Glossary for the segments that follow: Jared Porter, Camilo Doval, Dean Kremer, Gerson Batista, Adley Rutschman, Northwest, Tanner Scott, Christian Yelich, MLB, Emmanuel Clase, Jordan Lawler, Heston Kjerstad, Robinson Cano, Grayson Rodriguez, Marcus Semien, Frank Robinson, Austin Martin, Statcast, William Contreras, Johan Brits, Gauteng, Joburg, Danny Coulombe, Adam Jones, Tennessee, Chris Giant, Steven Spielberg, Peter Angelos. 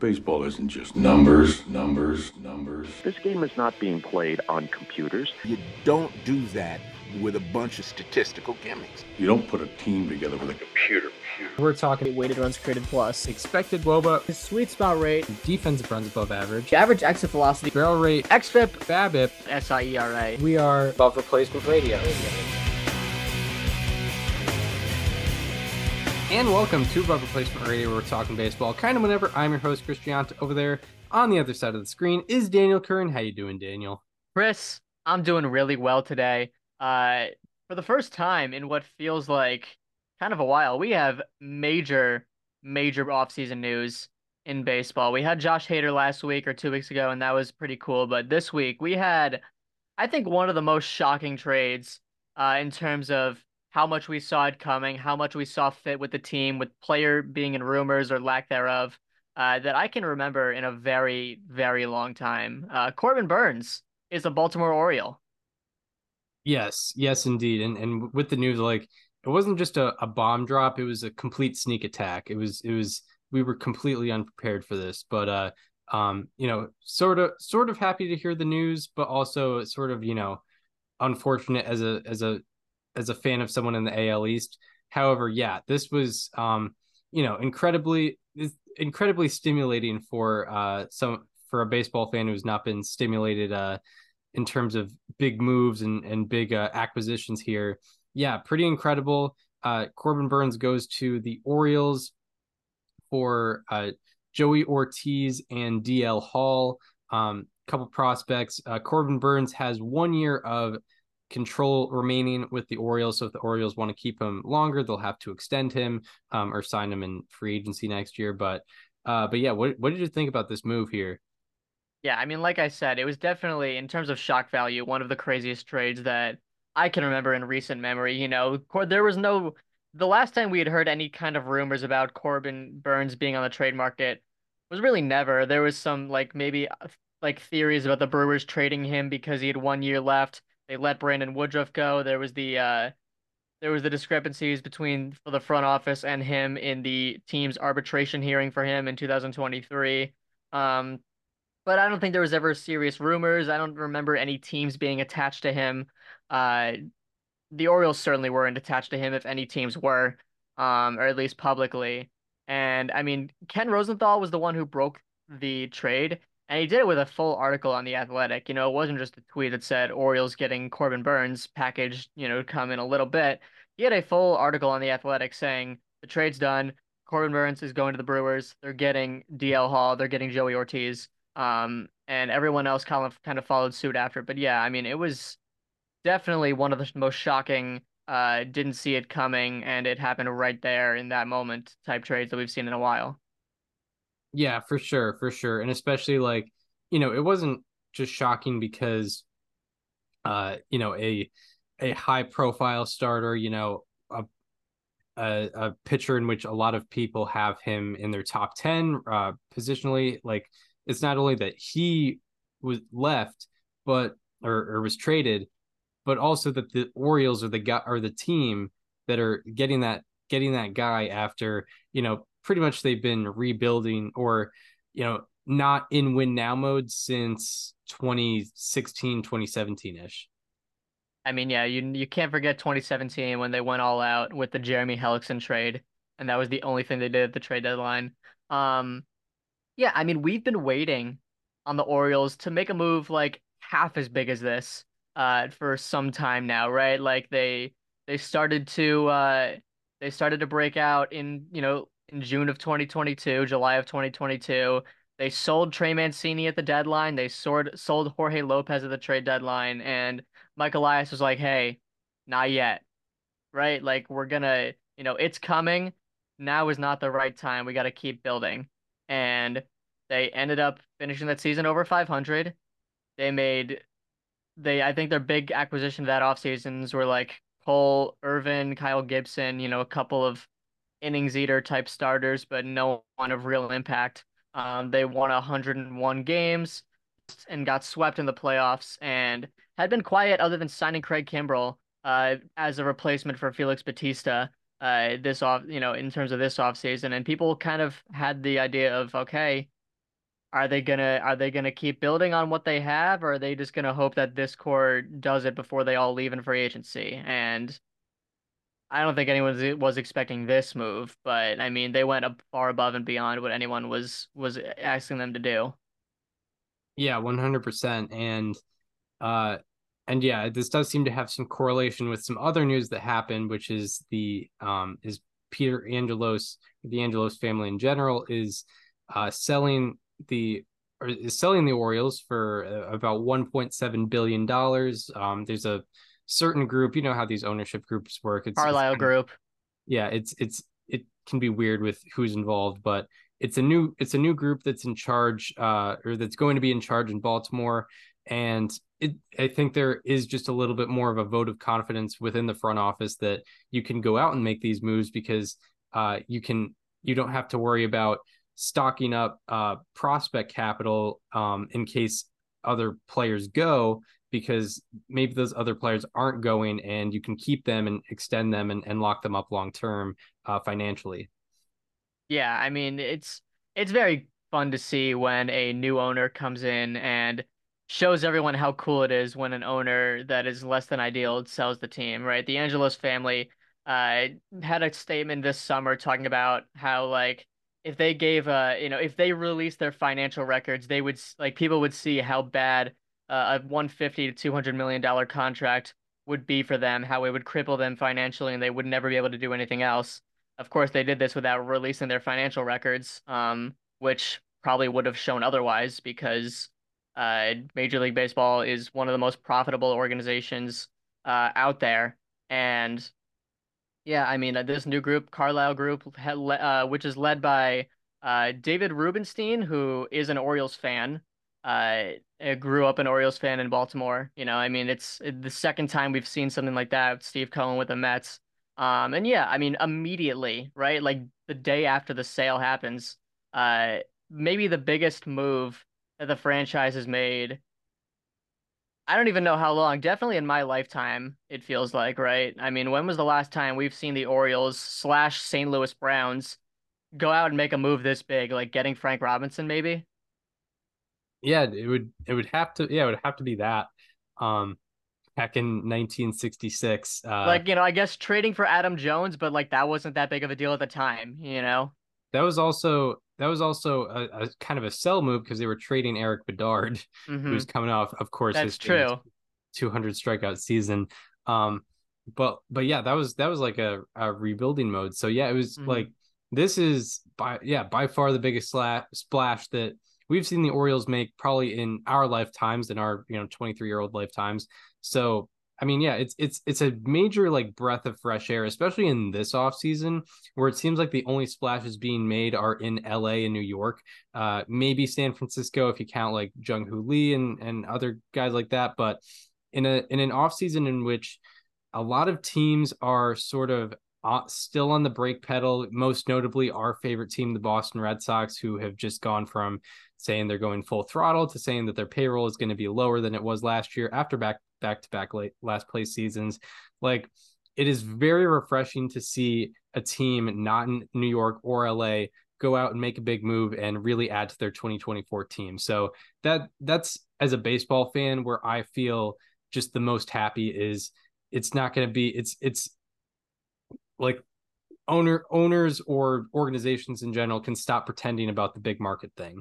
Baseball isn't just numbers. This game is not being played on computers. You don't do that with a bunch of statistical gimmicks. You don't put a team together with a computer. We're talking weighted runs created plus, expected WOBA, his sweet spot rate, defensive runs above average, average exit velocity, barrel rate, xFIP, BABIP, SIERA. We are above replacement radio. And welcome to Above Replacement Radio, where we're talking baseball kind of whenever. I'm your host, Chris Giant. Over there on the other side of the screen is Daniel Curran. How you doing, Daniel? Chris, I'm doing really well today. For the first time in what feels like kind of a while, we have major offseason news in baseball. We had Josh Hader last week or 2 weeks ago, and that was pretty cool. But this week we had, I think, one of the most shocking trades in terms of how much we saw it coming, how much we saw fit with the team, with player being in rumors or lack thereof, that I can remember in a very, very long time. Corbin Burnes is a Baltimore Oriole. Yes, indeed. And with the news, like, it wasn't just a bomb drop. It was a complete sneak attack. It was we were completely unprepared for this, but, sort of happy to hear the news, but also sort of, unfortunate as a fan of someone in the AL East. However, yeah, this was, incredibly stimulating for a baseball fan who's not been stimulated in terms of big moves and big acquisitions here. Yeah, pretty incredible. Corbin Burnes goes to the Orioles for Joey Ortiz and DL Hall, couple prospects. Corbin Burnes has 1 year of control remaining with the Orioles, so if the Orioles want to keep him longer, they'll have to extend him or sign him in free agency next year. But yeah, what did you think about this move here? Yeah, I mean, like I said, it was definitely, in terms of shock value, one of the craziest trades that I can remember in recent memory. The last time we had heard any kind of rumors about Corbin Burnes being on the trade market was really never. There was some maybe theories about the Brewers trading him because he had 1 year left. They let Brandon Woodruff go. There was the discrepancies for the front office and him in the team's arbitration hearing for him in 2023. But I don't think there was ever serious rumors. I don't remember any teams being attached to him. The Orioles certainly weren't attached to him, if any teams were, or at least publicly. And I mean, Ken Rosenthal was the one who broke the trade. And he did it with a full article on The Athletic. It wasn't just a tweet that said Orioles getting Corbin Burnes package, come in a little bit. He had a full article on The Athletic saying the trade's done. Corbin Burnes is going to the Brewers. They're getting DL Hall. They're getting Joey Ortiz. And everyone else kind of followed suit after. But yeah, I mean, it was definitely one of the most shocking, didn't see it coming, and it happened right there in that moment type trades that we've seen in a while. Yeah, for sure. And especially it wasn't just shocking because, a high profile starter, a pitcher in which a lot of people have him in their top 10 positionally. Like, it's not only that he was left, but, or was traded, but also that the Orioles are the team that are getting that guy after, pretty much they've been rebuilding or, not in win now mode since 2016, 2017-ish. I mean, yeah, you can't forget 2017 when they went all out with the Jeremy Hellickson trade. And that was the only thing they did at the trade deadline. Yeah, I mean, we've been waiting on the Orioles to make a move like half as big as this for some time now, right? Like they started to break out in June of 2022, July of 2022. They sold Trey Mancini at the deadline. They sold Jorge Lopez at the trade deadline. And Mike Elias was like, hey, not yet, right? Like, we're going to, it's coming. Now is not the right time. We got to keep building. And they ended up finishing that season over 500. I think their big acquisition of that offseasons were like Cole Irvin, Kyle Gibson, a couple of innings eater type starters, but no one of real impact. They won 101 games and got swept in the playoffs and had been quiet other than signing Craig Kimbrell as a replacement for Felix Bautista in terms of this offseason. And people kind of had the idea of, okay, Are they gonna keep building on what they have, or are they just gonna hope that this core does it before they all leave in free agency? And I don't think anyone was expecting this move, but I mean, they went up far above and beyond what anyone was asking them to do. Yeah, 100%. And yeah, this does seem to have some correlation with some other news that happened, which is the is Peter Angelos, the Angelos family in general, is selling the Orioles for about $1.7 billion. There's a certain group, you know how these ownership groups work. It's Carlyle Group. Yeah, it can be weird with who's involved, but it's a new group that's in charge, or that's going to be in charge in Baltimore, and I think there is just a little bit more of a vote of confidence within the front office that you can go out and make these moves because you don't have to worry about stocking up prospect capital in case other players go, because maybe those other players aren't going and you can keep them and extend them and lock them up long-term financially. Yeah. I mean, it's very fun to see when a new owner comes in and shows everyone how cool it is when an owner that is less than ideal sells the team, right? The Angelos family had a statement this summer talking about how, like, if they if they released their financial records, they would, like, people would see how bad a $150 to $200 million contract would be for them, how it would cripple them financially, and they would never be able to do anything else. Of course, they did this without releasing their financial records, which probably would have shown otherwise, because Major League Baseball is one of the most profitable organizations out there. And yeah, I mean, this new group, Carlyle Group, which is led by David Rubenstein, who is an Orioles fan. I grew up an Orioles fan in Baltimore. You know, I mean, it's the second time we've seen something like that with Steve Cohen with the Mets. And yeah, I mean, immediately, right? Like the day after the sale happens, maybe the biggest move that the franchise has made, I don't even know how long, definitely in my lifetime, it feels like, right? I mean, when was the last time we've seen the Orioles / St. Louis Browns go out and make a move this big, like getting Frank Robinson maybe? Yeah, it would have to be that back in 1966. Like, you know, I guess trading for Adam Jones, but like that wasn't that big of a deal at the time, you know. That was also a kind of a sell move because they were trading Eric Bedard, who's coming off, of course, his 200 strikeout season. But yeah, that was like a rebuilding mode. So yeah, it was like, this is by far the biggest splash that we've seen the Orioles make probably in our lifetimes, in our, 23-year-old lifetimes. So, I mean, yeah, it's a major, like, breath of fresh air, especially in this offseason where it seems like the only splashes being made are in LA and New York, maybe San Francisco, if you count like Jung-Hoo Lee and other guys like that. But in an offseason in which a lot of teams are sort of still on the brake pedal, most notably our favorite team, the Boston Red Sox, who have just gone from saying they're going full throttle to saying that their payroll is going to be lower than it was last year after back-to-back last place seasons. Like, it is very refreshing to see a team not in New York or LA go out and make a big move and really add to their 2024 team. So that's, as a baseball fan, where I feel just the most happy is it's not going to be, it's like owners or organizations in general can stop pretending about the big market thing.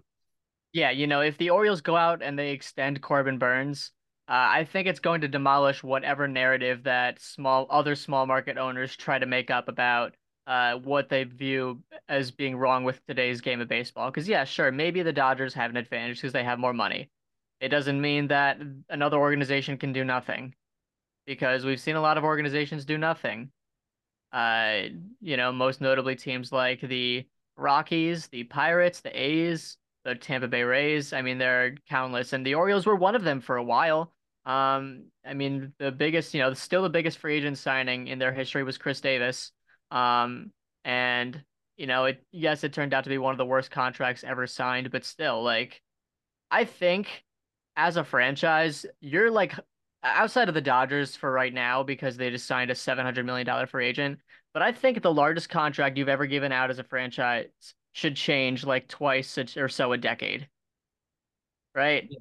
Yeah. You know, if the Orioles go out and they extend Corbin Burnes, I think it's going to demolish whatever narrative that other small market owners try to make up about what they view as being wrong with today's game of baseball. Because yeah, sure, maybe the Dodgers have an advantage because they have more money. It doesn't mean that another organization can do nothing, because we've seen a lot of organizations do nothing. Most notably teams like the Rockies, the Pirates, the A's, the Tampa Bay Rays. I mean, they're countless, and the Orioles were one of them for a while. I mean, the biggest, still the biggest free agent signing in their history was Chris Davis. And it turned out to be one of the worst contracts ever signed, but still, like, I think as a franchise, you're like, outside of the Dodgers for right now, because they just signed a $700 million free agent. But I think the largest contract you've ever given out as a franchise should change like twice or so a decade. right?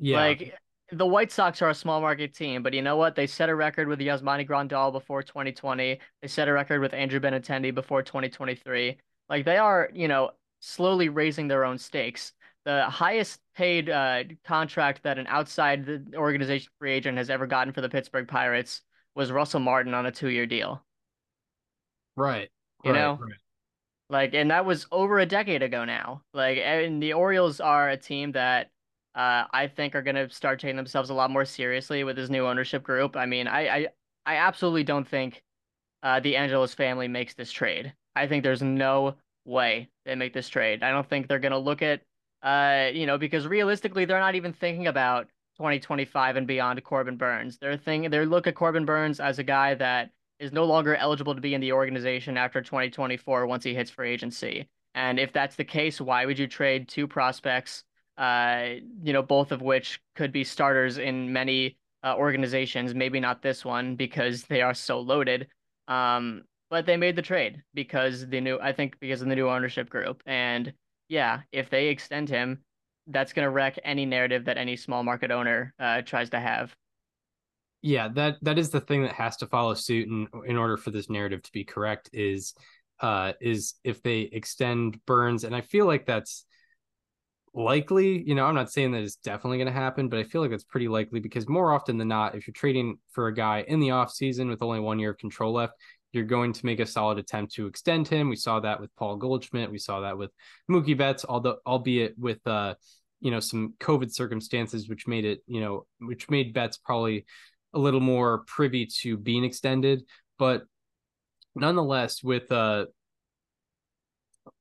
Yeah. Like, the White Sox are a small market team, but you know what? They set a record with Yasmani Grandal before 2020. They set a record with Andrew Benintendi before 2023. Like, they are, you know, slowly raising their own stakes. The highest paid contract that an outside the organization free agent has ever gotten for the Pittsburgh Pirates was Russell Martin on a 2-year deal. Right. You know? Like, and that was over a decade ago now. Like, and the Orioles are a team that I think are going to start taking themselves a lot more seriously with this new ownership group. I mean, I absolutely don't think the Angelos family makes this trade. I think there's no way they make this trade. I don't think they're going to look at, you know, because realistically, they're not even thinking about 2025 and beyond Corbin Burnes. They look at Corbin Burnes as a guy that is no longer eligible to be in the organization after 2024 once he hits free agency. And if that's the case, why would you trade two prospects, you know, both of which could be starters in many organizations, maybe not this one because they are so loaded. But they made the trade because of the new ownership group. And yeah, if they extend him, that's going to wreck any narrative that any small market owner tries to have. Yeah, that is the thing that has to follow suit in order for this narrative to be correct is if they extend Burnes. And I feel like that's likely, you know, I'm not saying that it's definitely going to happen, but I feel like that's pretty likely because more often than not, if you're trading for a guy in the offseason with only 1 year of control left, you're going to make a solid attempt to extend him. We saw that with Paul Goldschmidt. We saw that with Mookie Betts, albeit with, you know, some COVID circumstances, which made Betts probably a little more privy to being extended. But nonetheless, with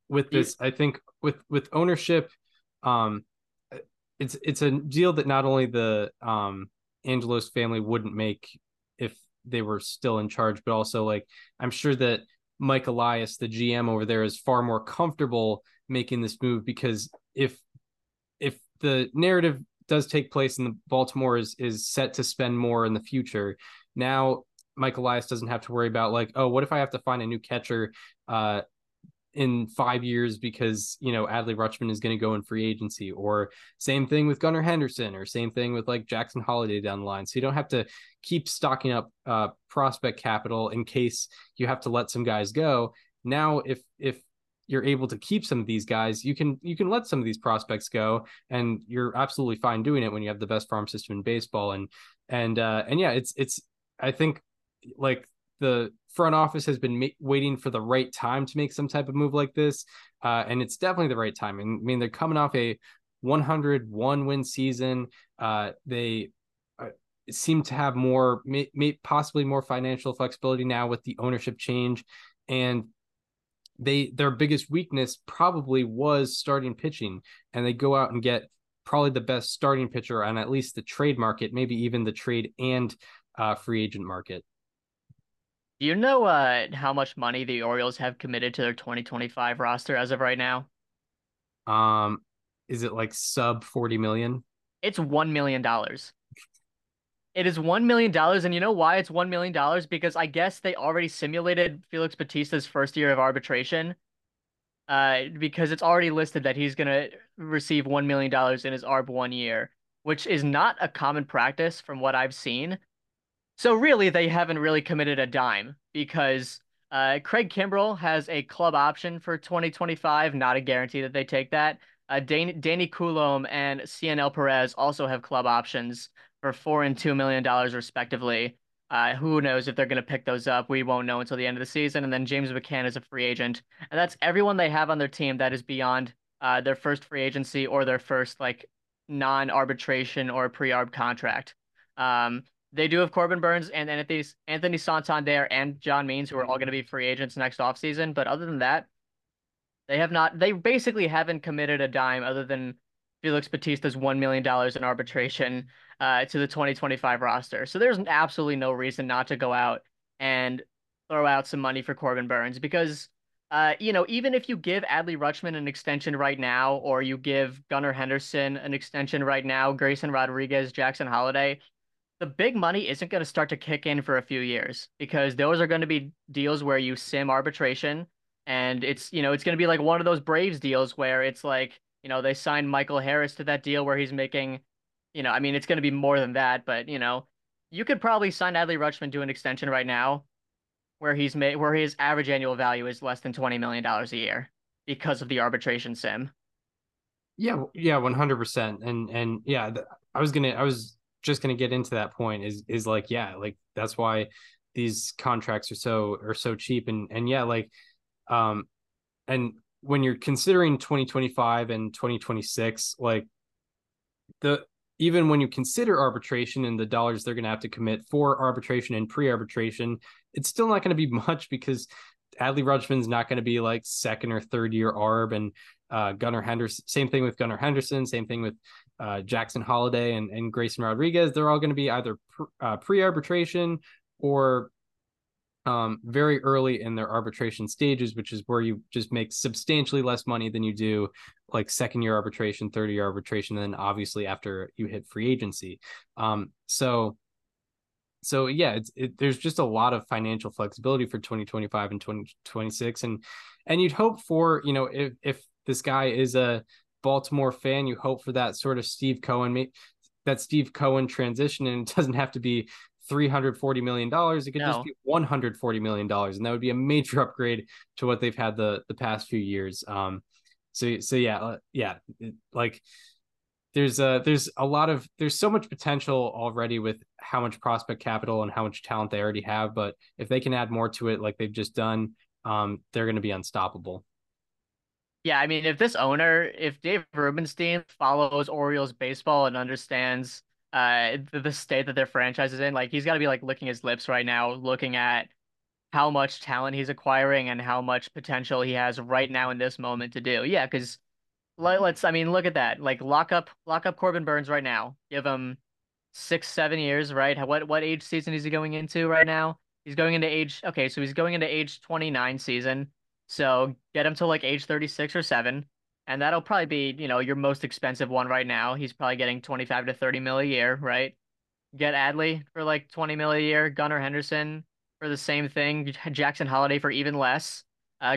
this, I think with ownership, it's a deal that not only the Angelos family wouldn't make if they were still in charge, but also like, I'm sure that Mike Elias, the GM over there, is far more comfortable making this move because if the narrative does take place and the Baltimore is set to spend more in the future, now Mike Elias doesn't have to worry about like, oh, what if I have to find a new catcher in 5 years because, you know, Adley Rutschman is going to go in free agency, or same thing with Gunnar Henderson, or same thing with like Jackson Holliday down the line. So you don't have to keep stocking up prospect capital in case you have to let some guys go. Now, if you're able to keep some of these guys, you can let some of these prospects go, and you're absolutely fine doing it when you have the best farm system in baseball. And yeah, it's, I think like, the front office has been waiting for the right time to make some type of move like this. And it's definitely the right time. I mean, they're coming off a 101 win season. They seem to have more, possibly more financial flexibility now with the ownership change. And their biggest weakness probably was starting pitching. And they go out and get probably the best starting pitcher on at least the trade market, maybe even the trade and free agent market. Do you know how much money the Orioles have committed to their 2025 roster as of right now? Is it like sub 40 million? It's $1 million. It is $1 million, and you know why it's $1 million? Because I guess they already simulated Felix Bautista's first year of arbitration because it's already listed that he's going to receive $1 million in his Arb 1 year, which is not a common practice from what I've seen. So really, they haven't really committed a dime because Craig Kimbrell has a club option for 2025. Not a guarantee that they take that. Danny Coulomb and CNL Perez also have club options for $4 and $2 million respectively. Who knows if they're going to pick those up? We won't know until the end of the season. And then James McCann is a free agent, and that's everyone they have on their team that is beyond their first free agency or their first like non-arbitration or pre-arb contract. They do have Corbin Burnes and Anthony Santander and John Means, who are all going to be free agents next offseason. But other than that, they basically haven't committed a dime other than Felix Bautista's $1 million in arbitration to the 2025 roster. So there's absolutely no reason not to go out and throw out some money for Corbin Burnes because, you know, even if you give Adley Rutschman an extension right now, or you give Gunnar Henderson an extension right now, Grayson Rodriguez, Jackson Holliday, the big money isn't going to start to kick in for a few years because those are going to be deals where you sim arbitration, and it's, you know, it's going to be like one of those Braves deals where it's like You know, they signed Michael Harris to that deal where he's making, you know, I mean, it's going to be more than that, but, you know, you could probably sign Adley Rutschman to an extension right now where he's made, where his average annual value is less than $20 million a year because of the arbitration sim. Yeah. Yeah. 100%. And yeah, I was just going to get into that point is like, yeah, like that's why these contracts are so cheap. And yeah, like, and when you're considering 2025 and 2026, like even when you consider arbitration and the dollars they're going to have to commit for arbitration and pre-arbitration, it's still not going to be much because Adley Rutschman's not going to be like second or third year arb, and Gunnar Henderson, same thing with Gunnar Henderson, same thing with Jackson Holliday and Grayson Rodriguez. They're all going to be either pre-arbitration or very early in their arbitration stages, which is where you just make substantially less money than you do like second year arbitration, third year arbitration, and then obviously after you hit free agency. So yeah, there's just a lot of financial flexibility for 2025 and 2026. And you'd hope for, you know, if this guy is a Baltimore fan, you hope for that sort of Steve Cohen transition, and it doesn't have to be $340 million. It could just be $140 million. And that would be a major upgrade to what they've had the past few years. So yeah. Like there's so much potential already with how much prospect capital and how much talent they already have, but if they can add more to it, like they've just done, they're going to be unstoppable. Yeah. I mean, if this owner, if Dave Rubenstein follows Orioles baseball and understands the state that their franchise is in, like he's got to be like licking his lips right now, looking at how much talent he's acquiring and how much potential he has right now in this moment to do. Yeah, because let's look at that. Like lock up Corbin Burnes right now. Give him 6-7 years, right? What age season is he going into right now? He's going into age 29 season. So get him to like age 36 or 7. And that'll probably be, you know, your most expensive one right now. He's probably getting 25 to 30 mil a year, right? Get Adley for like 20 mil a year. Gunnar Henderson for the same thing. Jackson Holliday for even less.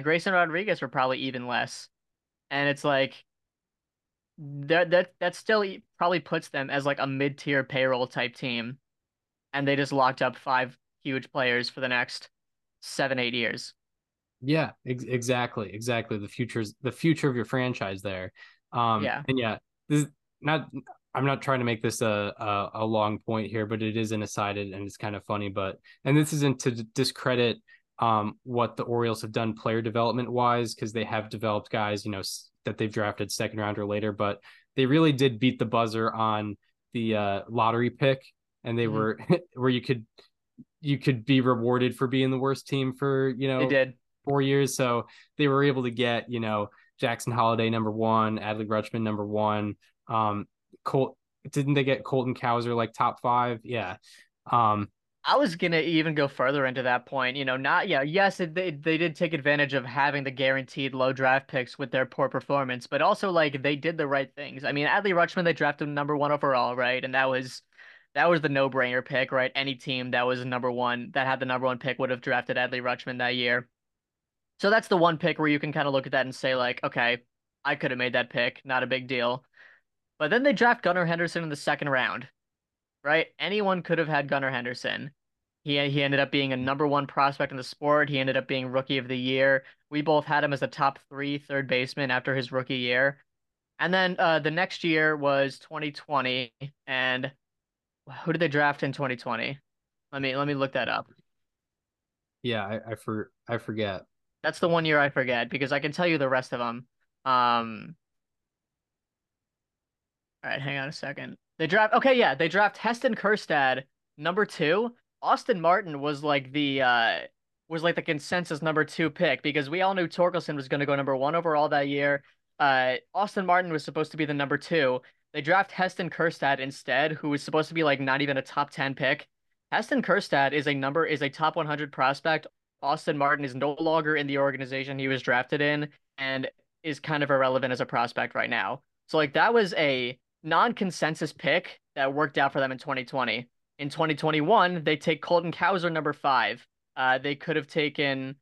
Grayson Rodriguez for probably even less. And it's like, that still probably puts them as like a mid-tier payroll type team. And they just locked up 5 huge players for the next 7-8 years. Yeah, exactly. The future of your franchise there. I'm not trying to make this a long point here, but it is an aside and it's kind of funny, and this isn't to discredit what the Orioles have done player development wise, because they have developed guys, you know, that they've drafted second round or later, but they really did beat the buzzer on the lottery pick, and they were where you could be rewarded for being the worst team for, you know, they did 4 years. So they were able to get, you know, Jackson Holliday, #1, Adley Rutschman, #1, didn't they get Colton Cowser like top 5? Yeah. I was going to even go further into that point, you know, they did take advantage of having the guaranteed low draft picks with their poor performance, but also like they did the right things. I mean, Adley Rutschman, they drafted #1 overall. Right. And that was the no-brainer pick, right? Any team that was #1 that had the #1 pick would have drafted Adley Rutschman that year. So that's the one pick where you can kind of look at that and say, like, okay, I could have made that pick. Not a big deal. But then they draft Gunnar Henderson in the second round, right? Anyone could have had Gunnar Henderson. He ended up being a #1 prospect in the sport. He ended up being Rookie of the Year. We both had him as a top 3 third baseman after his rookie year. And then the next year was 2020. And who did they draft in 2020? Let me look that up. Yeah, I forget. That's the one year I forget, because I can tell you the rest of them. All right, hang on a second. They draft Heston Kjerstad #2. Austin Martin was like the consensus #2 pick, because we all knew Torkelson was going to go #1 overall that year. Austin Martin was supposed to be the #2. They draft Heston Kjerstad instead, who was supposed to be like not even a top 10 pick. Heston Kjerstad is a top 100 prospect. Austin Martin is no longer in the organization he was drafted in and is kind of irrelevant as a prospect right now. So like that was a non-consensus pick that worked out for them in 2020. In 2021, they take Colton Cowser #5. They could have taken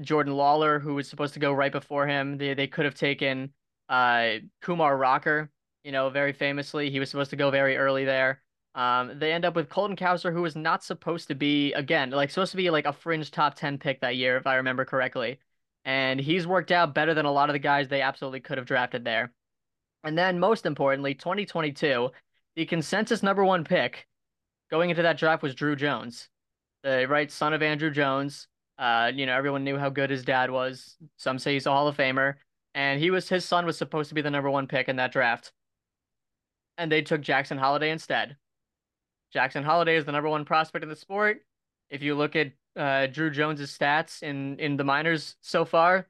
Jordan Lawler, who was supposed to go right before him. They could have taken Kumar Rocker, you know, very famously, he was supposed to go very early there. They end up with Colton Cowser, who was not supposed to be, again, like supposed to be like a fringe top 10 pick that year, if I remember correctly. And he's worked out better than a lot of the guys they absolutely could have drafted there. And then most importantly, 2022, the consensus number one pick going into that draft was Druw Jones, the right son of Andrew Jones. You know, everyone knew how good his dad was. Some say he's a Hall of Famer, and his son was supposed to be the number one pick in that draft. And they took Jackson Holliday instead. Jackson Holliday is the number one prospect in the sport. If you look at Druw Jones's stats in the minors so far,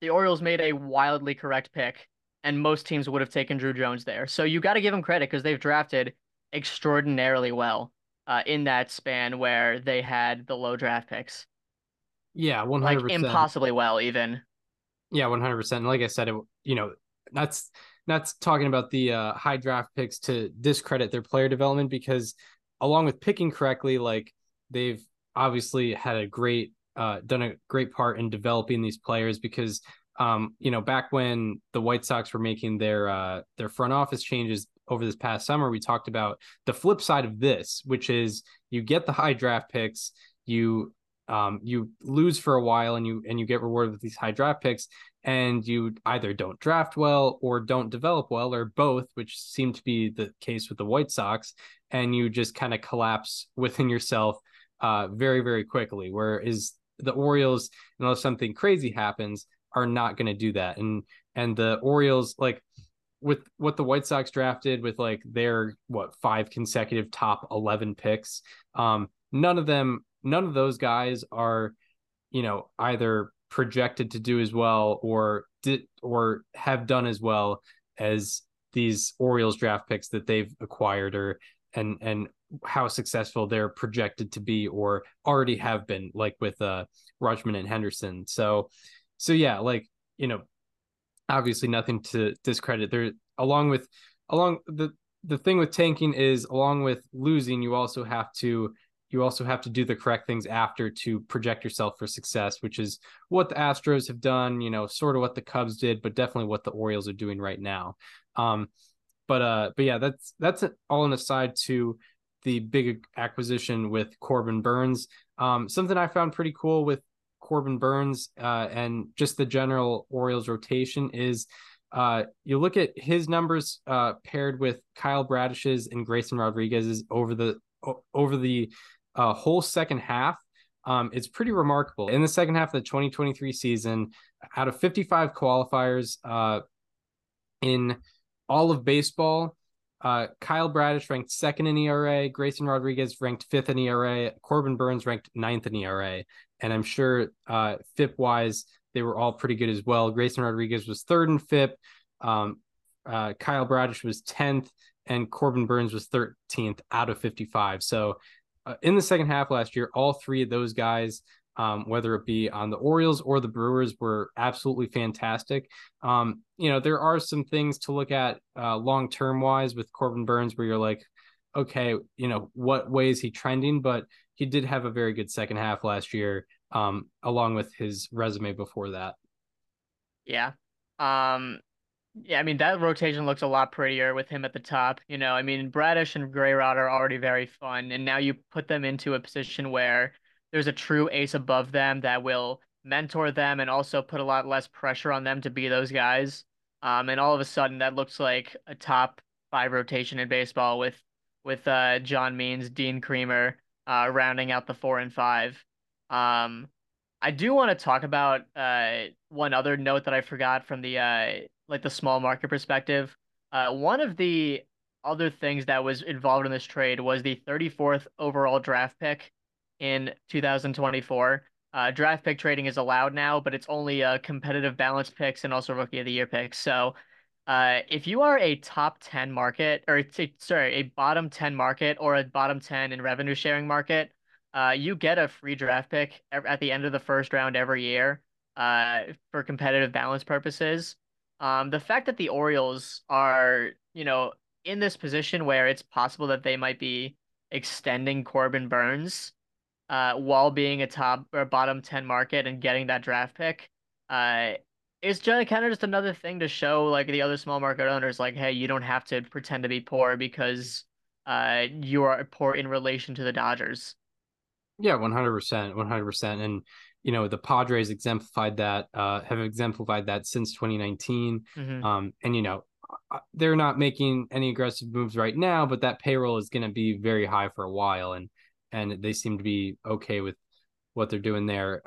the Orioles made a wildly correct pick, and most teams would have taken Druw Jones there. So you got to give them credit because they've drafted extraordinarily well in that span where they had the low draft picks. Yeah, 100%. Like impossibly well, even. Yeah, 100%. Like I said, it, you know, that's talking about the high draft picks to discredit their player development, because along with picking correctly, like they've obviously had a great, done a great part in developing these players because, you know, back when the White Sox were making their front office changes over this past summer, we talked about the flip side of this, which is you get the high draft picks, you lose for a while and you get rewarded with these high draft picks, and you either don't draft well or don't develop well or both, which seemed to be the case with the White Sox, and you just kind of collapse within yourself very, very quickly. Whereas the Orioles, unless something crazy happens, are not going to do that. And the Orioles, like with what the White Sox drafted with like their, what, 5 consecutive top 11 picks, none of those guys are, you know, either projected to do as well or did or have done as well as these Orioles draft picks that they've acquired and how successful they're projected to be or already have been, like with Rutschman and Henderson. So yeah, like, you know, obviously nothing to discredit there. The thing with tanking is, along with losing, you also have to do the correct things after to project yourself for success, which is what the Astros have done, you know, sort of what the Cubs did, but definitely what the Orioles are doing right now. But yeah, that's all an aside to the big acquisition with Corbin Burnes. Something I found pretty cool with Corbin Burnes and just the general Orioles rotation is you look at his numbers paired with Kyle Bradish's and Grayson Rodriguez's over the whole second half. It's pretty remarkable. In the second half of the 2023 season, out of 55 qualifiers in all of baseball, Kyle Bradish ranked 2nd in ERA, Grayson Rodriguez ranked 5th in ERA, Corbin Burnes ranked 9th in ERA. And I'm sure FIP-wise, they were all pretty good as well. Grayson Rodriguez was 3rd in FIP, Kyle Bradish was 10th, and Corbin Burnes was 13th out of 55. So in the second half last year, all three of those guys, whether it be on the Orioles or the Brewers, were absolutely fantastic. You know, there are some things to look at long-term wise with Corbin Burnes where you're like, okay, you know, what way is he trending? But he did have a very good second half last year, along with his resume before that. Yeah. Yeah, I mean, that rotation looks a lot prettier with him at the top. You know, I mean, Bradish and Grayrod are already very fun, and now you put them into a position where there's a true ace above them that will mentor them and also put a lot less pressure on them to be those guys. And all of a sudden, that looks like a top 5 rotation in baseball with John Means, Dean Kremer, rounding out the 4 and 5. I do want to talk about one other note that I forgot from the like the small market perspective. One of the other things that was involved in this trade was the 34th overall draft pick in 2024. Draft pick trading is allowed now, but it's only competitive balance picks and also rookie of the year picks. So if you are a top 10 market, or a bottom 10 market or a bottom 10 in revenue sharing market, you get a free draft pick at the end of the first round every year for competitive balance purposes. The fact that the Orioles are, you know, in this position where it's possible that they might be extending Corbin Burnes while being a top or bottom 10 market and getting that draft pick It's just kind of just another thing to show like the other small market owners, like, hey, you don't have to pretend to be poor because you are poor in relation to the Dodgers. Yeah, 100%, 100%. And, you know, the Padres exemplified that, have exemplified that since 2019. Mm-hmm. And, you know, they're not making any aggressive moves right now, but that payroll is going to be very high for a while. And they seem to be okay with what they're doing there.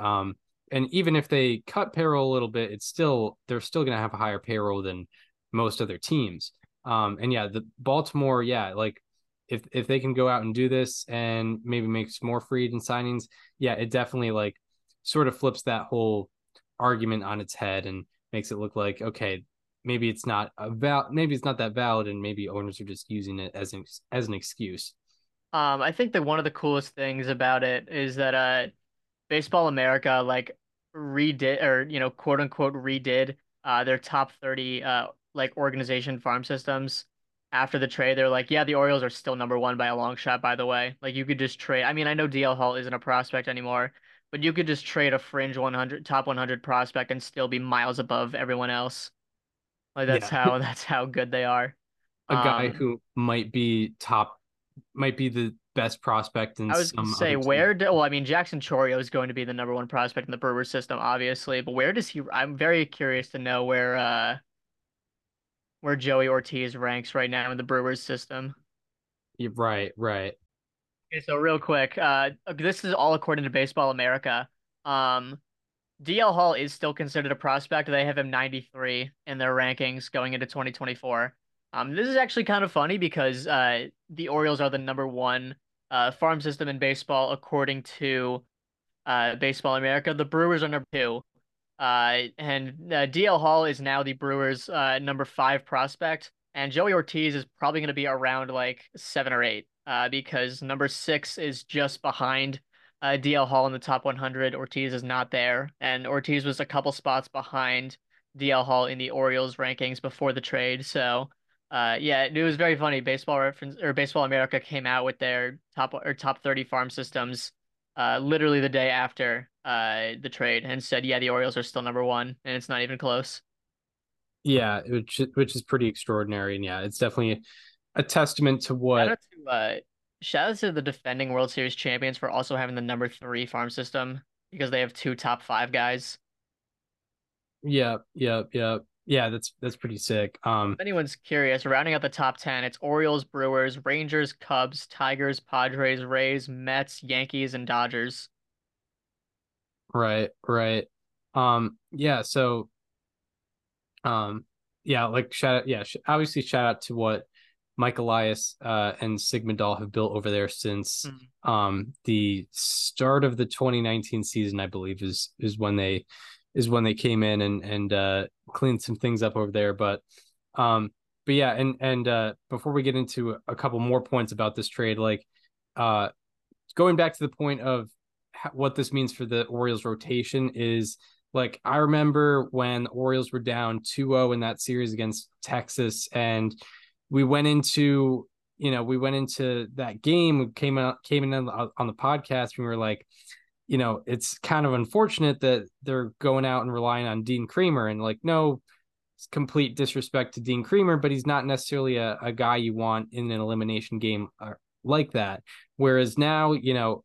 And even if they cut payroll a little bit, it's still, they're still going to have a higher payroll than most other teams. And yeah, the Baltimore, yeah, like, if they can go out and do this and maybe make some more free agent signings, yeah, it definitely like sort of flips that whole argument on its head and makes it look like, okay, maybe it's not about, maybe it's not that valid, and maybe owners are just using it as an excuse. I think that one of the coolest things about it is that Baseball America like redid, or, you know, quote unquote redid their top 30 like organization farm systems. After the trade, they're like, yeah, the Orioles are still number one by a long shot, by the way. Like, you could just trade. I mean, I know DL Hall isn't a prospect anymore, but you could just trade a fringe 100, top 100 prospect and still be miles above everyone else. Like, that's how that's how good they are. A guy who might be top, might be the best prospect in some. I was going to say, where do, well, I mean, Jackson Chourio is going to be the number one prospect in the Brewers system, obviously, but where does he, I'm very curious to know where Joey Ortiz ranks right now in the Brewers system. Right, right. Okay, so real quick, this is all according to Baseball America. DL Hall is still considered a prospect. They have him 93 in their rankings going into 2024. This is actually kind of funny because the Orioles are the number one farm system in baseball according to Baseball America. The Brewers are number two. And DL Hall is now the Brewers' number five prospect, and Joey Ortiz is probably going to be around like 7 or 8, because number 6 is just behind DL Hall in the top 100. Ortiz is not there, and Ortiz was a couple spots behind DL Hall in the Orioles rankings before the trade. So, yeah, it was very funny. Baseball Reference or Baseball America came out with their top 30 farm systems literally the day after the trade and said, yeah, the Orioles are still number one and it's not even close. Yeah, which is pretty extraordinary. And yeah, it's definitely a testament to what. Shout out to the defending World Series champions for also having the number 3 farm system, because they have 2 top 5 guys. Yeah, that's pretty sick. If anyone's curious, rounding out the top 10, it's Orioles, Brewers, Rangers, Cubs, Tigers, Padres, Rays, Mets, Yankees, and Dodgers. Right, right. Yeah, so yeah, like obviously shout out to what Mike Elias and Sigma Doll have built over there since the start of the 2019 season, I believe, is when they came in and cleaned some things up over there. But yeah, and before we get into a couple more points about this trade, like going back to the point of what this means for the Orioles rotation is, like, I remember when the Orioles were down 2-0 in that series against Texas, and we went into that game, we came in on the podcast, and we were like, you know, it's kind of unfortunate that they're going out and relying on Dean Kremer, and like, no, it's complete disrespect to Dean Kremer, but he's not necessarily a guy you want in an elimination game like that. Whereas now, you know,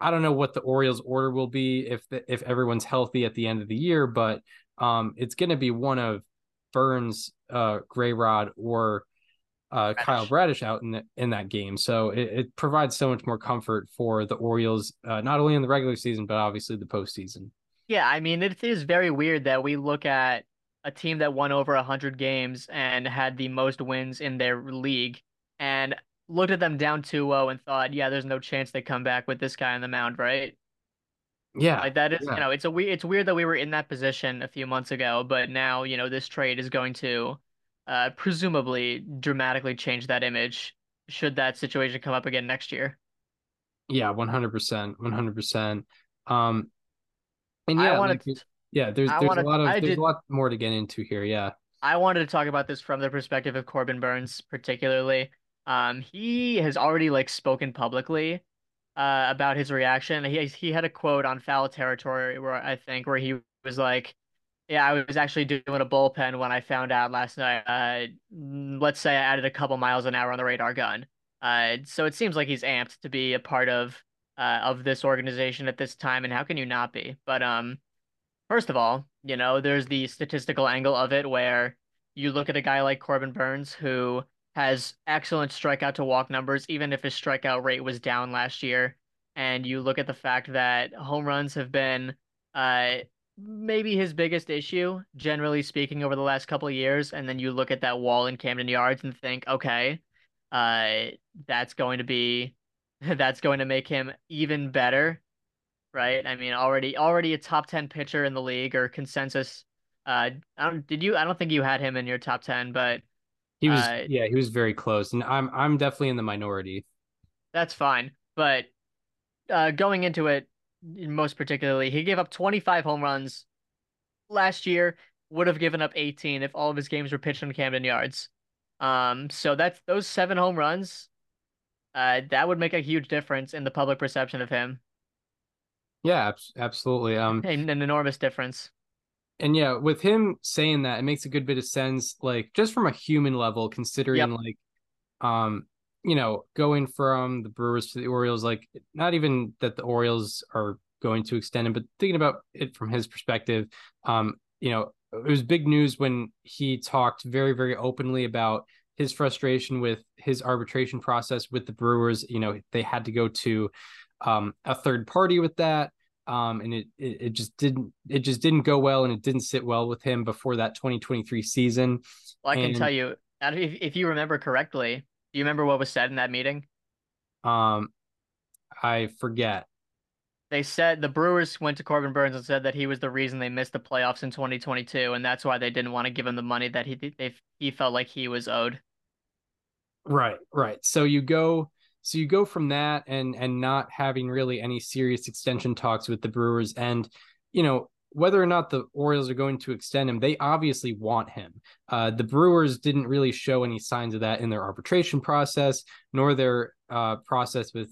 I don't know what the Orioles order will be if everyone's healthy at the end of the year, but it's going to be one of Burnes, Grayrod, or Kyle Bradish out in that game. So it provides so much more comfort for the Orioles, not only in the regular season, but obviously the postseason. Yeah, I mean, it is very weird that we look at a team that won over 100 games and had the most wins in their league, and looked at them down 2-0 and thought, yeah, there's no chance they come back with this guy on the mound, right? Yeah. Like, that is, yeah. You know, it's weird that we were in that position a few months ago, but now, you know, this trade is going to presumably dramatically change that image should that situation come up again next year. Yeah, 100%, 100%. And yeah, there's a lot more to get into here, yeah. I wanted to talk about this from the perspective of Corbin Burnes particularly. He has already like spoken publicly about his reaction. He had a quote on Foul Territory where he was like, Yeah, I was actually doing a bullpen when I found out last night. Let's say I added a couple miles an hour on the radar gun. So it seems like he's amped to be a part of this organization at this time, and how can you not be? But first of all, you know, there's the statistical angle of it where you look at a guy like Corbin Burnes, who has excellent strikeout to walk numbers, even if his strikeout rate was down last year. And you look at the fact that home runs have been maybe his biggest issue, generally speaking, over the last couple of years. And then you look at that wall in Camden Yards and think, okay, that's going to make him even better, right? I mean, already a top 10 pitcher in the league or consensus. I don't think you had him in your top 10, but he was, he was very close, and I'm definitely in the minority. That's fine. But going into it, most particularly, he gave up 25 home runs last year, would have given up 18 if all of his games were pitched in Camden Yards. So that's those 7 home runs. That would make a huge difference in the public perception of him. Yeah, absolutely. An enormous difference. And yeah, with him saying that, it makes a good bit of sense, like just from a human level, considering going from the Brewers to the Orioles, like not even that the Orioles are going to extend him, but thinking about it from his perspective, it was big news when he talked very, very openly about his frustration with his arbitration process with the Brewers. You know, they had to go to a third party with that. And it just didn't go well, and it didn't sit well with him before that 2023 season. Well, I can tell you, if you remember correctly, do you remember what was said in that meeting? I forget. They said the Brewers went to Corbin Burnes and said that he was the reason they missed the playoffs in 2022, and that's why they didn't want to give him the money that he felt like he was owed. Right. So you go from that and not having really any serious extension talks with the Brewers, and, you know, whether or not the Orioles are going to extend him, they obviously want him. The Brewers didn't really show any signs of that in their arbitration process, nor their process with,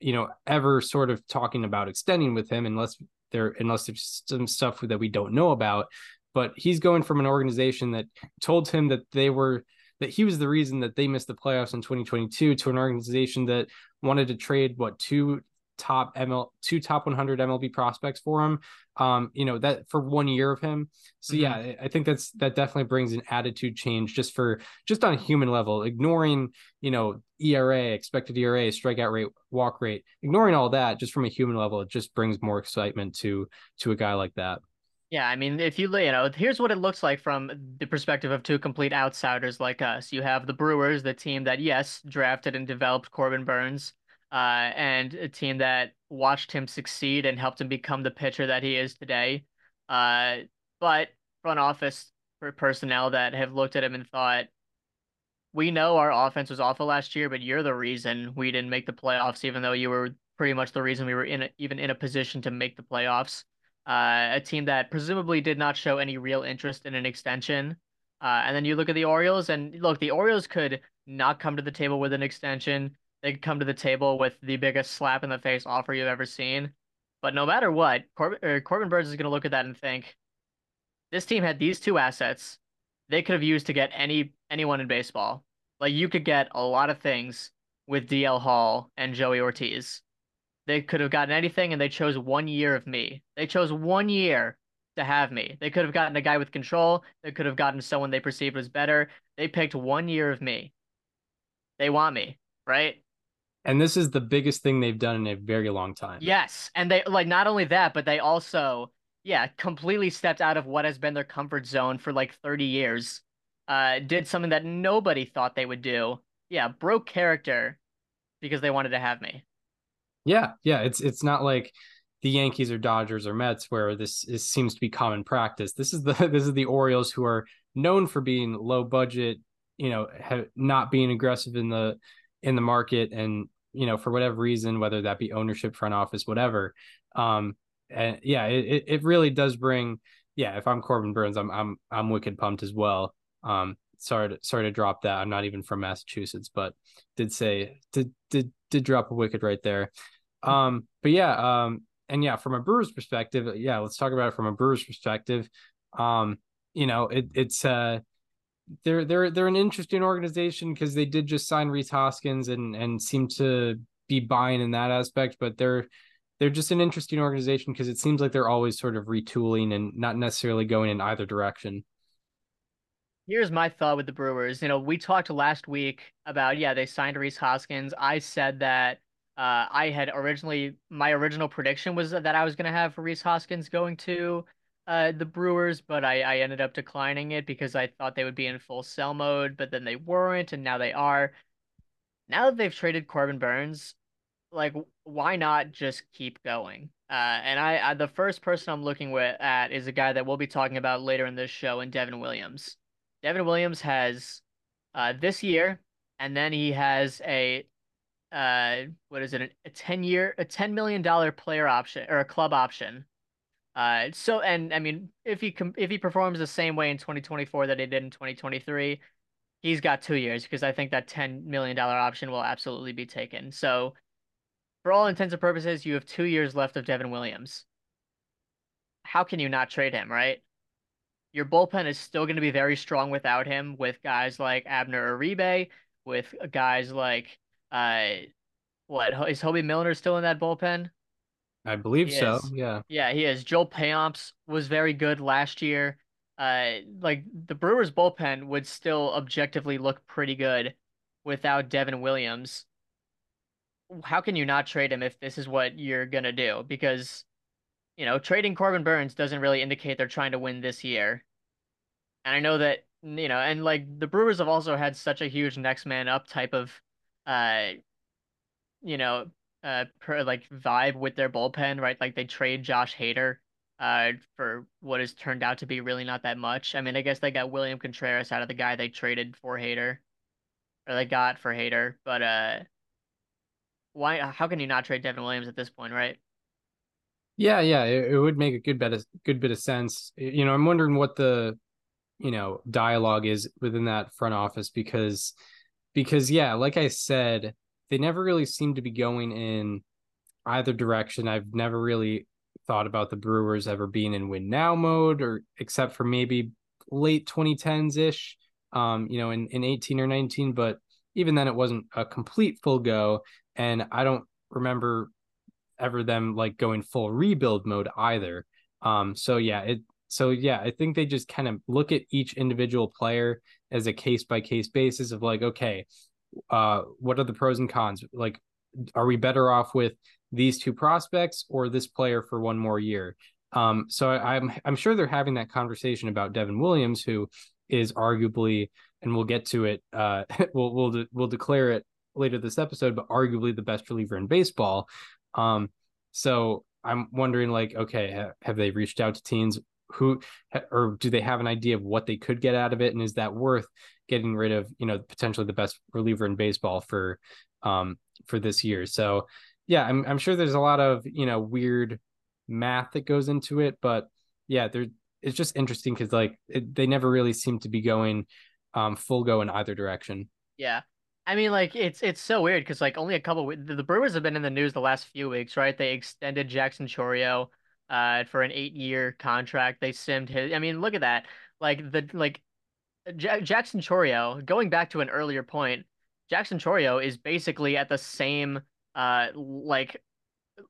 you know, ever sort of talking about extending with him unless there's some stuff that we don't know about. But he's going from an organization that told him that he was the reason that they missed the playoffs in 2022 to an organization that wanted to trade two top 100 MLB prospects for him, that for 1 year of him. So yeah, I think that definitely brings an attitude change just on a human level, ignoring, ERA, expected ERA, strikeout rate, walk rate, ignoring all that, just from a human level, it just brings more excitement to a guy like that. Yeah, I mean, if you here's what it looks like from the perspective of two complete outsiders like us. You have the Brewers, the team that, yes, drafted and developed Corbin Burnes, and a team that watched him succeed and helped him become the pitcher that he is today. But front office personnel that have looked at him and thought, we know our offense was awful last year, but you're the reason we didn't make the playoffs, even though you were pretty much the reason we were even in a position to make the playoffs. A team that presumably did not show any real interest in an extension. And then you look at the Orioles, and look, the Orioles could not come to the table with an extension. They could come to the table with the biggest slap in the face offer you've ever seen. But no matter what, Corbin Burnes is going to look at that and think, this team had these two assets they could have used to get anyone in baseball. Like, you could get a lot of things with DL Hall and Joey Ortiz. They could have gotten anything, and they chose 1 year of me. They chose 1 year to have me. They could have gotten a guy with control. They could have gotten someone they perceived was better. They picked 1 year of me. They want me, right? And this is the biggest thing they've done in a very long time. Yes, and they, like, not only that, but they also, completely stepped out of what has been their comfort zone for, 30 years. Did something that nobody thought they would do. Yeah, broke character because they wanted to have me. Yeah. It's not like the Yankees or Dodgers or Mets where this seems to be common practice. This is the Orioles, who are known for being low budget, not being aggressive in the market, and, for whatever reason, whether that be ownership, front office, whatever. And yeah, it really does bring. Yeah, if I'm Corbin Burnes, I'm wicked pumped as well. Sorry to drop that. I'm not even from Massachusetts, but did drop a wicked right there. But yeah, from a Brewers perspective, let's talk about it from a Brewers perspective. They're an interesting organization because they did just sign Rhys Hoskins and seem to be buying in that aspect, but they're just an interesting organization because it seems like they're always sort of retooling and not necessarily going in either direction. Here's my thought with the Brewers. You know, we talked last week about, they signed Rhys Hoskins. I said that my original prediction was that I was going to have Rhys Hoskins going to the Brewers, but I ended up declining it because I thought they would be in full sell mode, but then they weren't, and now they are. Now that they've traded Corbin Burnes, why not just keep going? And the first person I'm looking at is a guy that we'll be talking about later in this show, and Devin Williams. Devin Williams has this year, and then he has a 10-year, a $10 million player option or a club option. If he performs the same way in 2024 that he did in 2023, he's got 2 years, because I think that $10 million option will absolutely be taken. So for all intents and purposes, you have 2 years left of Devin Williams. How can you not trade him, right? Your bullpen is still going to be very strong without him, with guys like Abner Uribe, with guys like, is Hobie Milner still in that bullpen? I believe so, yeah. Yeah, he is. Joel Payamps was very good last year. The Brewers' bullpen would still objectively look pretty good without Devin Williams. How can you not trade him if this is what you're going to do? Because... trading Corbin Burnes doesn't really indicate they're trying to win this year. And I know that, the Brewers have also had such a huge next man up type of, vibe with their bullpen, right? Like, they trade Josh Hader for what has turned out to be really not that much. I mean, I guess they got William Contreras out of the guy they traded for Hader, or they got for Hader. But why? How can you not trade Devin Williams at this point, right? Yeah, it would make a good bit of sense. I'm wondering what the, dialogue is within that front office, because like I said, they never really seem to be going in either direction. I've never really thought about the Brewers ever being in win now mode, or except for maybe late 2010s ish, in 18 or 19. But even then, it wasn't a complete full go, and I don't remember ever them going full rebuild mode either. I think they just kind of look at each individual player as a case by case basis of okay, what are the pros and cons? Are we better off with these two prospects or this player for one more year? So I'm sure they're having that conversation about Devin Williams, who is arguably, and we'll get to it, we'll declare it later this episode, but arguably the best reliever in baseball. So I'm wondering, have they reached out to teams or do they have an idea of what they could get out of it? And is that worth getting rid of, potentially the best reliever in baseball for this year? So yeah, I'm sure there's a lot of, weird math that goes into it, but yeah, it's just interesting. Cause they never really seem to be going, full go in either direction. Yeah. I mean, it's so weird because, only a couple – the Brewers have been in the news the last few weeks, right? They extended Jackson Chourio for an 8-year contract. They simmed his – I mean, look at that. Jackson Chourio, going back to an earlier point, Jackson Chourio is basically at the same,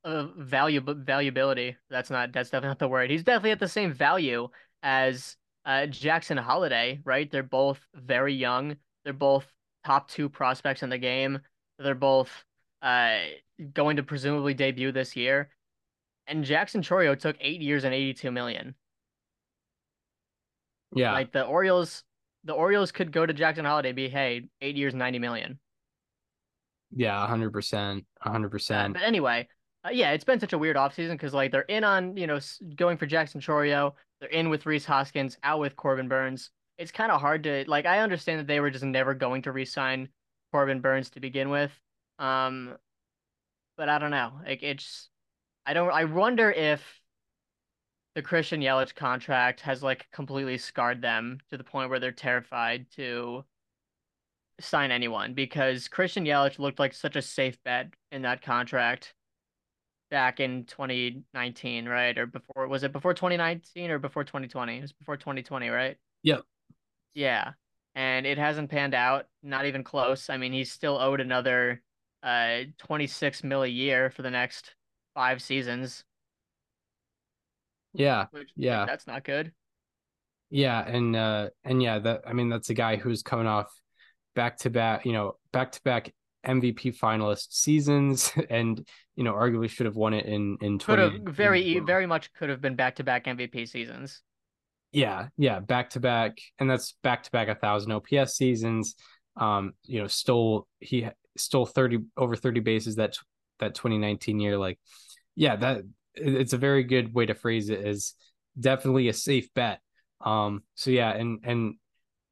valuability. That's definitely not the word. He's definitely at the same value as Jackson Holliday, right? They're both very young. They're both top two prospects in the game. They're both going to presumably debut this year. And Jackson Chourio took 8 years and $82 million. Yeah. The Orioles could go to Jackson Holliday, be, hey, 8 years, $90 million. Yeah, 100%. 100%. But anyway, it's been such a weird offseason because, they're in on, going for Jackson Chourio. They're in with Rhys Hoskins, out with Corbin Burnes. It's kind of hard to, I understand that they were just never going to re-sign Corbin Burnes to begin with. But I don't know. I wonder if the Christian Yelich contract has completely scarred them to the point where they're terrified to sign anyone, because Christian Yelich looked like such a safe bet in that contract. back in 2019, right? Or before, was it before 2019 or before 2020? It was before 2020, right? Yep. Yeah. And it hasn't panned out, not even close. I mean, he's still owed another $26 million a year for the next 5 seasons. Yeah. Which, yeah. That's not good. Yeah. And yeah, that, I mean, that's a guy who's coming off back-to-back MVP finalist seasons, and, you know, arguably should have won it in 20. Very much could have been back-to-back MVP seasons. Yeah. Yeah. Back-to-back. And that's back-to-back 1,000 OPS seasons. You know, he stole over 30 bases that 2019 year. Like, yeah, that it's a very good way to phrase it, is definitely a safe bet. So yeah. And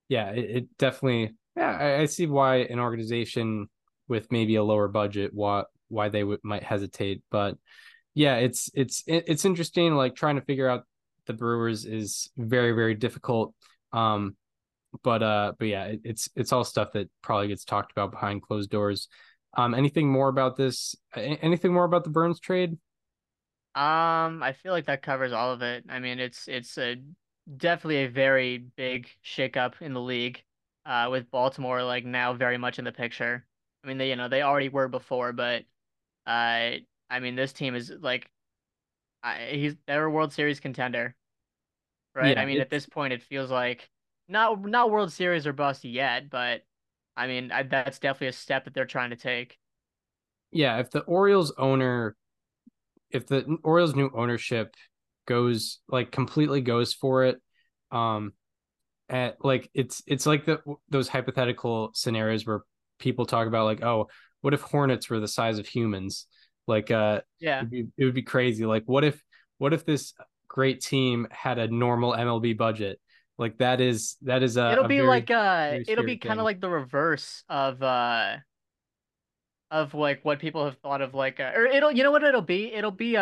yeah, it definitely, yeah, I see why an organization with maybe a lower budget, why they might hesitate, but yeah, it's interesting. Like, trying to figure out the Brewers is very, very difficult. But yeah, it's all stuff that probably gets talked about behind closed doors. Anything more about this? Anything more about the Burnes trade? I feel like that covers all of it. I mean, it's definitely a very big shakeup in the league, with Baltimore, like, now very much in the picture. I mean, they already were before, but I mean, this team is like, they're a World Series contender, right? Yeah, I mean, at this point, it feels like not World Series or bust yet, but I mean, that's definitely a step that they're trying to take. Yeah, if the Orioles' new ownership goes, like, completely goes for it, it's like those hypothetical scenarios where people talk about, like, oh, what if hornets were the size of humans? Like, yeah, it would be crazy. Like, what if this great team had a normal MLB budget? Like, that is a, it'll a be very, like, it'll be kind of like the reverse of like what people have thought of, like, or it'll, you know what it'll be? It'll be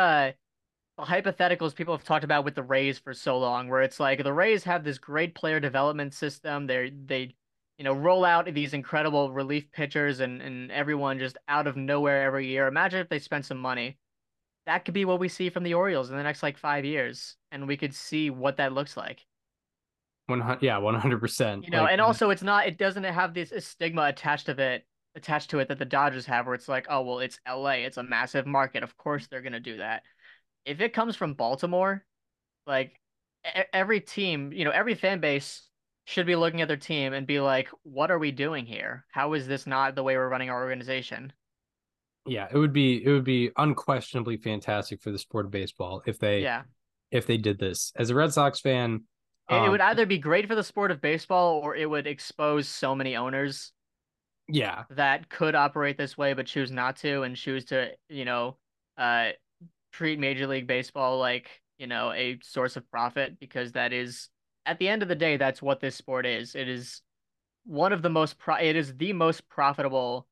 hypotheticals people have talked about with the Rays for so long, where it's like the Rays have this great player development system. They you know, roll out these incredible relief pitchers and everyone just out of nowhere every year. Imagine if they spent some money. That could be what we see from the Orioles in the next, like, 5 years, and we could see what that looks like. 100%. You know, like, and also it doesn't have this stigma attached to it that the Dodgers have, where it's like, oh, well, it's LA, it's a massive market, of course they're going to do that. If it comes from Baltimore, like, every team, you know, every fan base should be looking at their team and be like, what are we doing here? How is this not the way we're running our organization? Yeah, it would be unquestionably fantastic for the sport of baseball if they did this. As a Red Sox fan, it would either be great for the sport of baseball, or it would expose so many owners that could operate this way but choose not to, and choose to, you know, treat Major League Baseball like, you know, a source of profit, because that is, at the end of the day, that's what this sport is. It is the most profitable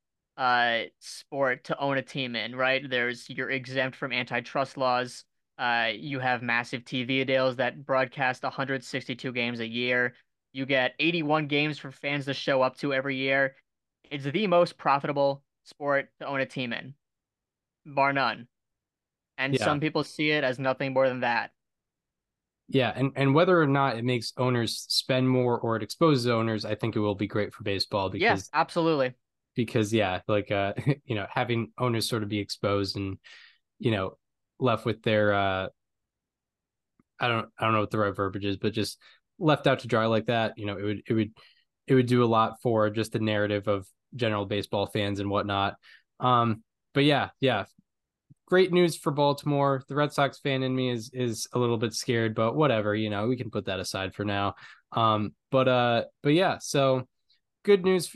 sport to own a team in, right? You're exempt from antitrust laws. You have massive TV deals that broadcast 162 games a year. You get 81 games for fans to show up to every year. It's the most profitable sport to own a team in, bar none. And some people see it as nothing more than that. Yeah, and whether or not it makes owners spend more or it exposes owners, I think it will be great for baseball. Because, yes, absolutely. Because, yeah, like, you know, having owners sort of be exposed and, you know, left with their, I don't know what the right verbiage is, but just left out to dry like that, you know, it would do a lot for just the narrative of general baseball fans and whatnot. But yeah. Great news for Baltimore. The Red Sox fan in me is a little bit scared, but whatever, you know, we can put that aside for now. But yeah, so good news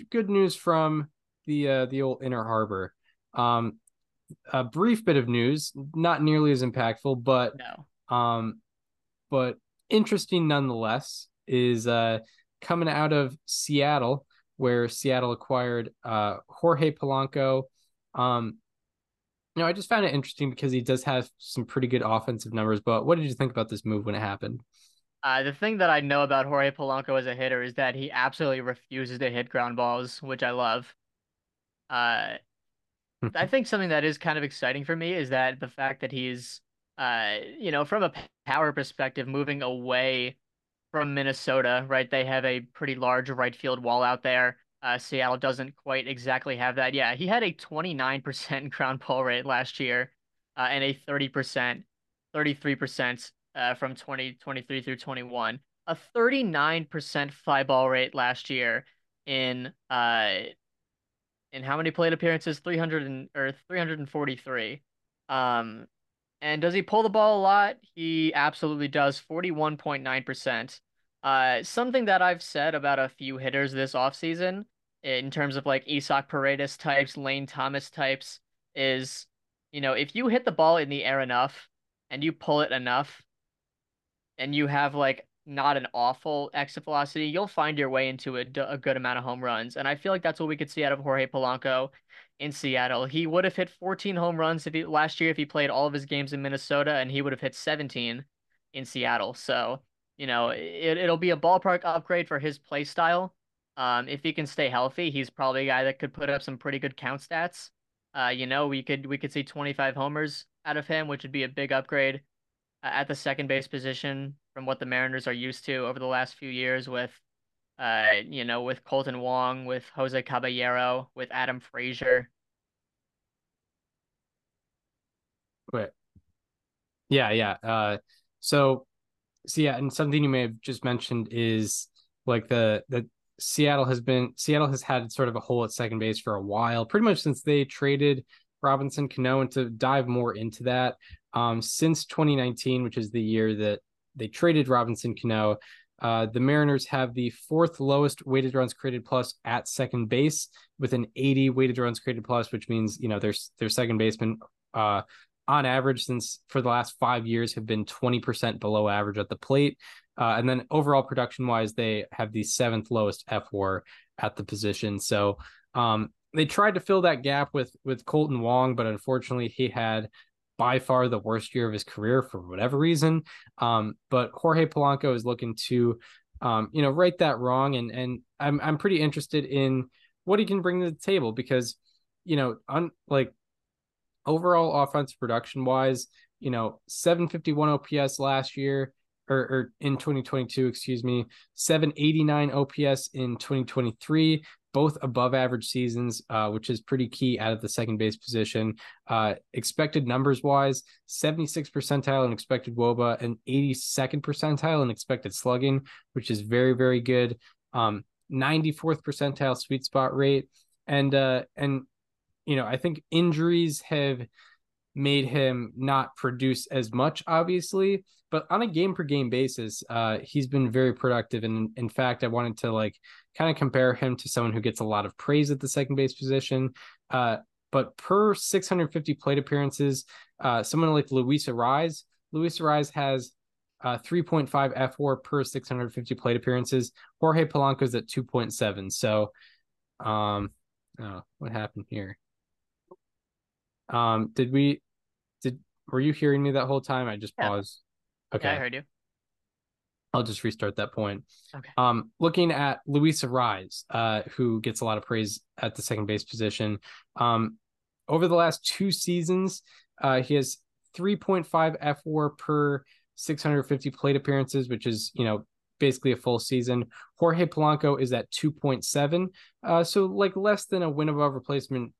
from the old Inner Harbor. A brief bit of news, not nearly as impactful, but no. But interesting nonetheless, is coming out of Seattle, where Seattle acquired Jorge Polanco. No, I just found it interesting because he does have some pretty good offensive numbers, but what did you think about this move when it happened? The thing that I know about Jorge Polanco as a hitter is that he absolutely refuses to hit ground balls, which I love. I think something that is kind of exciting for me is that the fact that he's, you know, from a power perspective, moving away from Minnesota, right? They have a pretty large right field wall out there. Seattle doesn't quite exactly have that. Yeah, he had a 29% ground ball rate last year, and a 33% from 2023 through 21. A 39% fly ball rate last year in how many plate appearances? 343. And does he pull the ball a lot? He absolutely does. 41.9%. Something that I've said about a few hitters this offseason in terms of like Isak Paredes types, Lane Thomas types is, you know, if you hit the ball in the air enough and you pull it enough and you have like not an awful exit velocity, you'll find your way into a good amount of home runs. And I feel like that's what we could see out of Jorge Polanco in Seattle. He would have hit 14 home runs last year if he played all of his games in Minnesota, and he would have hit 17 in Seattle. So, you know, it'll be a ballpark upgrade for his play style. If he can stay healthy, he's probably a guy that could put up some pretty good count stats. You know, we could see 25 homers out of him, which would be a big upgrade at the second base position from what the Mariners are used to over the last few years with, you know, with Colton Wong, with Jose Caballero, with Adam Frazier. Right. Yeah. So yeah, and something you may have just mentioned is like the Seattle has had sort of a hole at second base for a while, pretty much since they traded Robinson Cano. And to dive more into that, since 2019, which is the year that they traded Robinson Cano, the Mariners have the fourth lowest weighted runs created plus at second base with an 80 weighted runs created plus, which means, you know, their second baseman, on average, since for the last 5 years, have been 20% below average at the plate. And then overall production-wise, they have the seventh lowest FWAR at the position. So they tried to fill that gap with Colton Wong, but unfortunately he had by far the worst year of his career for whatever reason. But Jorge Polanco is looking to, you know, right that wrong. And I'm pretty interested in what he can bring to the table because, you know, overall offense production wise, you know, 751 OPS last year or in 2022, excuse me, 789 OPS in 2023, both above average seasons, which is pretty key out of the second base position. Expected numbers wise, 76th percentile in expected WOBA and 82nd percentile in expected slugging, which is very, very good. 94th percentile sweet spot rate. And you know, I think injuries have made him not produce as much, obviously, but on a game per game basis, he's been very productive. And in fact, I wanted to like kind of compare him to someone who gets a lot of praise at the second base position. But per 650 plate appearances, someone like Luis Arraez has 3.5 FWAR per 650 plate appearances. Jorge Polanco's at 2.7. So, oh, what happened here? Were you hearing me that whole time? I just paused. Okay. Yeah, I heard you. I'll just restart that point. Okay. Looking at Luis Arraez, who gets a lot of praise at the second base position. Over the last two seasons, he has 3.5 FWAR per 650 plate appearances, which is, you know, basically a full season. Jorge Polanco is at 2.7. So like less than a win above replacement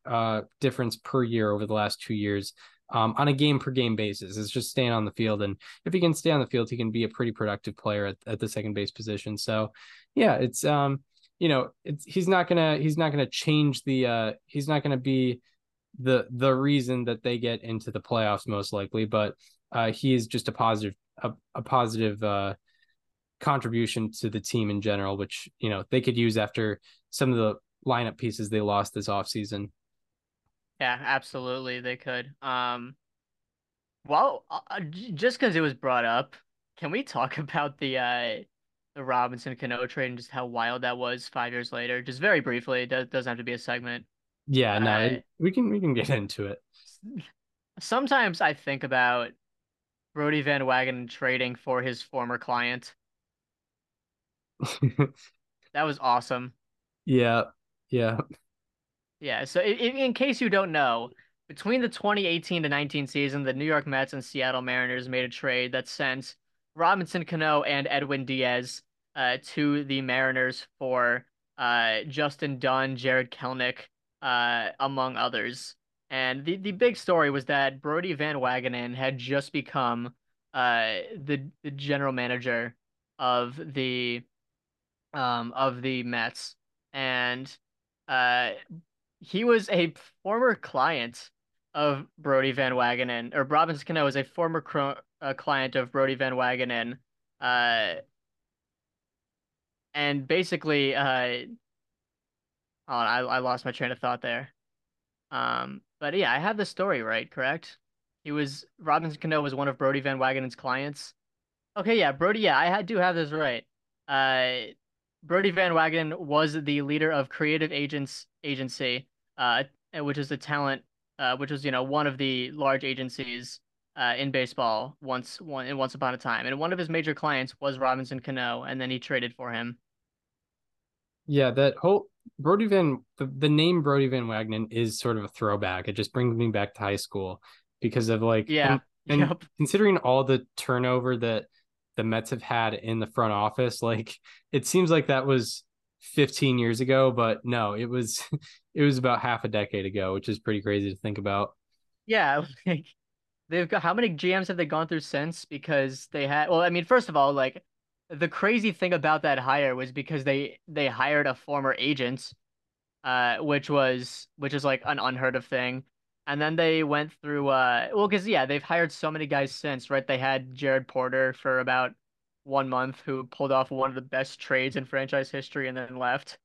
difference per year over the last 2 years on a game per game basis. It's just staying on the field. And if he can stay on the field, he can be a pretty productive player at the second base position. So yeah, it's, you know, it's, he's not going to change the, he's not going to be the reason that they get into the playoffs most likely, but he is just a positive contribution to the team in general, which, you know, they could use after some of the lineup pieces they lost this offseason. Yeah, absolutely. They could. Well, just because it was brought up, can we talk about the Robinson Cano trade and just how wild that was 5 years later? Just very briefly. It doesn't have to be a segment. Yeah, no, we can get into it. Sometimes I think about Brody Van Wagenen trading for his former client. That was awesome. Yeah. Yeah, so in case you don't know, between the 2018-19 season, the New York Mets and Seattle Mariners made a trade that sent Robinson Cano and Edwin Diaz to the Mariners for Justin Dunn, Jarred Kelenic, among others. And the big story was that Brody Van Wagenen had just become the general manager of the Mets, and he was a former client of Brody Van Wagenen, or Robinson Cano was a former client of Brody Van Wagenen, and basically, I lost my train of thought there. But yeah, I had the story right, correct? He was Robinson Cano was one of Brody Van Wagenen's clients. Okay, yeah, Brody. Yeah, I do have this right. Brody Van Wagenen was the leader of Creative Agents Agency, which is the talent, which was one of the large agencies in baseball once upon a time, and one of his major clients was Robinson Cano, and then he traded for him. Yeah, that whole Brody Van, the name Brody Van Wagenen is sort of a throwback. It just brings me back to high school because of and considering all the turnover that the Mets have had in the front office, like it seems like that was 15 years ago, but no, it was about half a decade ago, which is pretty crazy to think about. Yeah. Like they've got, how many GMs have they gone through since? Because they had, well, I mean, first of all, like, the crazy thing about that hire was because they hired a former agent, which is like an unheard of thing. And then they went through, they've hired so many guys since, right? They had Jared Porter for about 1 month, who pulled off one of the best trades in franchise history and then left.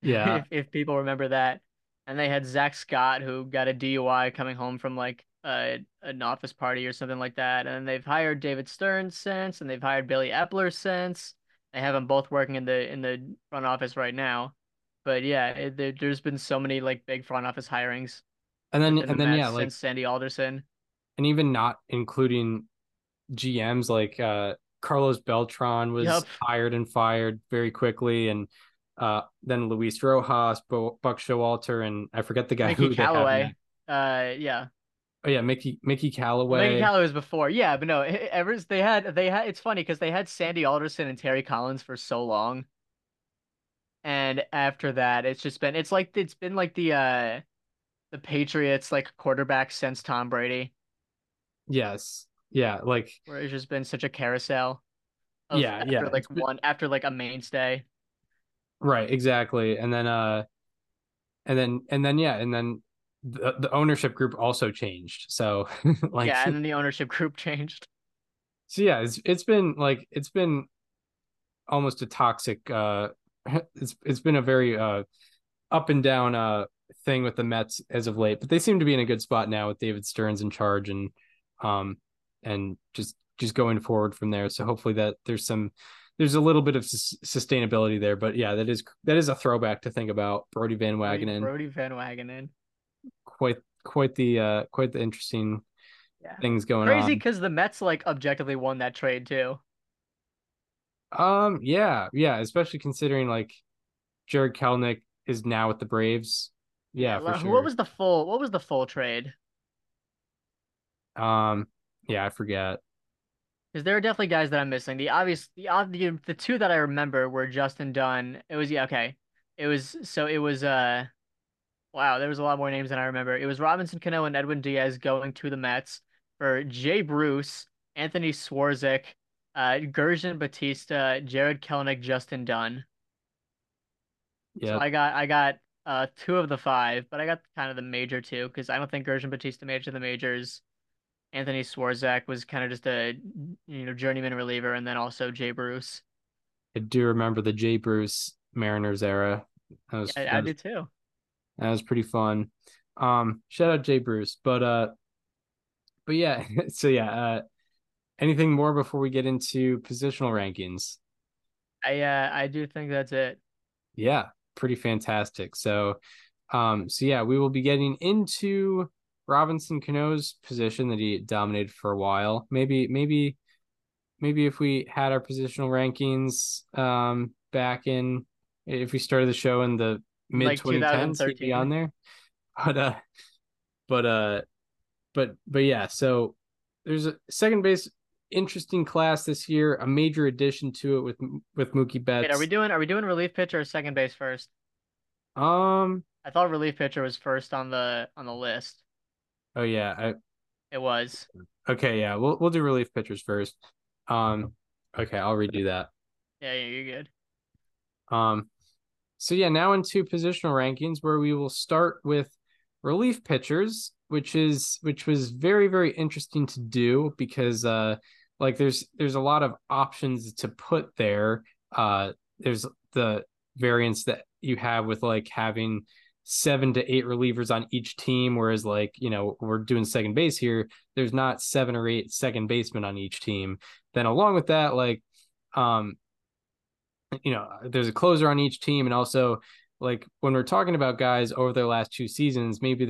Yeah. if people remember that. And they had Zach Scott, who got a DUI coming home from like an office party or something like that. And they've hired David Stern since, and they've hired Billy Epler since. They have them both working in the front office right now. But yeah, there's been so many like big front office hirings. And then Sandy Alderson, and even not including GMs like Carlos Beltran was hired and fired very quickly, and then Luis Rojas, Buck Showalter, and I forget the guy Mickey Callaway. Mickey Callaway. Mickey Callaway was before. Yeah, but no, they had it's funny because they had Sandy Alderson and Terry Collins for so long. And after that, it's been like the Patriots like quarterback since Tom Brady. Yes. Yeah. Like where it's just been such a carousel. After a mainstay. Right. Exactly. And then, the ownership group also changed. So and then the ownership group changed. So yeah, it's been almost a toxic, it's been a very up and down thing with the Mets as of late, but they seem to be in a good spot now with David Stearns in charge and just going forward from there. So hopefully that there's a little bit of sustainability there, but yeah, that is a throwback to think about Brody Van Wagenen. Brody Van Wagenen. Quite the interesting things going on. Crazy because the Mets like objectively won that trade too. Yeah, especially considering like Jarred Kelenic is now with the Braves. Yeah, for sure. What was the full trade? I forget. Because there are definitely guys that I'm missing. The two that I remember were Justin Dunn. Wow, there was a lot more names than I remember. It was Robinson Cano and Edwin Diaz going to the Mets for Jay Bruce, Anthony Swarzik, Gerson Batista, Jarred Kelenic, Justin Dunn. Yeah, so I got two of the five, but I got kind of the major two because I don't think Gerson Batista made it to the majors. Anthony Swarzik was kind of just a journeyman reliever, and then also Jay Bruce. I do remember the Jay Bruce Mariners era. I do too. That was pretty fun. Shout out Jay Bruce, but yeah, so yeah. Anything more before we get into positional rankings? I do think that's it. Yeah, pretty fantastic. So yeah, we will be getting into Robinson Cano's position that he dominated for a while. Maybe if we had our positional rankings back in, if we started the show in the mid-2010s like he'd be on there. But yeah, so there's a second base interesting class this year, a major addition to it with Mookie Betts. Wait, are we doing relief pitcher or second base first? I thought relief pitcher was first on the list. Oh yeah, it was. Okay, yeah, we'll do relief pitchers first. Okay, I'll redo that. Yeah, you're good. So yeah, now into positional rankings where we will start with relief pitchers, which was very, very interesting to do because there's a lot of options to put there. There's the variance that you have with like having 7 to 8 relievers on each team, whereas we're doing second base here. There's not 7 or 8 second basemen on each team. Then along with that, there's a closer on each team, and also like when we're talking about guys over their last 2 seasons, maybe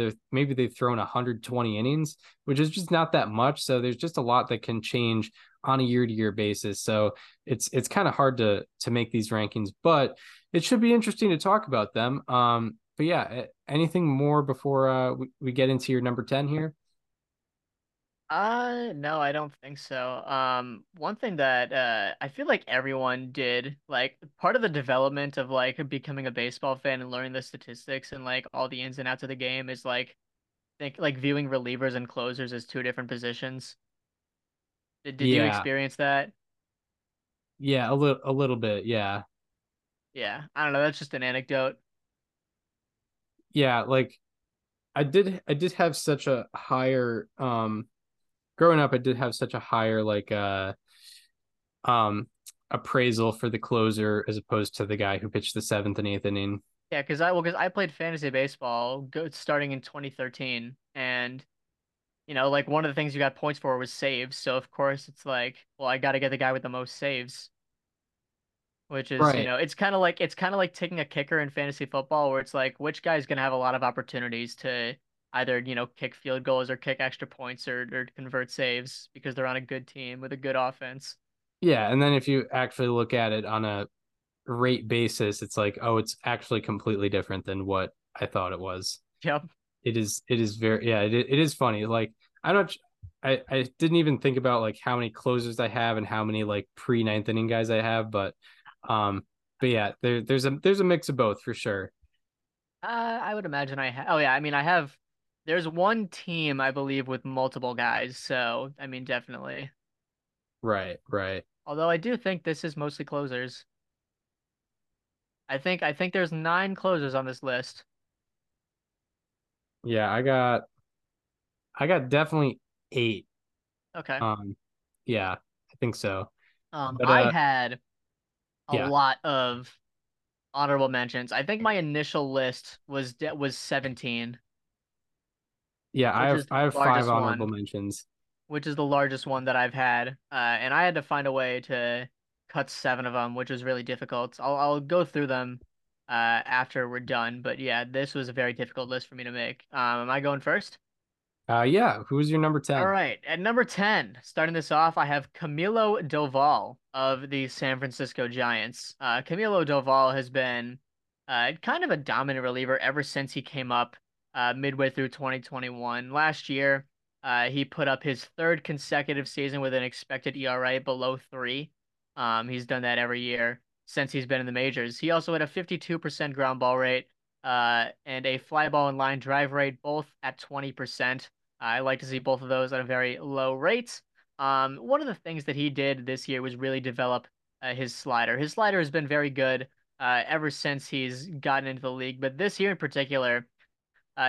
they've thrown 120 innings, which is just not that much. So there's just a lot that can change on a year-to-year basis. So it's kind of hard to make these rankings, but it should be interesting to talk about them. But yeah, anything more before we get into your number 10 here? No, I don't think so. One thing that I feel like everyone did, like part of the development of like becoming a baseball fan and learning the statistics and like all the ins and outs of the game is like think like viewing relievers and closers as 2 different positions. Did you experience that? Yeah, a little bit, yeah. Yeah, I don't know, that's just an anecdote. Yeah, like I did have such a higher growing up, I did have such a higher appraisal for the closer as opposed to the guy who pitched the 7th and 8th inning. Yeah, because I played fantasy baseball starting in 2013, and one of the things you got points for was saves. So of course it's like, well, I got to get the guy with the most saves, which is right. It's kind of like taking a kicker in fantasy football, where it's like which guy's going to have a lot of opportunities to either kick field goals or kick extra points or convert saves because they're on a good team with a good offense. Yeah, and then if you actually look at it on a rate basis, it's like, oh, it's actually completely different than what I thought it was. Yep. It is very, yeah, it is funny. Like I didn't even think about like how many closers I have and how many like pre-9th inning guys I have, but yeah, there's a mix of both for sure. I would imagine I have. Oh yeah, I mean there's one team I believe with multiple guys, so I mean definitely. Right. Although I do think this is mostly closers. I think there's 9 closers on this list. Yeah, I got definitely 8. Okay. Yeah, I think so. But, I had a lot of honorable mentions. I think my initial list was 17. Yeah, I have 5 honorable mentions, which is the largest one that I've had. And I had to find a way to cut 7 of them, which was really difficult. I'll go through them after we're done, but yeah, this was a very difficult list for me to make. Am I going first? Yeah, who's your number 10? All right, at number 10, starting this off, I have Camilo Doval of the San Francisco Giants. Camilo Doval has been kind of a dominant reliever ever since he came up midway through 2021. Last year, he put up his 3rd consecutive season with an expected ERA below 3. He's done that every year since he's been in the majors. He also had a 52% ground ball rate and a fly ball and line drive rate, both at 20%. I like to see both of those at a very low rate. One of the things that he did this year was really develop his slider. His slider has been very good ever since he's gotten into the league, but this year in particular,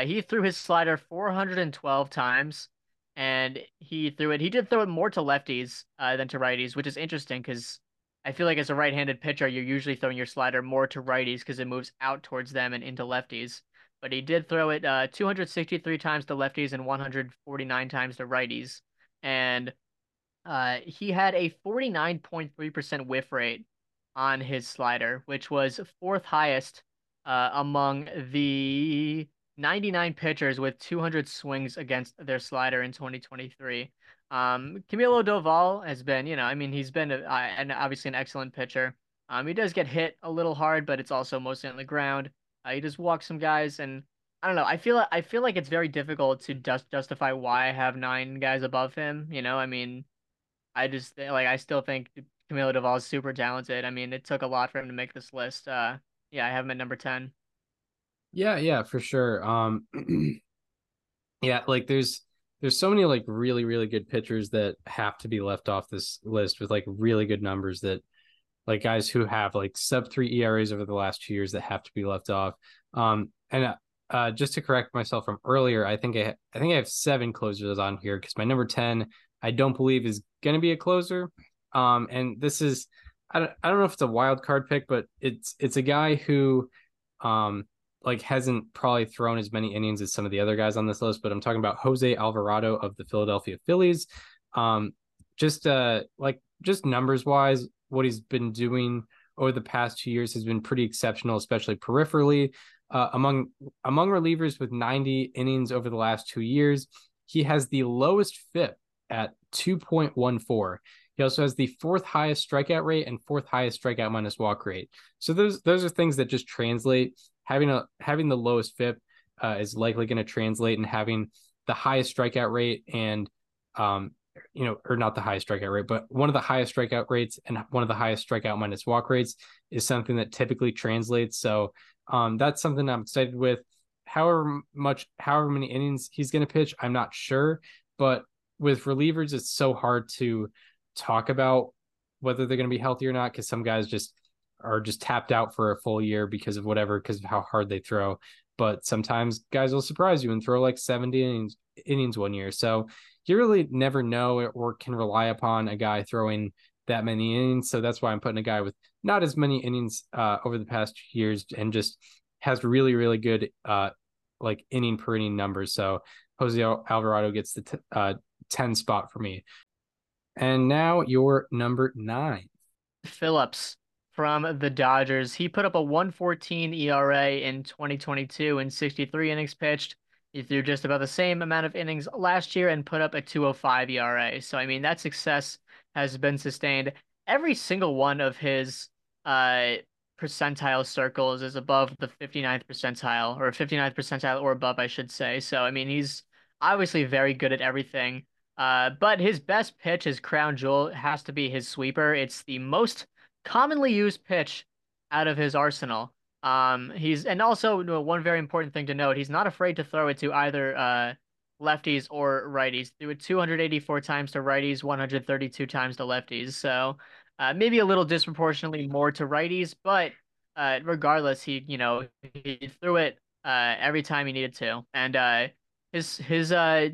he threw his slider 412 times, and he did throw it more to lefties than to righties, which is interesting because I feel like as a right-handed pitcher, you're usually throwing your slider more to righties because it moves out towards them and into lefties. But he did throw it 263 times to lefties and 149 times to righties. And he had a 49.3% whiff rate on his slider, which was 4th highest among the 99 pitchers with 200 swings against their slider in 2023. Camilo Doval has been, he's been obviously an excellent pitcher. He does get hit a little hard, but it's also mostly on the ground. He just walked some guys, and I don't know. I feel like it's very difficult to justify why I have 9 guys above him. You know, I mean, I still think Camilo Duvall is super talented. I mean, it took a lot for him to make this list. Yeah, I have him at number 10. Yeah, for sure. Yeah, like there's so many like really, really good pitchers that have to be left off this list with like really good numbers, that like guys who have like sub-3 ERAs over the last 2 years that have to be left off. And just to correct myself from earlier, I think I have 7 closers on here, because my number 10, I don't believe is going to be a closer. And this is, I don't know if it's a wild card pick, but it's a guy who, like hasn't probably thrown as many innings as some of the other guys on this list, but I'm talking about Jose Alvarado of the Philadelphia Phillies. Just numbers wise, what he's been doing over the past 2 years has been pretty exceptional, especially peripherally. Among relievers with 90 innings over the last 2 years, he has the lowest FIP at 2.14. He also has the 4th highest strikeout rate and 4th highest strikeout minus walk rate. So those are things that just translate. Having the lowest FIP is likely going to translate, and having the highest strikeout rate and or not the highest strikeout rate, but one of the highest strikeout rates and one of the highest strikeout minus walk rates is something that typically translates. So that's something I'm excited with. However many innings he's going to pitch, I'm not sure, but with relievers, it's so hard to talk about whether they're going to be healthy or not, because some guys just are just tapped out for a full year because of how hard they throw. But sometimes guys will surprise you and throw like 70 innings 1 year. So you really never know or can rely upon a guy throwing that many innings. So that's why I'm putting a guy with not as many innings over the past 2 years, and just has really, really good like inning per inning numbers. So Jose Alvarado gets the 10 spot for me. And now your number 9. Phillips from the Dodgers. He put up a 1.14 ERA in 2022 in 63 innings pitched. He threw just about the same amount of innings last year and put up a 2.05 ERA. So, I mean, that success has been sustained. Every single one of his percentile circles is above the 59th percentile or above, I should say. So, I mean, he's obviously very good at everything. But his best pitch, his crown jewel, has to be his sweeper. It's the most commonly used pitch out of his arsenal. One very important thing to note, he's not afraid to throw it to either lefties or righties. Threw it 284 times to righties, 132 times to lefties. So maybe a little disproportionately more to righties, but regardless, he threw it every time he needed to. And his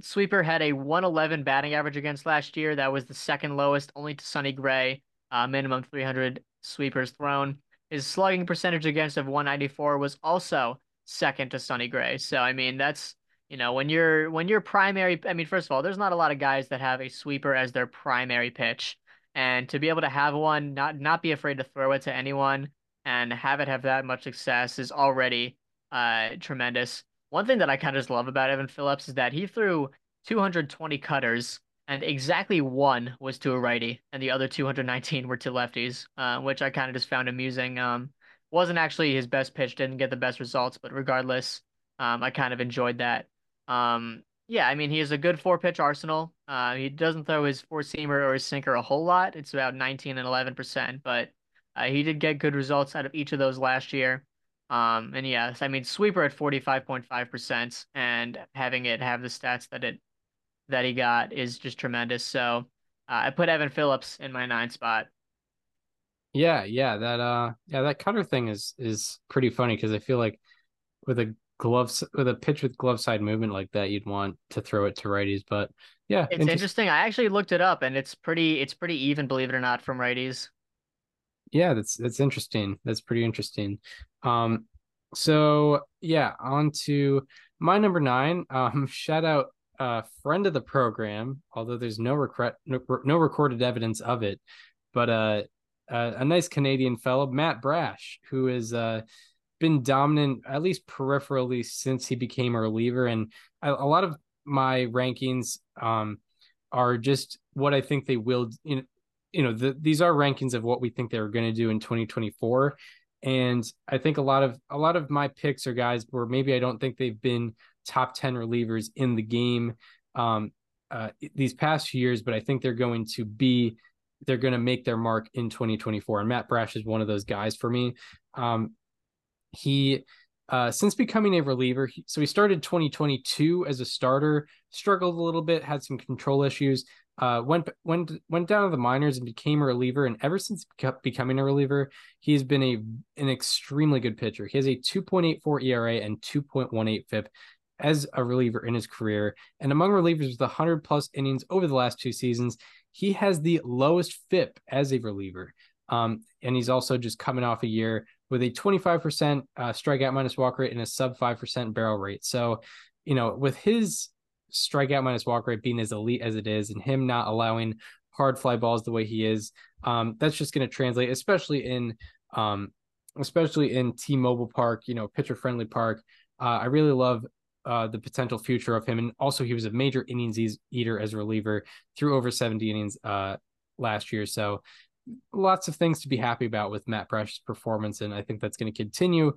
sweeper had a 111 batting average against last year. That was the second lowest, only to Sonny Gray. Minimum 300 sweepers thrown. His slugging percentage against of 194 was also second to Sonny Gray. So, I mean, that's, when your primary, I mean, first of all, there's not a lot of guys that have a sweeper as their primary pitch, and to be able to have one, not be afraid to throw it to anyone and have that much success is already tremendous. One thing that I kind of just love about Evan Phillips is that he threw 220 cutters, and exactly one was to a righty, and the other 219 were to lefties, which I kind of just found amusing. Wasn't actually his best pitch, didn't get the best results, but regardless, I kind of enjoyed that. I mean, he has a good 4-pitch arsenal. He doesn't throw his 4-seamer or his sinker a whole lot. It's about 19 and 11%, but he did get good results out of each of those last year. Sweeper at 45.5% and having it have the stats that he got is just tremendous. So I put Evan Phillips in my 9 spot. That cutter thing is pretty funny, because I feel like with a pitch with glove side movement like that, you'd want to throw it to righties. But yeah, it's interesting. I actually looked it up, and it's pretty even, believe it or not, from righties. Yeah, that's interesting. That's pretty interesting. So yeah, on to my number 9. Shout out friend of the program, although there's no recorded evidence of it, but a nice Canadian fellow, Matt Brash, who has been dominant, at least peripherally, since he became a reliever. And a lot of my rankings are just what I think they will, these are rankings of what we think they're going to do in 2024. And I think a lot of my picks are guys where maybe I don't think they've been top 10 relievers in the game these past few years, but I think they're going to make their mark in 2024. And Matt Brash is one of those guys for me. Since becoming a reliever, he started 2022 as a starter, struggled a little bit, had some control issues, went down to the minors and became a reliever. And ever since becoming a reliever, he's been an extremely good pitcher. He has a 2.84 ERA and 2.18 FIP as a reliever in his career. And among relievers with 100 plus innings over the last two seasons, he has the lowest FIP as a reliever. And he's also just coming off a year with a 25% strikeout minus walk rate and a sub 5% barrel rate. So, with his strikeout minus walk rate being as elite as it is and him not allowing hard fly balls the way he is, that's just going to translate, especially in T-Mobile Park, pitcher-friendly park. I really love the potential future of him. And also he was a major innings eater as a reliever through over 70 innings last year. So, lots of things to be happy about with Matt Brash's performance. And I think that's going to continue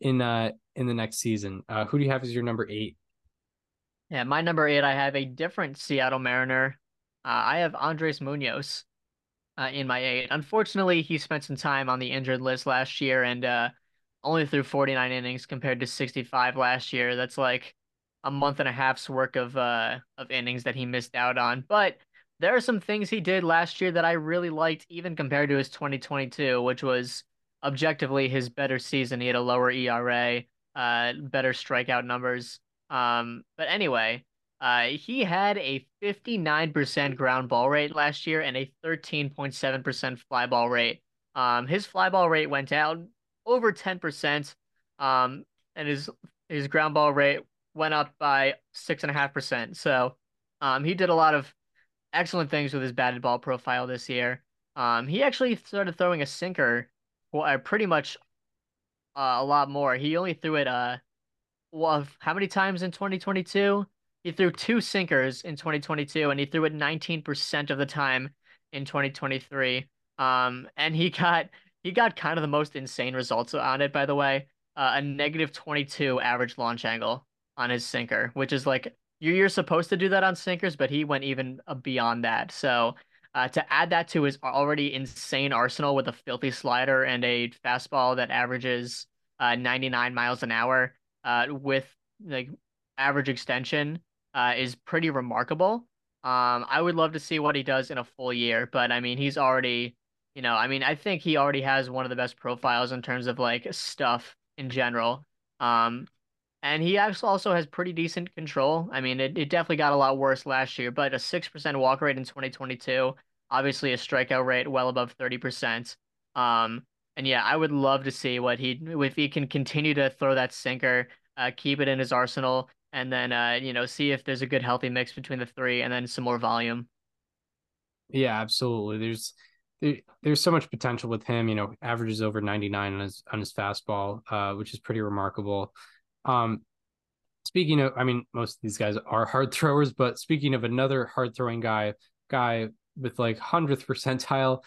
in the next season. Who do you have as your number 8? Yeah, my number 8, I have a different Seattle Mariner. I have Andrés Munoz in my 8. Unfortunately, he spent some time on the injured list last year and only threw 49 innings compared to 65 last year. That's like a month and a half's work of innings that he missed out on. But there are some things he did last year that I really liked, even compared to his 2022, which was objectively his better season. He had a lower ERA, better strikeout numbers. But anyway, he had a 59% ground ball rate last year and a 13.7% fly ball rate. His fly ball rate went out over 10%, and his ground ball rate went up by 6.5%. So he did a lot of excellent things with his batted ball profile this year. He actually started throwing a sinker, pretty much a lot more. He only threw it how many times in 2022? He threw 2 sinkers in 2022, and he threw it 19% of the time in 2023. And he got kind of the most insane results on it, by the way. A negative 22 average launch angle on his sinker, which is like, you're supposed to do that on sinkers, but he went even beyond that. So to add that to his already insane arsenal with a filthy slider and a fastball that averages 99 miles an hour with average extension is pretty remarkable. I would love to see what he does in a full year, but I mean, he's already, I think he already has one of the best profiles in terms of stuff in general. And he also has pretty decent control. I mean, it definitely got a lot worse last year, but a 6% walk rate in 2022, obviously a strikeout rate well above 30%. And yeah, I would love to see if he can continue to throw that sinker, keep it in his arsenal, and then, see if there's a good healthy mix between the three and then some more volume. Yeah, absolutely. There's so much potential with him, averages over 99 on his fastball, which is pretty remarkable. Speaking of, most of these guys are hard throwers, but speaking of another hard throwing guy with 100th percentile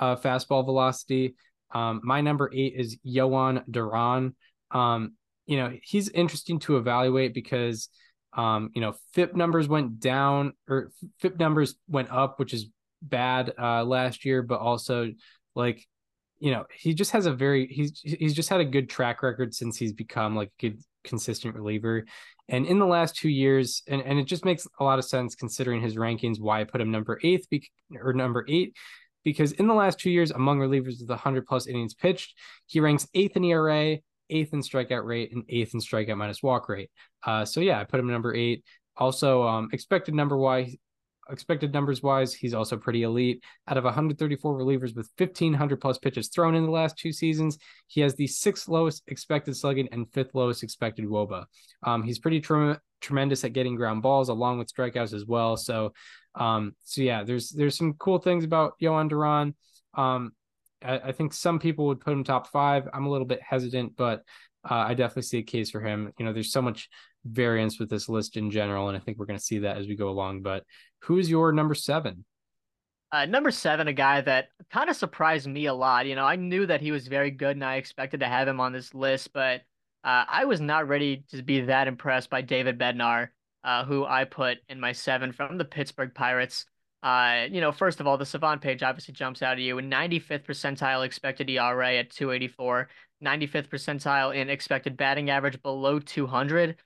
fastball velocity, my number 8 is Yohan Duran. He's interesting to evaluate because, FIP numbers went up, which is bad last year, but also he just has he's just had a good track record since he's become a good consistent reliever. And in the last 2 years, and it just makes a lot of sense considering his rankings, why I put him number eight, because in the last 2 years among relievers with 100 plus innings pitched, he ranks 8th in ERA, 8th in strikeout rate, and 8th in strikeout minus walk rate. So yeah, I put him number 8. Also, expected numbers wise, he's also pretty elite. Out of 134 relievers with 1,500 plus pitches thrown in the last two seasons, he has the 6th lowest expected slugging and 5th lowest expected WOBA. He's pretty tremendous at getting ground balls along with strikeouts as well. So, yeah, there's some cool things about Yohan Duran. I think some people would put him top 5. I'm a little bit hesitant, but I definitely see a case for him. There's so much variance with this list in general, and I think we're going to see that as we go along. But who is your number 7? Number seven, a guy that kind of surprised me a lot. You know, I knew that he was very good and I expected to have him on this list, but I was not ready to be that impressed by David Bednar, who I put in my seven from the Pittsburgh Pirates. You know, first of all, the Savant page obviously jumps out at you. A 95th percentile expected ERA at 284, 95th percentile in expected batting average below 200.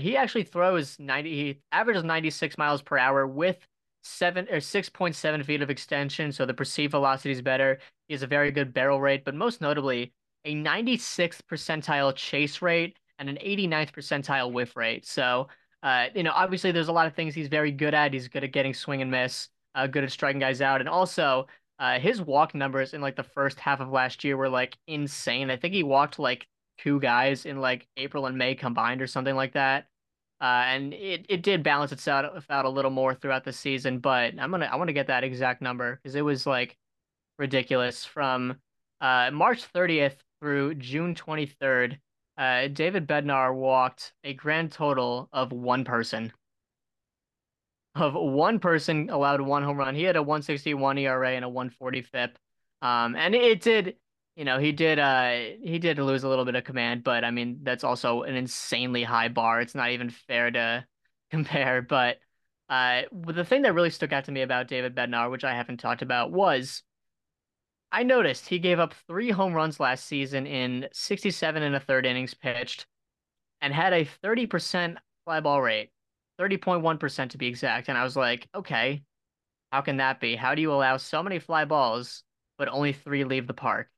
He actually throws 90, he averages 96 miles per hour with 6.7 feet of extension, so the perceived velocity is better. He has a very good barrel rate, but most notably, a 96th percentile chase rate and an 89th percentile whiff rate. So, you know, obviously there's a lot of things he's very good at. He's good at getting swing and miss, good at striking guys out. And also his walk numbers in like the first half of last year were like insane. I think he walked like two guys in like April and May combined or something like that. And it did balance itself out a little more throughout the season, but I want to get that exact number because it was like ridiculous from March 30th through June 23rd. David Bednar walked a grand total of one person. Allowed one home run. He had a 1.61 ERA and a 1.40 FIP. And it did, you know, he did lose a little bit of command, but I mean, that's also an insanely high bar. It's not even fair to compare. But the thing that really stuck out to me about David Bednar, which I haven't talked about, was I noticed he gave up 3 home runs last season in 67 1/3 innings pitched and had a 30% fly ball rate, 30.1% to be exact. And I was like, okay, how can that be? How do you allow so many fly balls, but only 3 leave the park?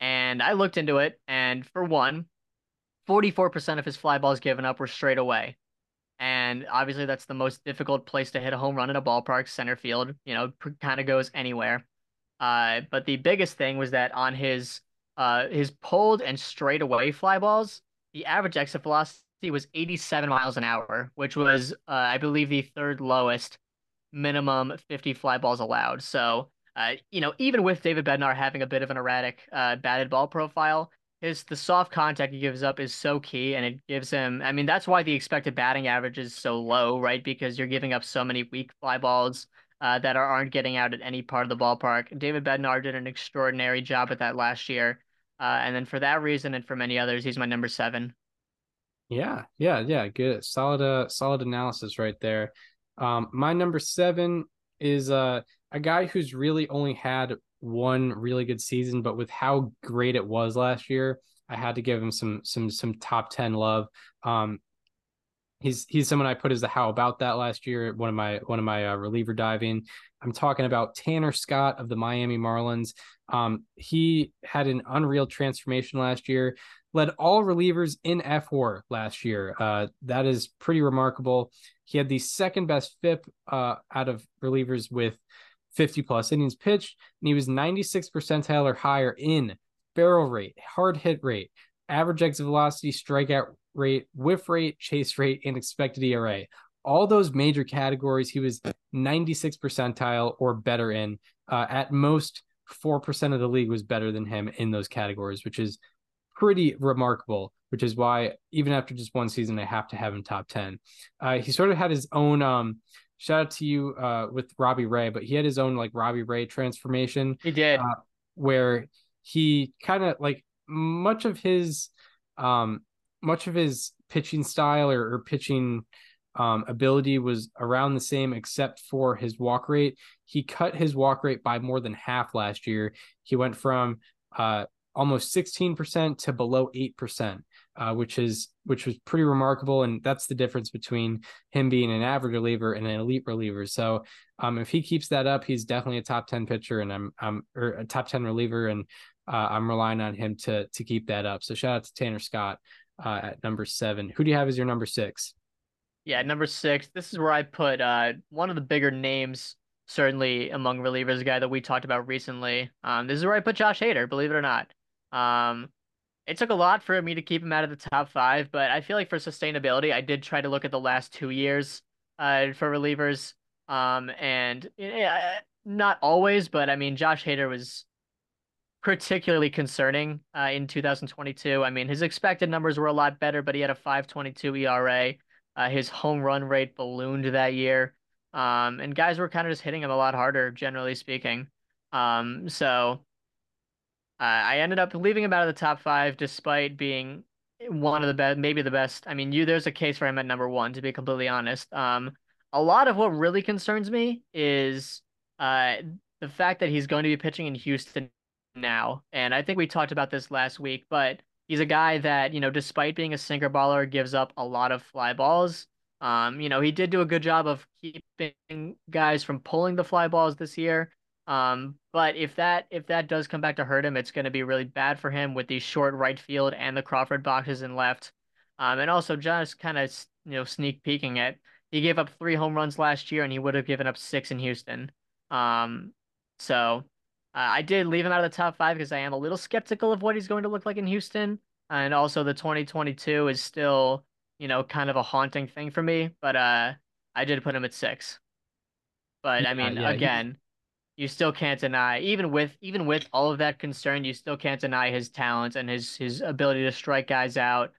And I looked into it. And for one, 44% of his fly balls given up were straight away. And obviously that's the most difficult place to hit a home run in a ballpark, center field, you know, kind of goes anywhere. But the biggest thing was that on his pulled and straightaway fly balls, the average exit velocity was 87 miles an hour, which was, I believe, the third lowest minimum 50 fly balls allowed. So, you know, even with David Bednar having a bit of an erratic batted ball profile, the soft contact he gives up is so key, and it gives him. I mean, that's why the expected batting average is so low, right? Because you're giving up so many weak fly balls that aren't getting out at any part of the ballpark. David Bednar did an extraordinary job at that last year. And then for that reason and for many others, he's my number 7. Yeah. Good. Solid analysis right there. My number 7 is a guy who's really only had one really good season, but with how great it was last year, I had to give him some top 10 love. He's someone I put as the how about that last year, one of my reliever diving. I'm talking about Tanner Scott of the Miami Marlins. He had an unreal transformation last year, led all relievers in F4 last year. That is pretty remarkable. He had the second best FIP out of relievers with 50 plus innings pitched, and he was 96th percentile or higher in barrel rate, hard hit rate, average exit velocity, strikeout rate, whiff rate, chase rate, and expected ERA. All those major categories, he was 96th percentile or better in. At most, 4% of the league was better than him in those categories, which is pretty remarkable, which is why even after just one season, I have to have him top 10. He sort of had his own, shout out to you with Robbie Ray, but he had his own like Robbie Ray transformation. He did. Where he kind of like much of his pitching style or pitching ability was around the same, except for his walk rate. He cut his walk rate by more than half last year. He went from almost 16% to below 8%, which was pretty remarkable. And that's the difference between him being an average reliever and an elite reliever. So if he keeps that up, he's definitely a top 10 pitcher, and or a top 10 reliever. And I'm relying on him to keep that up. So shout out to Tanner Scott at number 7. Who do you have as your number 6? Yeah, number 6. This is where I put one of the bigger names, certainly among relievers, a guy that we talked about recently. This is where I put Josh Hader, believe it or not. It took a lot for me to keep him out of the top 5, but I feel like for sustainability, I did try to look at the last 2 years for relievers. And not always, but I mean, Josh Hader was particularly concerning in 2022. I mean, his expected numbers were a lot better, but he had a 5.22 ERA. His home run rate ballooned that year. And guys were kind of just hitting him a lot harder, generally speaking. So I ended up leaving him out of the top five, despite being one of the best, maybe the best. I mean, there's a case for him at number one, to be completely honest. A lot of what really concerns me is the fact that he's going to be pitching in Houston now. And I think we talked about this last week, but he's a guy that, you know, despite being a sinker baller, gives up a lot of fly balls. You know, he did do a good job of keeping guys from pulling the fly balls this year. But if that does come back to hurt him, it's going to be really bad for him with the short right field and the Crawford boxes in left. And also just kind of, you know, sneak peeking at, he gave up 3 home runs last year and he would have given up 6 in Houston. So I did leave him out of the top 5 because I am a little skeptical of what he's going to look like in Houston. And also the 2022 is still, you know, kind of a haunting thing for me, but I did put him at 6. But I mean, you still can't deny, even with all of that concern, you still can't deny his talent and his ability to strike guys out.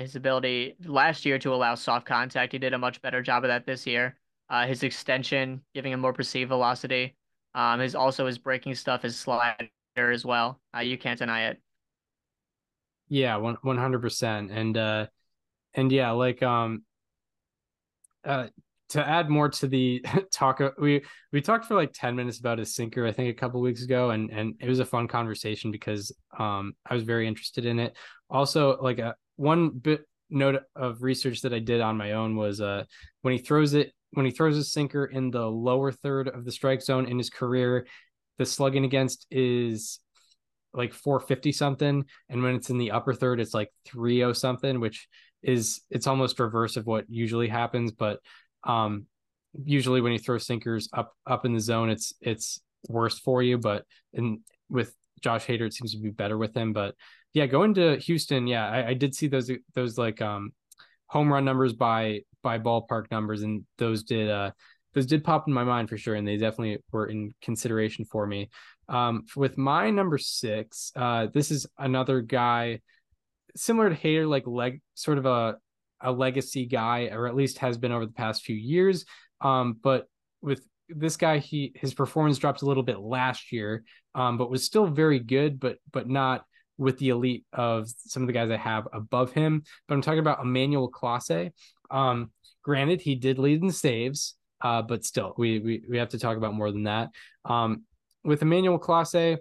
His ability last year to allow soft contact, he did a much better job of that this year. His extension, giving him more perceived velocity. His breaking stuff, his slider as well. You can't deny it. Yeah, 100%. And to add more to the talk, we talked for like 10 minutes about his sinker, I think a couple of weeks ago. And it was a fun conversation because I was very interested in it. Also, like one bit note of research that I did on my own was when he throws his sinker in the lower third of the strike zone in his career, the slugging against is like 450 something. And when it's in the upper third, it's like 3-0 something, which it's almost reverse of what usually happens. But usually when you throw sinkers up in the zone, it's worse for you. But with Josh Hader, it seems to be better with him. But yeah, going to Houston. Yeah. I did see those like home run numbers by ballpark numbers. And those did pop in my mind for sure. And they definitely were in consideration for me. With my number 6, this is another guy similar to Hader, like sort of a legacy guy, or at least has been over the past few years. But with this guy, his performance dropped a little bit last year, but was still very good, but not with the elite of some of the guys I have above him. But I'm talking about Emmanuel Clase. Granted, he did lead in saves, but still, we have to talk about more than that. With Emmanuel Clase,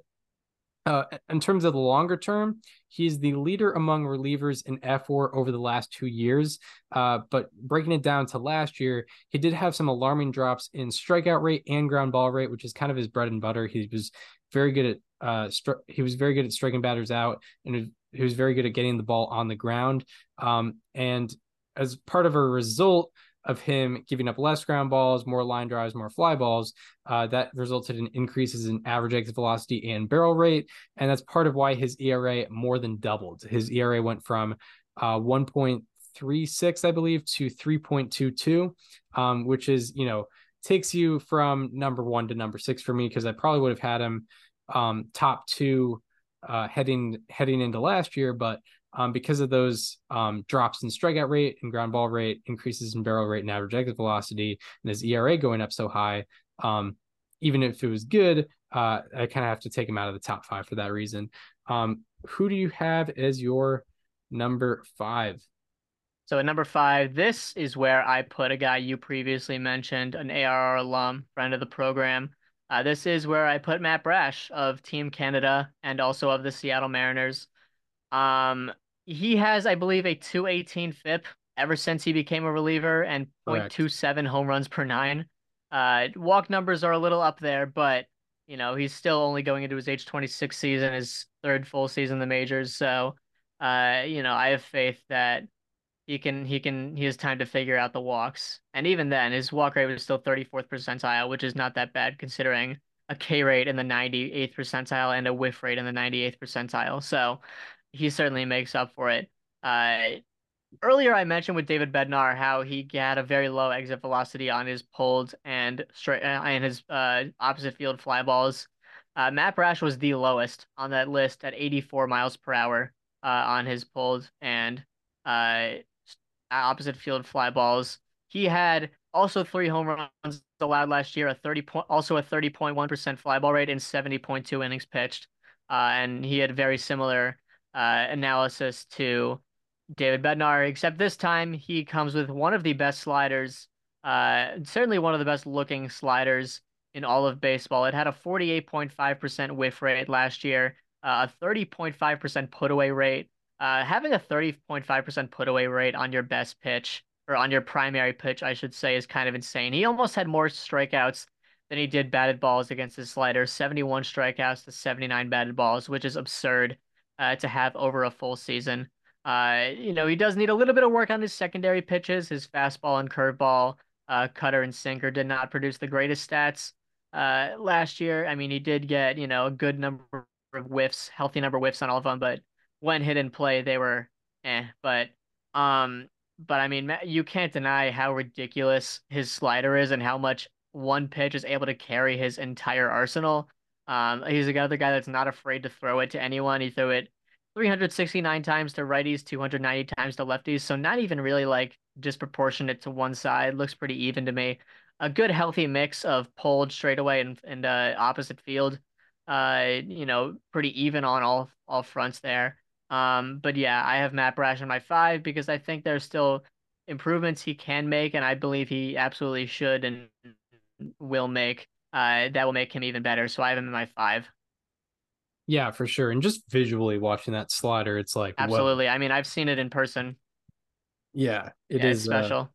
in terms of the longer term, he's the leader among relievers in F4 over the last 2 years. But breaking it down to last year, he did have some alarming drops in strikeout rate and ground ball rate, which is kind of his bread and butter. He was very good at striking batters out, and he was very good at getting the ball on the ground. And as part of a result of him giving up less ground balls, more line drives, more fly balls, that resulted in increases in average exit velocity and barrel rate. And that's part of why his ERA more than doubled. His ERA went from 1.36, I believe, to 3.22, which is, you know, takes you from number 1 to number 6 for me, because I probably would have had him top 2 heading into last year. But because of those drops in strikeout rate and ground ball rate, increases in barrel rate and average exit velocity, and his ERA going up so high, even if it was good, I kind of have to take him out of the top 5 for that reason. Who do you have as your number 5? So at number 5, this is where I put a guy you previously mentioned, an ARR alum, friend of the program. This is where I put Matt Brash of Team Canada and also of the Seattle Mariners. He has, I believe, a 218 FIP ever since he became a reliever and 0.27 home runs per 9. Walk numbers are a little up there, but you know, he's still only going into his age 26 season, his 3rd full season in the majors. So, you know, I have faith that he has time to figure out the walks. And even then, his walk rate was still 34th percentile, which is not that bad considering a K rate in the 98th percentile and a whiff rate in the 98th percentile. So he certainly makes up for it. Earlier, I mentioned with David Bednar how he had a very low exit velocity on his pulled and straight and his opposite field fly balls. Matt Brash was the lowest on that list at 84 miles per hour on his pulled and opposite field fly balls. He had also 3 home runs allowed last year, also a 30.1% fly ball rate in 70.2 innings pitched. And he had very similar analysis to David Bednar, except this time he comes with one of the best sliders, certainly one of the best looking sliders in all of baseball. It had a 48.5% whiff rate last year, a 30.5% put away rate. Having a 30.5% put away rate on your best pitch, or on your primary pitch, I should say, is kind of insane. He almost had more strikeouts than he did batted balls against his slider, 71 strikeouts to 79 batted balls, which is absurd to have over a full season. He does need a little bit of work on his secondary pitches. His fastball and curveball, cutter and sinker did not produce the greatest stats last year. I mean, he did get, a good number of whiffs, healthy number of whiffs on all of them, but when hit in play, they were But I mean, you can't deny how ridiculous his slider is and how much one pitch is able to carry his entire arsenal. He's another guy that's not afraid to throw it to anyone. He threw it 369 times to righties, 290 times to lefties. So not even really disproportionate to one side. Looks pretty even to me. A good healthy mix of pulled straightaway and opposite field. Pretty even on all fronts there. But yeah, I have Matt Brash in my 5 because I think there's still improvements he can make, and I believe he absolutely should and will make. That will make him even better. So I have him in my 5. Yeah, for sure. And just visually watching that slider, it's like absolutely. Whoa. I mean, I've seen it in person. Yeah, it's special.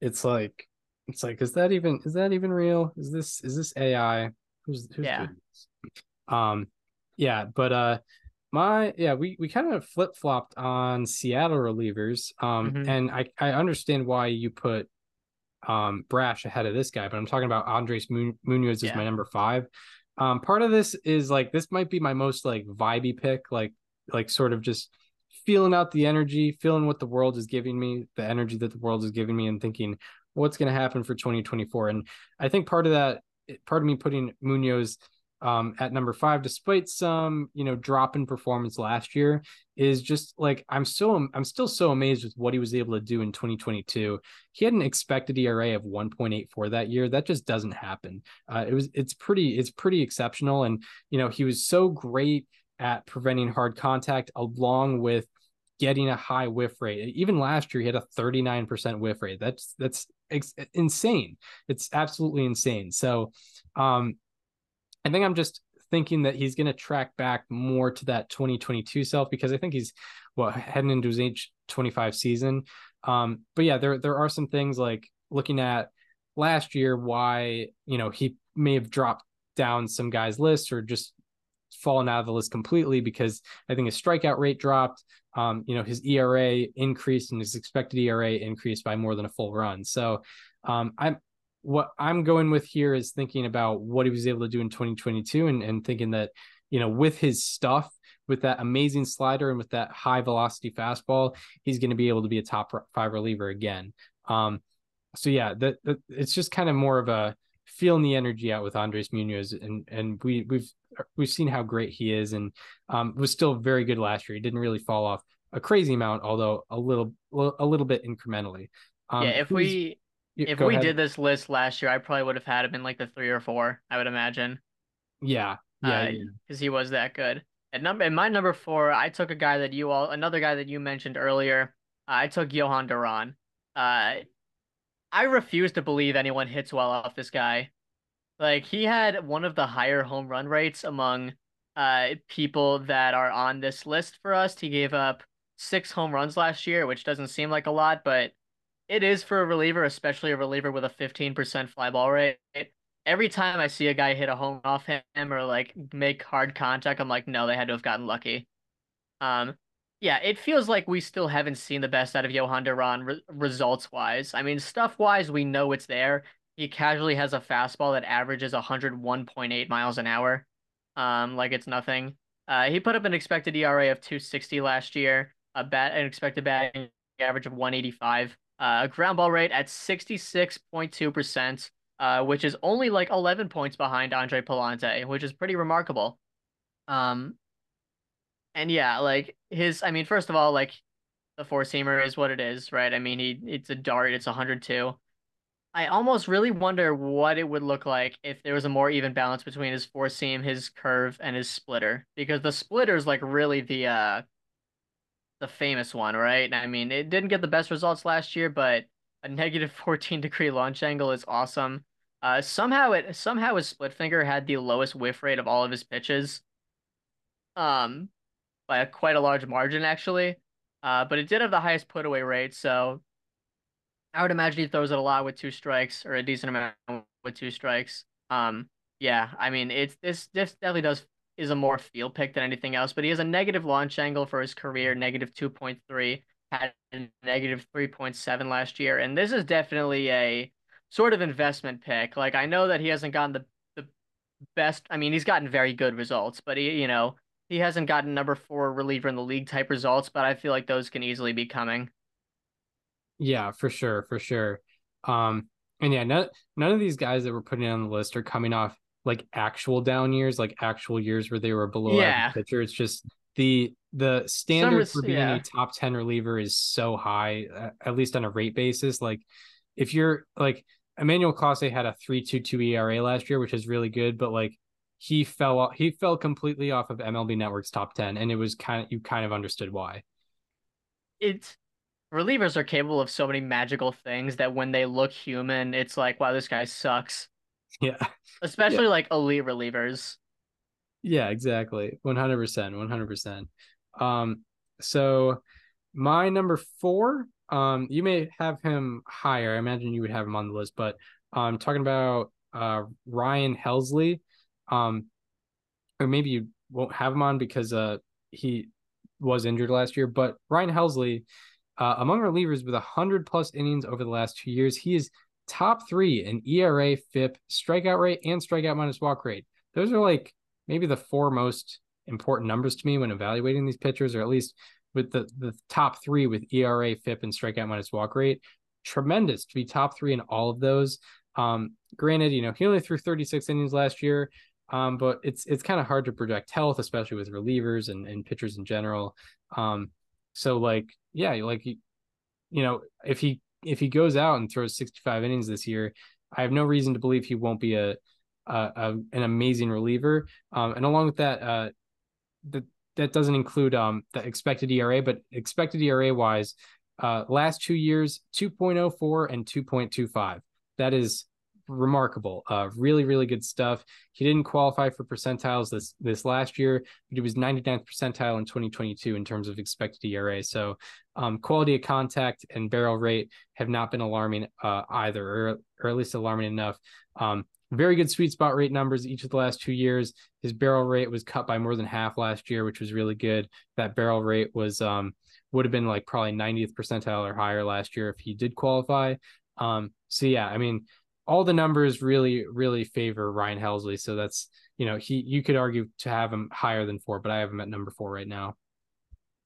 It's like is that even real? Is this AI? Who's yeah. Doing this? We kind of flip-flopped on Seattle relievers. Mm-hmm. And I understand why you put Brash ahead of this guy, but I'm talking about Andres Munoz is my number 5. Part of this is this might be my most vibey pick, sort of just feeling out the energy, feeling what the world is giving me, the energy that the world is giving me, and thinking what's going to happen for 2024. And I think part of me putting Munoz at number 5, despite some, drop in performance last year, is just I'm still so amazed with what he was able to do in 2022. He had an expected ERA of 1.84 that year. That just doesn't happen. It's pretty exceptional. And, he was so great at preventing hard contact along with getting a high whiff rate. Even last year, he had a 39% whiff rate. That's insane. It's absolutely insane. So, I think I'm just thinking that he's going to track back more to that 2022 self, because I think he's heading into his age 25 season. But yeah, there are some things looking at last year, why, he may have dropped down some guys' lists or just fallen out of the list completely, because I think his strikeout rate dropped, his ERA increased and his expected ERA increased by more than a full run. So what I'm going with here is thinking about what he was able to do in 2022 and thinking that, with his stuff, with that amazing slider and with that high velocity fastball, he's going to be able to be a top 5 reliever again. So yeah, that it's just kind of more of a feeling the energy out with Andres Munoz. And we've seen how great he is, and was still very good last year. He didn't really fall off a crazy amount, although a little bit incrementally. If we did this list last year, I probably would have had him in the 3 or 4, I would imagine. Yeah. Because he was that good. At my number 4, I took another guy that you mentioned earlier. I took Johan Duran. I refuse to believe anyone hits well off this guy. He had one of the higher home run rates among people that are on this list for us. He gave up 6 home runs last year, which doesn't seem like a lot, but it is for a reliever, especially a reliever with a 15% fly ball rate. Every time I see a guy hit a home run off him or make hard contact, I'm like, no, they had to have gotten lucky. It feels like we still haven't seen the best out of Johan Duran results wise. I mean, stuff wise, we know it's there. He casually has a fastball that averages 101.8 miles an hour. It's nothing. He put up an expected ERA of 2.60 last year, an expected batting average of 185. A ground ball rate at 66.2%, which is only 11 points behind Andre Palante, which is pretty remarkable. First of all, the four-seamer is what it is, right? I mean, it's a dart. It's 102. I almost really wonder what it would look like if there was a more even balance between his four-seam, his curve, and his splitter. Because the splitter is, like, really the famous one, right? I mean, it didn't get the best results last year, but a negative 14-degree launch angle is awesome. Somehow his split finger had the lowest whiff rate of all of his pitches, by quite a large margin, actually. But it did have the highest put-away rate, so I would imagine he throws it a lot with two strikes, or a decent amount with two strikes. Yeah, I mean, this definitely is a more field pick than anything else, but he has a negative launch angle for his career, negative 2.3, had a negative 3.7 last year, and this is definitely a sort of investment pick. Like, I know that he hasn't gotten the best, I mean, he's gotten very good results, but he hasn't gotten number 4 reliever in the league type results, but I feel like those can easily be coming. Yeah, for sure. And yeah, none of these guys that we're putting on the list are coming off like actual down years, like actual years where they were below average pitcher. It's just the standard for being a top 10 reliever is so high, at least on a rate basis. Like, if you're like Emmanuel Clase had a 3.22 ERA last year, which is really good, but like he fell completely off of MLB Network's top 10, and it was kind of understood why. It's relievers are capable of so many magical things that when they look human, it's like, wow, this guy sucks. Yeah. Especially like elite relievers. Yeah, exactly. 100%. So my number 4, you may have him higher. I imagine you would have him on the list, but I'm talking about Ryan Helsley. Or maybe you won't have him on because he was injured last year, but Ryan Helsley, among relievers with 100 plus innings over the last 2 years, he is top 3 in ERA, FIP, strikeout rate, and strikeout minus walk rate. Those are like maybe the 4 most important numbers to me when evaluating these pitchers, or at least with the top 3 with ERA, FIP, and strikeout minus walk rate. Tremendous to be top 3 in all of those. Granted, he only threw 36 innings last year, but it's kind of hard to project health, especially with relievers and pitchers in general. So like, yeah, like, if he goes out and throws 65 innings this year, I have no reason to believe he won't be an amazing reliever. And along with that, that doesn't include the expected ERA, but expected ERA wise, last 2 years, 2.04 and 2.25. That is remarkable. Really, really good stuff. He didn't qualify for percentiles this last year, but he was 99th percentile in 2022 in terms of expected ERA. So quality of contact and barrel rate have not been alarming either, or at least alarming enough. Very good sweet spot rate numbers each of the last 2 years. His barrel rate was cut by more than half last year, which was really good. That barrel rate was would have been like probably 90th percentile or higher last year if he did qualify. So yeah, I mean, all the numbers really, really favor Ryan Helsley. So that's, you could argue to have him higher than 4, but I have him at number 4 right now.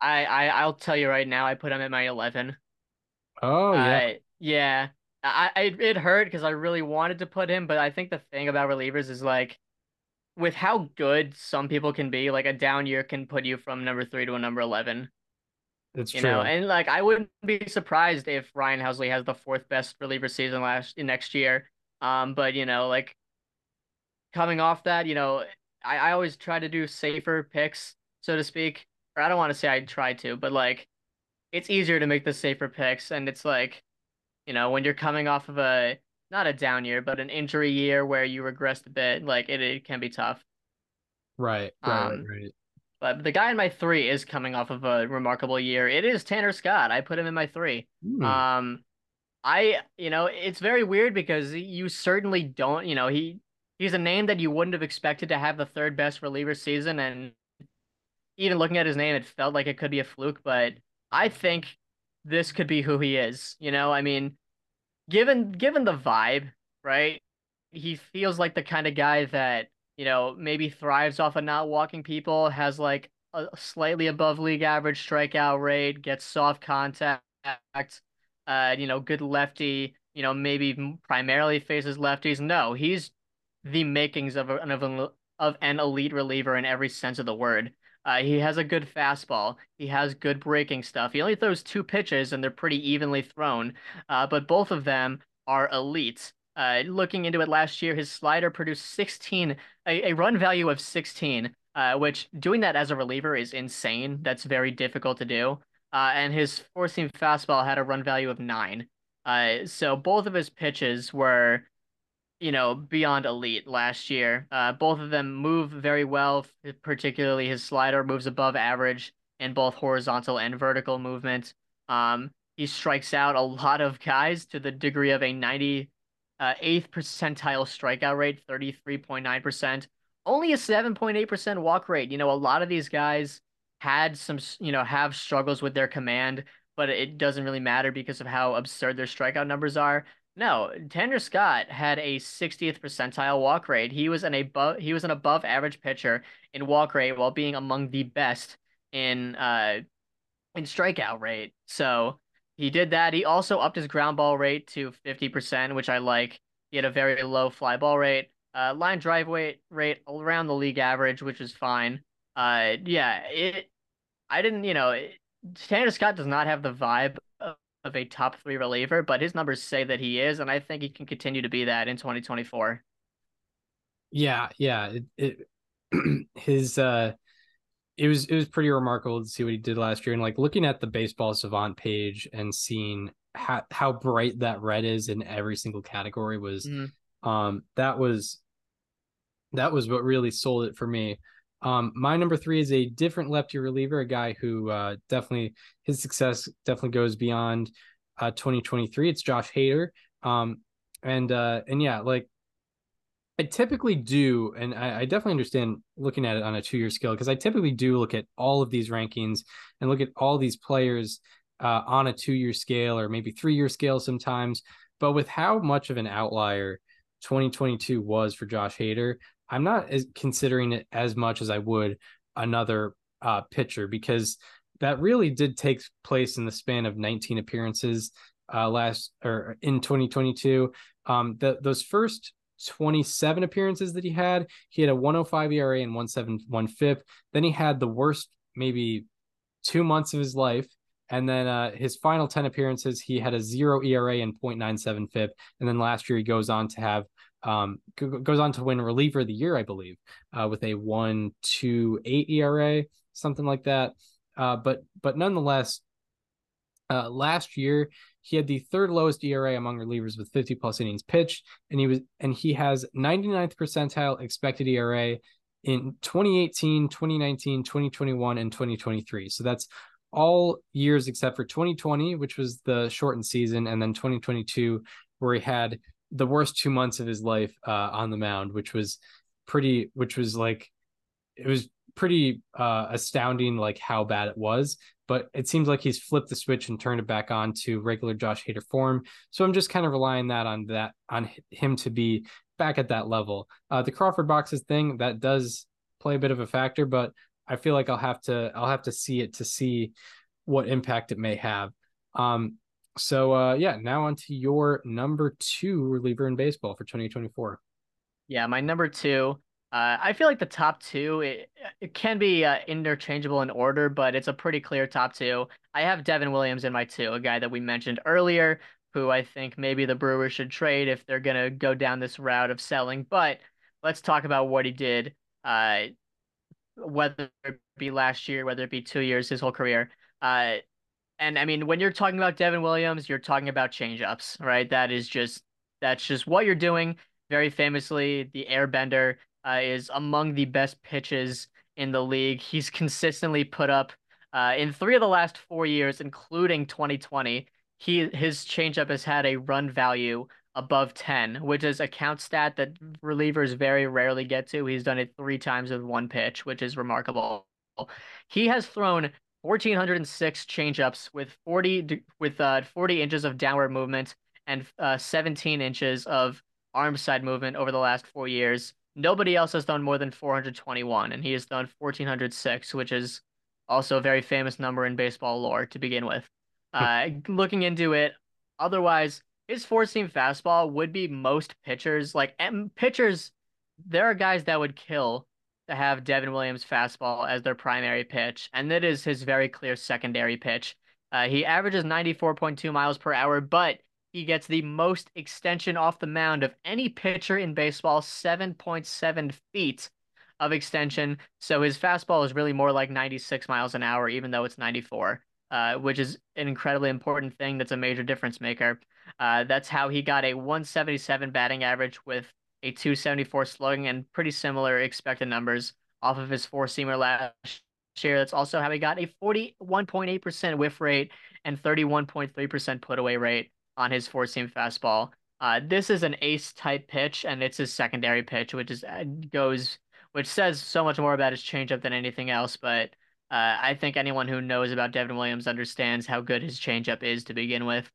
I'll tell you right now, I put him at my 11. Oh yeah. Yeah. It hurt cause I really wanted to put him, but I think the thing about relievers is like with how good some people can be, like a down year can put you from number 3 to a number 11. That's true. And like I wouldn't be surprised if Ryan Helsley has the 4th best reliever season next year. But like coming off that, I always try to do safer picks, so to speak. Or I don't want to say I try to, but like it's easier to make the safer picks, and it's like, when you're coming off of a not a down year, but an injury year where you regressed a bit, like it can be tough. Right. But the guy in my 3 is coming off of a remarkable year. It is Tanner Scott. I put him in my 3. It's very weird because you certainly don't, he's a name that you wouldn't have expected to have the 3rd best reliever season. And even looking at his name, it felt like it could be a fluke, but I think this could be who he is. I mean, given the vibe, right? He feels like the kind of guy that, maybe thrives off of not walking people, has like a slightly above league average strikeout rate, gets soft contact, good lefty, maybe primarily faces lefties. No, he's the makings of an elite reliever in every sense of the word. He has a good fastball. He has good breaking stuff. He only throws two pitches, and they're pretty evenly thrown, but both of them are elite. Looking into it last year, his slider produced a run value of 16, which doing that as a reliever is insane. That's very difficult to do. And his four-seam fastball had a run value of 9. So both of his pitches were, beyond elite last year. Both of them move very well, particularly his slider moves above average in both horizontal and vertical movement. He strikes out a lot of guys to the degree of a 98th percentile strikeout rate, 33.9%. Only a 7.8% walk rate. A lot of these guys had some, have struggles with their command, but it doesn't really matter because of how absurd their strikeout numbers are. No, Tanner Scott had a 60th percentile walk rate. He was an above average pitcher in walk rate while being among the best in strikeout rate. So he did that. He also upped his ground ball rate to 50%, which I like. He had a very low fly ball rate, line drive rate around the league average, which is fine. Tanner Scott does not have the vibe of a top three reliever, but his numbers say that he is, and I think he can continue to be that in 2024. Yeah. It was pretty remarkable to see what he did last year, and looking at the Baseball Savant page and seeing how bright that red is in every single category was, that was what really sold it for me. My number 3 is a different lefty reliever, a guy who definitely his success definitely goes beyond 2023. It's Josh Hader. I typically do, and I definitely understand looking at it on a 2-year scale, because I typically do look at all of these rankings and look at all these players on a 2-year scale or maybe 3-year scale sometimes. But with how much of an outlier 2022 was for Josh Hader, I'm not considering it as much as I would another pitcher, because that really did take place in the span of 19 appearances in 2022. Those first 27 appearances that he had a 1.05 ERA and 1.71 FIP. Then he had the worst maybe 2 months of his life. And then his final 10 appearances, he had a 0 ERA and 0.97 FIP. And then last year he goes on to have win reliever of the year, I believe, with a 1.28 ERA, something like that. But nonetheless, last year he had the third lowest ERA among relievers with 50 plus innings pitched, and he has 99th percentile expected ERA in 2018, 2019, 2021, and 2023. So that's all years except for 2020, which was the shortened season, and then 2022, where he had the worst 2 months of his life on the mound, which was pretty astounding, how bad it was. But it seems like he's flipped the switch and turned it back on to regular Josh Hader form. So I'm just kind of relying on him to be back at that level. The Crawford boxes thing, that does play a bit of a factor, but I feel like I'll have to see it to see what impact it may have. Now on to your number 2 reliever in baseball for 2024. Yeah, my number 2, I feel like the top 2, it can be interchangeable in order, but it's a pretty clear top 2. I have Devin Williams in my 2, a guy that we mentioned earlier, who I think maybe the Brewers should trade if they're going to go down this route of selling. But let's talk about what he did, whether it be last year, whether it be 2 years, his whole career. And I mean, when you're talking about Devin Williams, you're talking about changeups, right? That's just what you're doing. Very famously, the airbender is among the best pitches in the league. He's consistently put up in 3 of the last 4 years, including 2020. His changeup has had a run value above 10, which is a count stat that relievers very rarely get to. He's done it 3 times with 1 pitch, which is remarkable. He has thrown 1,406 changeups with 40 inches of downward movement and 17 inches of arm side movement over the last 4 years. Nobody else has thrown more than 421, and he has thrown 1,406, which is also a very famous number in baseball lore to begin with. Looking into it, otherwise, his four-seam fastball would be most pitchers. There are guys that would kill to have Devin Williams' fastball as their primary pitch, and that is his very clear secondary pitch. He averages 94.2 miles per hour, but he gets the most extension off the mound of any pitcher in baseball, 7.7 feet of extension. So his fastball is really more like 96 miles an hour, even though it's 94, which is an incredibly important thing. That's a major difference maker. That's how he got a 177 batting average with a 274 slugging and pretty similar expected numbers off of his four-seamer last year. That's also how he got a 41.8% whiff rate and 31.3% put-away rate on his four-seam fastball. This is an ace-type pitch, and it's his secondary pitch, which says so much more about his changeup than anything else. But I think anyone who knows about Devin Williams understands how good his changeup is to begin with.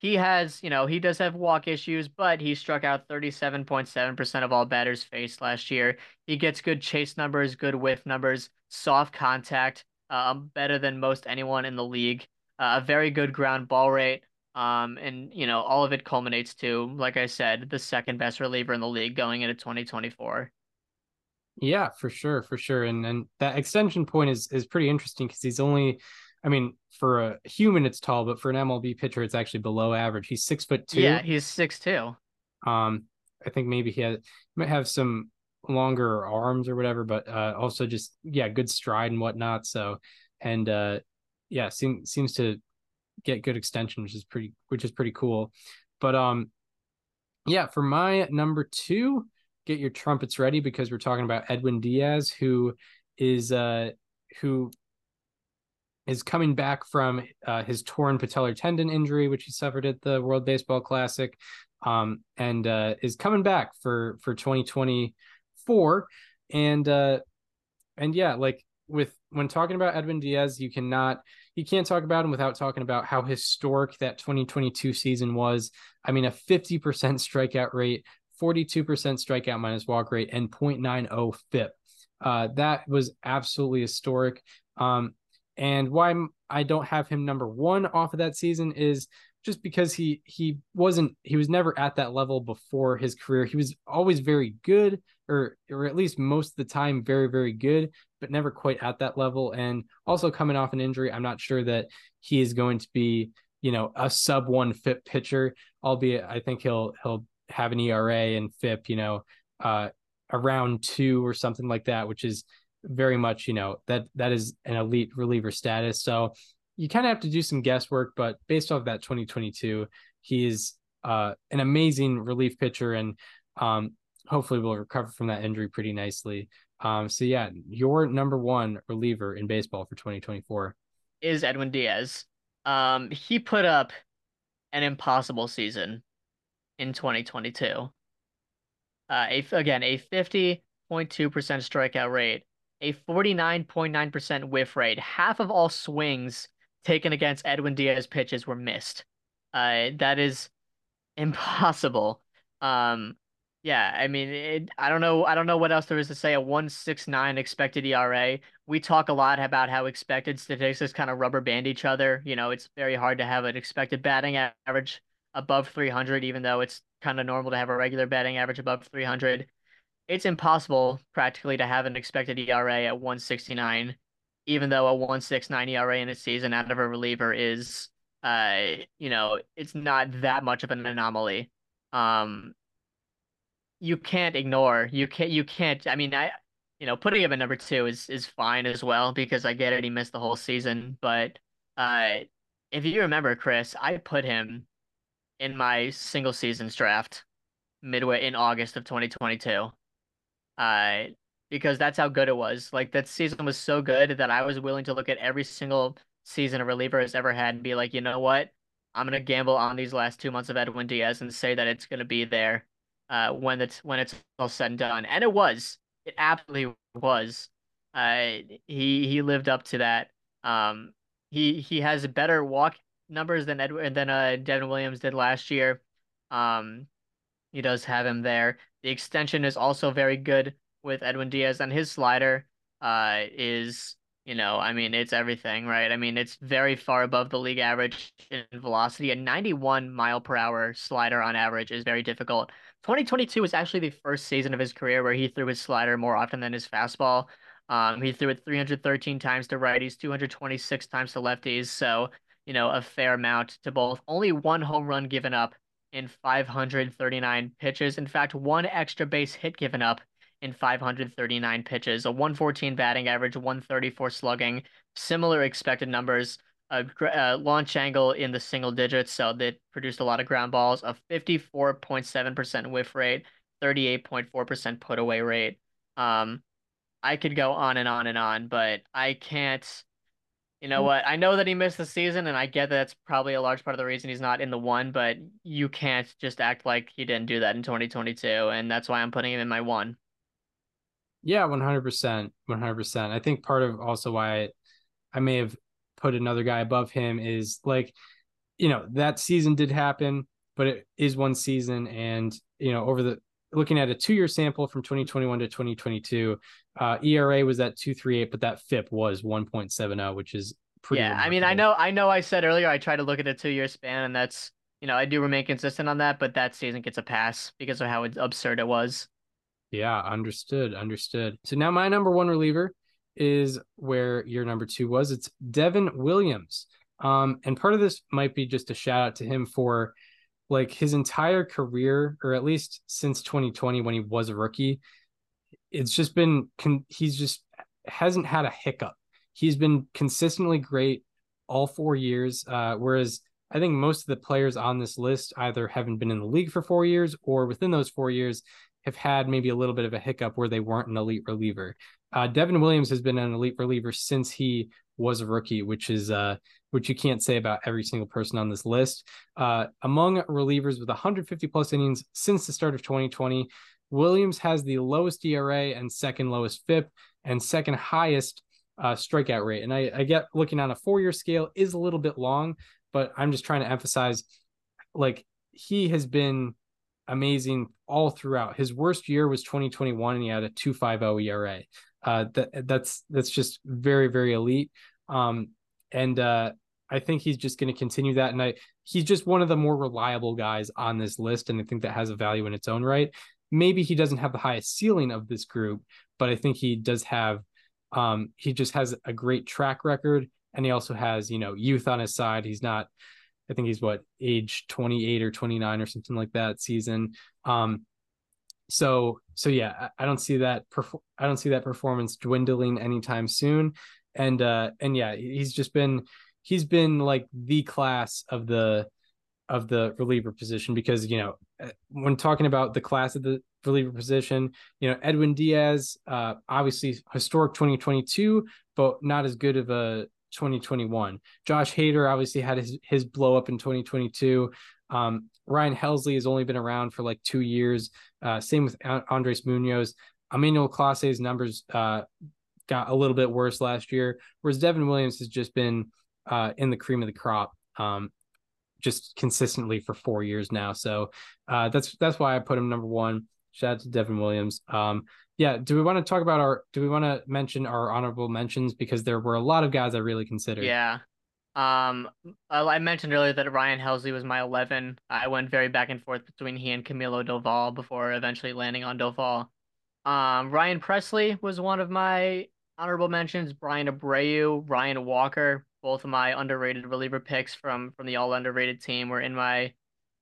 He has, he does have walk issues, but he struck out 37.7% of all batters faced last year. He gets good chase numbers, good whiff numbers, soft contact, better than most anyone in the league. A very good ground ball rate. And, all of it culminates to, like I said, the second best reliever in the league going into 2024. Yeah, for sure. And that extension point is pretty interesting because he's only... for a human, it's tall, but for an MLB pitcher, it's actually below average. He's 6'2". Yeah, he's 6'2". I think maybe he might have some longer arms or whatever, but also just good stride and whatnot. So, and seems to get good extension, which is pretty cool. But for my number two, get your trumpets ready because we're talking about Edwin Diaz, who is coming back from his torn patellar tendon injury, which he suffered at the World Baseball Classic, and is coming back for 2024. When talking about Edwin Diaz, you can't talk about him without talking about how historic that 2022 season was. A 50% strikeout rate, 42% strikeout minus walk rate, and 0.90 FIP. That was absolutely historic. And why I don't have him number one off of that season is just because he was never at that level before his career. He was always very good, or at least most of the time, very, very good, but never quite at that level. And also coming off an injury, I'm not sure that he is going to be, a sub 1 FIP pitcher, albeit I think he'll have an ERA and FIP, around 2 or something like that, which is very much, that is an elite reliever status. So you kind of have to do some guesswork, but based off that 2022, he is an amazing relief pitcher and hopefully will recover from that injury pretty nicely. Your number one reliever in baseball for 2024 is Edwin Diaz. He put up an impossible season in 2022. A 50.2% strikeout rate, a 49.9% whiff rate. Half of all swings taken against Edwin Diaz pitches were missed. That is impossible. I don't know what else there is to say. A 1.69 expected ERA. We talk a lot about how expected statistics kind of rubber band each other. It's very hard to have an expected batting average above 300, even though it's kind of normal to have a regular batting average above 300. It's impossible practically to have an expected ERA at 1.69, even though a 1.69 ERA in a season out of a reliever is, it's not that much of an anomaly. You can't ignore. You can't. Putting him at number two is fine as well because I get it. He missed the whole season, but if you remember, Chris, I put him in my single seasons draft midway in August of 2022. Because that's how good it was. Like, that season was so good that I was willing to look at every single season a reliever has ever had and be like, you know what? I'm going to gamble on these last 2 months of Edwin Diaz and say that it's going to be there when it's all said and done. And it was. It absolutely was. He lived up to that. He has better walk numbers than Devin Williams did last year. He does have him there. The extension is also very good with Edwin Diaz, and his slider is, You know, I mean, it's everything, right? I mean, it's very far above the league average in velocity. A 91 mile per hour slider on average is very difficult. 2022 was actually the first season of his career where he threw his slider more often than his fastball. He threw it 313 times to righties, 226 times to lefties. So, you know, a fair amount to both. Only one home run given up in 539 pitches. In fact, one extra base hit given up in 539 pitches, a 114 batting average, 134 slugging, similar expected numbers, a launch angle in the single digits, so they produced a lot of ground balls, a 54.7% whiff rate, 38.4% put away rate. I could go on and on and on, but I can't. You know what? I know that he missed the season, and I get that that's probably a large part of the reason he's not in the one, but you can't just act like he didn't do that in 2022, and that's why I'm putting him in my one. Yeah, 100%. 100%. I think part of also why I may have put another guy above him is, like, you know, that season did happen, but it is one season. And, you know, over the looking at a 2-year sample from 2021 to 2022, ERA was at 2.38, but that FIP was 1.70, which is pretty. Yeah, remarkable. I mean, I know I said earlier I try to look at a 2-year span, and that's, you know, I do remain consistent on that, but that season gets a pass because of how absurd it was. Yeah, understood. So now my number one reliever is where your number two was. It's Devin Williams. And part of this might be just a shout out to him for, like, his entire career, or at least since 2020 when he was a rookie. It's just been, he's just hasn't had a hiccup. He's been consistently great all 4 years. Whereas I think most of the players on this list either haven't been in the league for 4 years, or within those 4 years have had maybe a little bit of a hiccup where they weren't an elite reliever. Devin Williams has been an elite reliever since he was a rookie, which is which you can't say about every single person on this list. Among relievers with 150 plus innings since the start of 2020, Williams has the lowest ERA and second lowest FIP and second highest strikeout rate. And I get looking on a 4-year scale is a little bit long, but I'm just trying to emphasize, like, he has been amazing all throughout. His worst year was 2021, and he had a 2.50 ERA. That's just very, very elite. And I think he's just going to continue that. And he's just one of the more reliable guys on this list, and I think that has a value in its own right. Maybe he doesn't have the highest ceiling of this group, but I think he does have. He just has a great track record, and he also has, you know, youth on his side. He's not. I think he's age 28 or 29 or something like that season. So yeah, I don't see that performance dwindling anytime soon. And yeah, he's been like the class of the reliever position, because, you know, when talking about the class of the reliever position, you know, Edwin Diaz, obviously historic 2022, but not as good of a 2021. Josh Hader obviously had his blow up in 2022. Ryan Helsley has only been around for like 2 years. Same with Andres Munoz. Emmanuel Clase's numbers got a little bit worse last year, whereas Devin Williams has just been in the cream of the crop just consistently for 4 years now. So that's why I put him number one. Shout out to Devin Williams. Yeah, do we want to mention our honorable mentions? Because there were a lot of guys I really considered. Yeah. I mentioned earlier that Ryan Helsley was my 11. I went very back and forth between he and Camilo Doval before eventually landing on Doval. Ryan Presley was one of my honorable mentions. Brian Abreu, Ryan Walker, both of my underrated reliever picks from the all underrated team were in my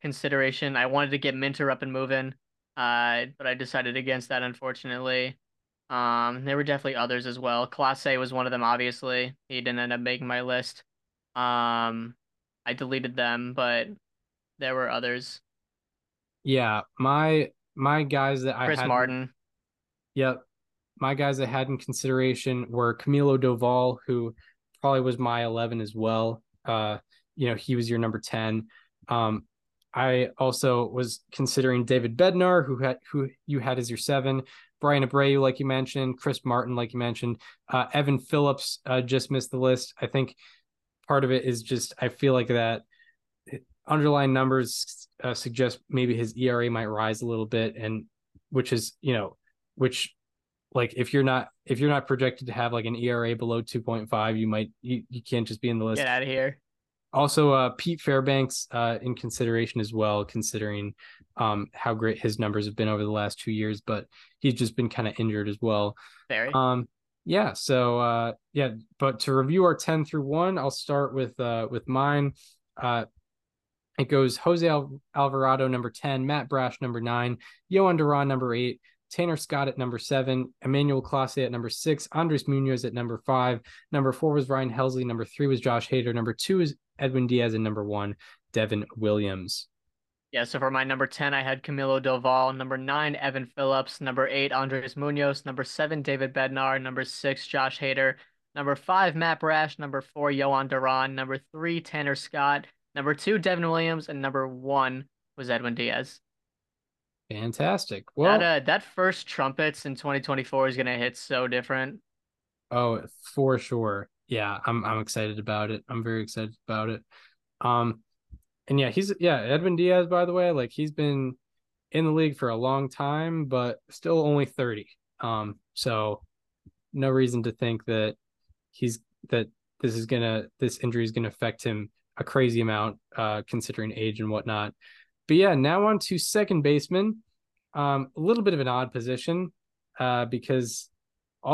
consideration. I wanted to get Minter up and moving. But I decided against that, unfortunately. There were definitely others as well. Clase was one of them, obviously. He didn't end up making my list. I deleted them, but there were others. Yeah, my guys that I had... Chris Martin. Yep. My guys that had in consideration were Camilo Doval, who probably was my 11 as well. You know, he was your number 10. I also was considering David Bednar, who you had as your 7, Brian Abreu, like you mentioned, Chris Martin, like you mentioned, Evan Phillips just missed the list. I think part of it is just, I feel like that underlying numbers suggest maybe his ERA might rise a little bit, and which is, you know, which like if you're not projected to have like an ERA below 2.5, you can't just be in the list. Get out of here. Also, Pete Fairbanks in consideration as well, considering how great his numbers have been over the last 2 years, but he's just been kind of injured as well. Very. Yeah. So yeah. But to review our 10 through 1, I'll start with mine. It goes Jose Alvarado, number 10, Matt Brash, number 9, Yohan Duran, number 8, Tanner Scott at number 7, Emmanuel Clase at number 6, Andres Munoz at number 5, number 4 was Ryan Helsley, number 3 was Josh Hader, number 2 is Edwin Diaz, and number 1, Devin Williams. Yeah, so for my number 10, I had Camilo Doval, number 9, Evan Phillips, number 8, Andres Munoz, number 7, David Bednar, number 6, Josh Hader, number 5, Matt Brash, number 4, Yohan Duran, number 3, Tanner Scott, number 2, Devin Williams, and number 1 was Edwin Diaz. Fantastic. Well, that first Trumpets in 2024 is going to hit so different. Oh, for sure. Yeah, I'm excited about it. I'm very excited about it. And yeah, Edwin Diaz, by the way, like he's been in the league for a long time, but still only 30. So no reason to think that this injury is gonna affect him a crazy amount, considering age and whatnot. But yeah, now on to second baseman. A little bit of an odd position, because a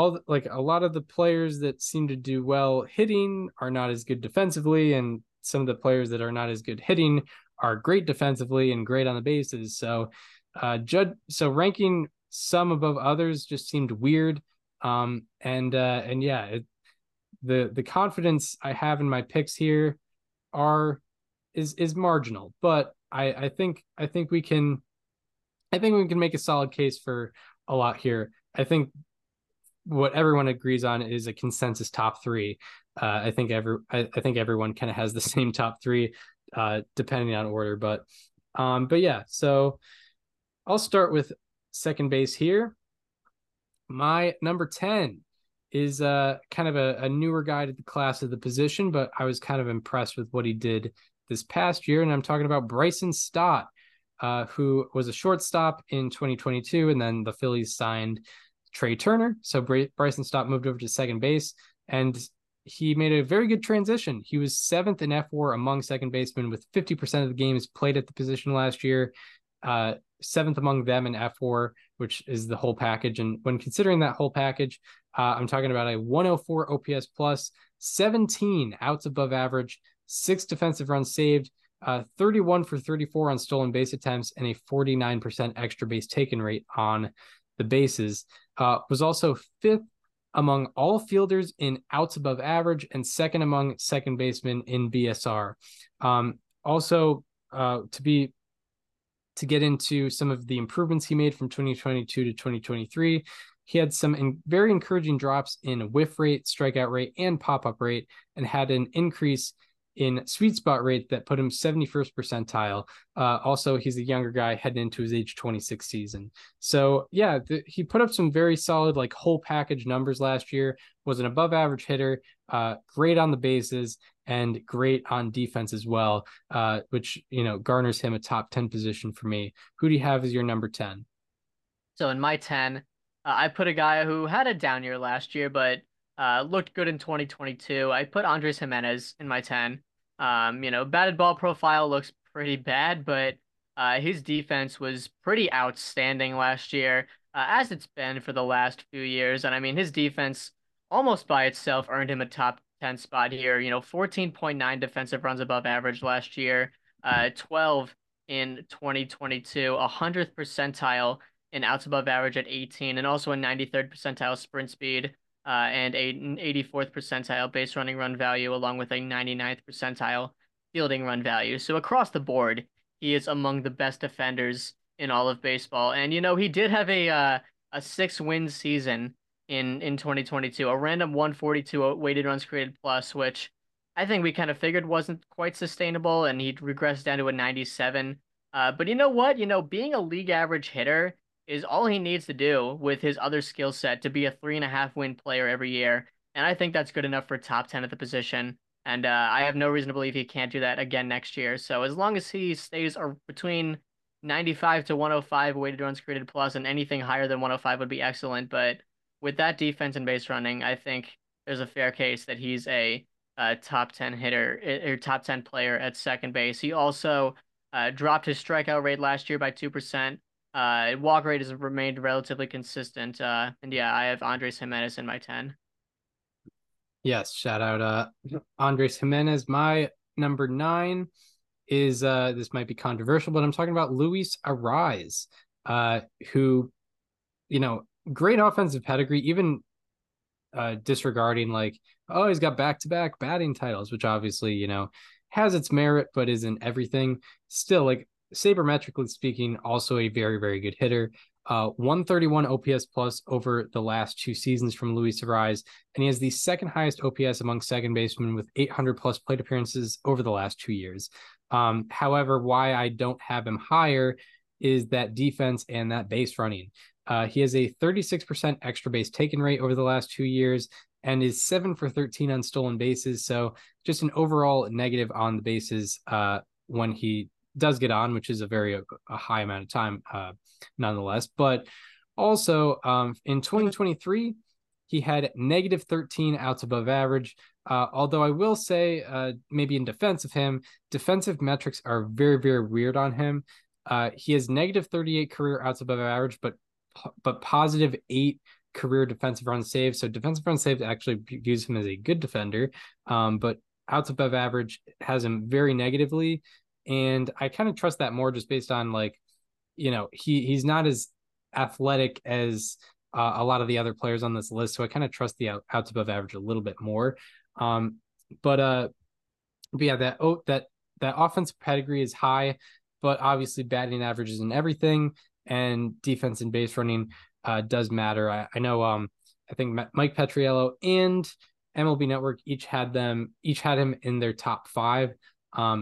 lot of the players that seem to do well hitting are not as good defensively, and some of the players that are not as good hitting are great defensively and great on the bases. So, ranking some above others just seemed weird. And yeah, the confidence I have in my picks here is marginal, but I think we can make a solid case for a lot here. I think what everyone agrees on is a consensus top 3. I think everyone kind of has the same top 3, depending on order, but yeah, so I'll start with second base here. My number 10 is kind of a newer guy to the class of the position, but I was kind of impressed with what he did this past year. And I'm talking about Bryson Stott, who was a shortstop in 2022, and then the Phillies signed Trey Turner. So Bryson Stott moved over to second base, and he made a very good transition. He was 7th in F4 among second basemen, with 50% of the games played at the position last year, 7th among them in F4, which is the whole package. And when considering that whole package, I'm talking about a 104 OPS plus, 17 outs above average, 6 defensive runs saved, 31 for 34 on stolen base attempts, and a 49% extra base taken rate on the bases. Was also 5th among all fielders in outs above average and 2nd among second basemen in BSR. To get into some of the improvements he made from 2022 to 2023, he had some very encouraging drops in whiff rate, strikeout rate, and pop-up rate, and had an increase in sweet spot rate that put him 71st percentile. Also, he's a younger guy heading into his age 26 season. So yeah, he put up some very solid like whole package numbers last year, was an above average hitter, great on the bases, and great on defense as well, which, garners him a top 10 position for me. Who do you have as your number 10? So in my 10, I put a guy who had a down year last year, but looked good in 2022. I put Andrés Giménez in my 10. Batted ball profile looks pretty bad, but his defense was pretty outstanding last year, as it's been for the last few years. And I mean, his defense almost by itself earned him a top 10 spot here. 14.9 defensive runs above average last year, 12 in 2022, 100th percentile in outs above average at 18, and also a 93rd percentile sprint speed, and an 84th percentile base running run value, along with a 99th percentile fielding run value. So across the board, he is among the best defenders in all of baseball. And, he did have a 6-win season in 2022, a random 142 weighted runs created plus, which I think we kind of figured wasn't quite sustainable, and he regressed down to a 97. But you know what? Being a league average hitter is all he needs to do with his other skill set to be a 3.5 win player every year. And I think that's good enough for top 10 at the position. And I have no reason to believe he can't do that again next year. So as long as he stays between 95 to 105 weighted runs created plus, and anything higher than 105 would be excellent. But with that defense and base running, I think there's a fair case that he's a top 10 hitter or top 10 player at second base. He also dropped his strikeout rate last year by 2%. Walk rate has remained relatively consistent. And yeah, I have Andrés Giménez in my 10. Yes, shout out Andrés Giménez. My number 9 is, this might be controversial, but I'm talking about Luis Arraez, who, you know, great offensive pedigree, even disregarding like, oh, he's got back-to-back batting titles, which obviously, you know, has its merit, but isn't everything. Still, like, sabermetrically speaking, also a very, very good hitter. 131 OPS plus over the last two seasons from Luis Arraez, and he has the second highest OPS among second basemen with 800 plus plate appearances over the last 2 years. However, why I don't have him higher is that defense and that base running. He has a 36% extra base taken rate over the last 2 years and is 7 for 13 on stolen bases. So just an overall negative on the bases when he does get on, which is a high amount of time nonetheless. But also in 2023, he had negative 13 outs above average. Although I will say maybe in defense of him, defensive metrics are very, very weird on him. He has negative 38 career outs above average, but positive 8 career defensive run saves. So defensive run saves actually views him as a good defender, but outs above average has him very negatively. And I kind of trust that more just based on, like, you know, he's not as athletic as a lot of the other players on this list. So I kind of trust the outs above average a little bit more. But yeah, that offensive pedigree is high, but obviously batting averages and everything, and defense and base running does matter. I know I think Mike Petriello and MLB Network each had him in their top 5.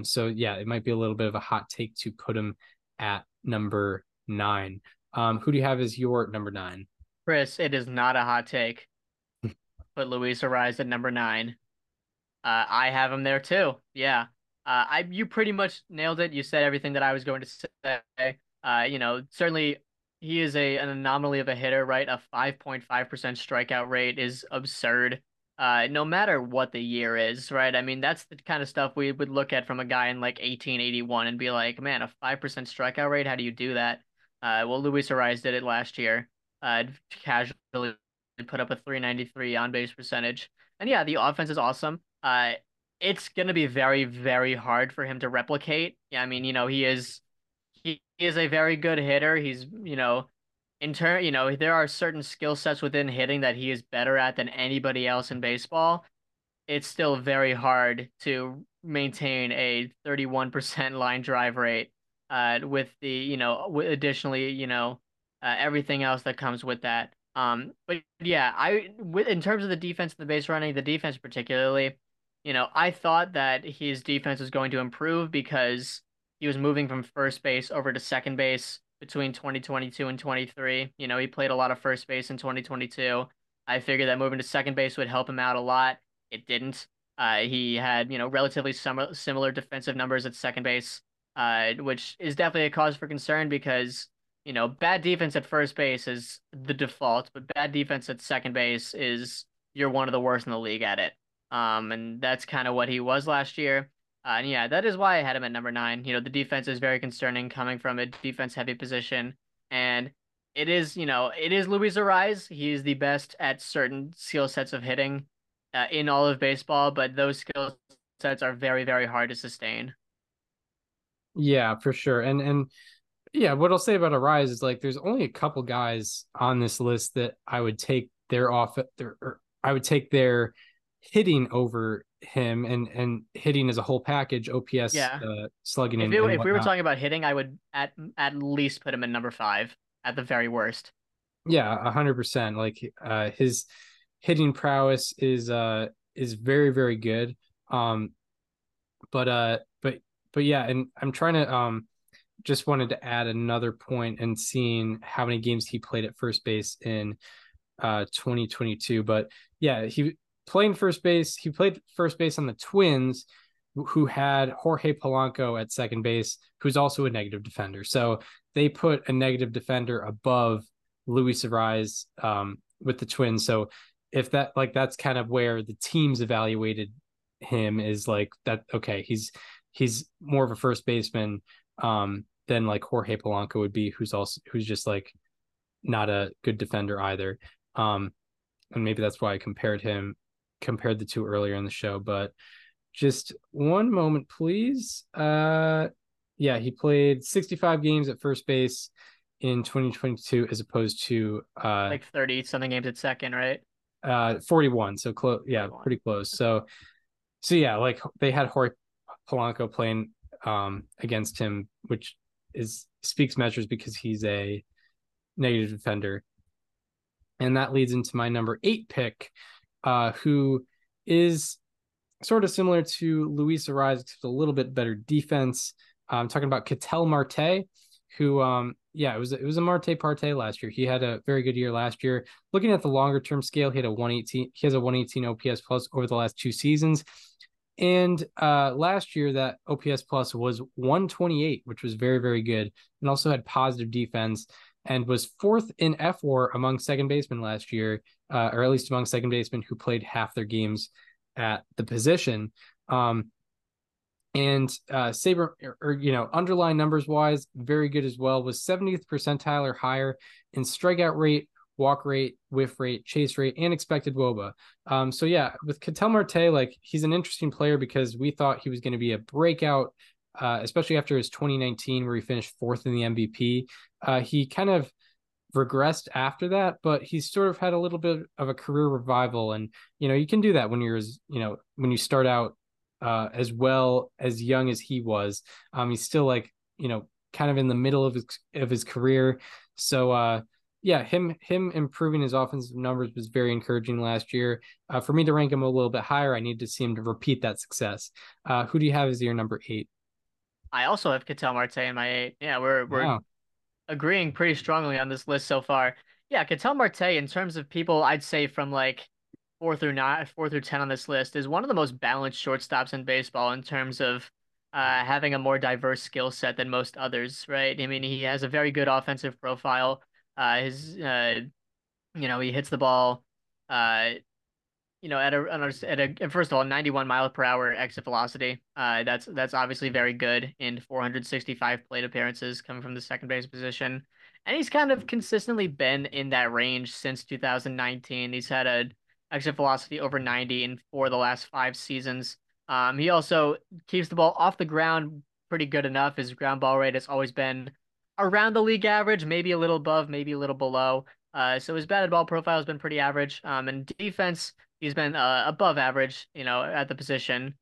So yeah, it might be a little bit of a hot take to put him at number 9. Who do you have as your number 9? Chris, it is not a hot take. Put Luis Arraez at number 9. I have him there too. Yeah. You pretty much nailed it. You said everything that I was going to say. You know, certainly he is an anomaly of a hitter, right? A 5.5% strikeout rate is absurd. No matter what the year is, right? I mean, that's the kind of stuff we would look at from a guy in like 1881 and be like, man, a 5% strikeout rate. How do you do that? Well, Luis Arraez did it last year. Casually put up a 393 on base percentage. And yeah, the offense is awesome. It's going to be very, very hard for him to replicate. Yeah. I mean, you know, he is a very good hitter. He's, you know, in turn, you know, there are certain skill sets within hitting that he is better at than anybody else in baseball. It's still very hard to maintain a 31% line drive rate with the, you know, additionally, you know, everything else that comes with that. But yeah, in terms of the defense and the base running, the defense particularly, you know, I thought that his defense was going to improve because he was moving from first base over to second base between 2022 and 23. You know, he played a lot of first base in 2022. I figured that moving to second base would help him out a lot. It didn't. He had, you know, relatively similar defensive numbers at second base, which is definitely a cause for concern because, you know, bad defense at first base is the default, but bad defense at second base is you're one of the worst in the league at it. And that's kind of what he was last year. And yeah, that is why I had him at number 9. You know, the defense is very concerning coming from a defense-heavy position. And it is, you know, it is Luis Arraez. He is the best at certain skill sets of hitting in all of baseball, but those skill sets are very, very hard to sustain. Yeah, for sure. And yeah, what I'll say about Arraez is, like, there's only a couple guys on this list that I would take their hitting over him and hitting as a whole package, OPS, yeah. Slugging. If we were talking about hitting, I would at least put him at number 5 at the very worst. Yeah, 100%. Like his hitting prowess is very, very good. But yeah, and I'm trying to just wanted to add another point and seeing how many games he played at first base in 2022. But yeah, he played first base on the Twins, who had Jorge Polanco at second base, who's also a negative defender. So they put a negative defender above Luis Arraez, with the Twins. So if that, like, that's kind of where the teams evaluated him, is like that, okay, he's more of a first baseman than like Jorge Polanco would be, who's just like not a good defender either. And maybe that's why I compared the two earlier in the show, but just one moment, please. Yeah, he played 65 games at first base in 2022, as opposed to like 30 something games at second, right? 41. So close. Yeah, 41. Pretty close. So yeah, like they had Jorge Polanco playing against him, which speaks measures because he's a negative defender. And that leads into my number 8 pick, who is sort of similar to Luis Ariz, except a little bit better defense. I'm talking about Ketel Marte, who, it was a Marte Partey last year. He had a very good year last year. Looking at the longer term scale, he has a 118 OPS plus over the last 2 seasons. And last year that OPS plus was 128, which was very, very good, and also had positive defense, and was 4th in FWAR among second basemen last year, or at least among second basemen who played half their games at the position. Underlying numbers wise, very good as well, was 70th percentile or higher in strikeout rate, walk rate, whiff rate, chase rate, and expected WOBA. So yeah, with Ketel Marte, like, he's an interesting player because we thought he was going to be a breakout, especially after his 2019, where he finished 4th in the MVP. He kind of regressed after that, but he's sort of had a little bit of a career revival. And, you know, you can do that when you're, when you start out as well as young as he was. He's still kind of in the middle of his career. So him improving his offensive numbers was very encouraging last year. For me to rank him a little bit higher, I need to see him to repeat that success. Who do you have as your number 8? I also have Ketel Marte in my 8. Yeah, we're agreeing pretty strongly on this list so far. Yeah, Ketel Marte, in terms of people, I'd say from 4 through 10 on this list, is one of the most balanced shortstops in baseball in terms of having a more diverse skill set than most others, right? I mean, he has a very good offensive profile. He hits the ball, first of all, 91 mile per hour exit velocity. That's obviously very good in 465 plate appearances coming from the second base position. And he's kind of consistently been in that range since 2019. He's had a exit velocity over 90 in 4 of the last 5 seasons. He also keeps the ball off the ground pretty good enough. His ground ball rate has always been around the league average, maybe a little above, maybe a little below. So his batted ball profile has been pretty average. And defense, he's been above average, at the position.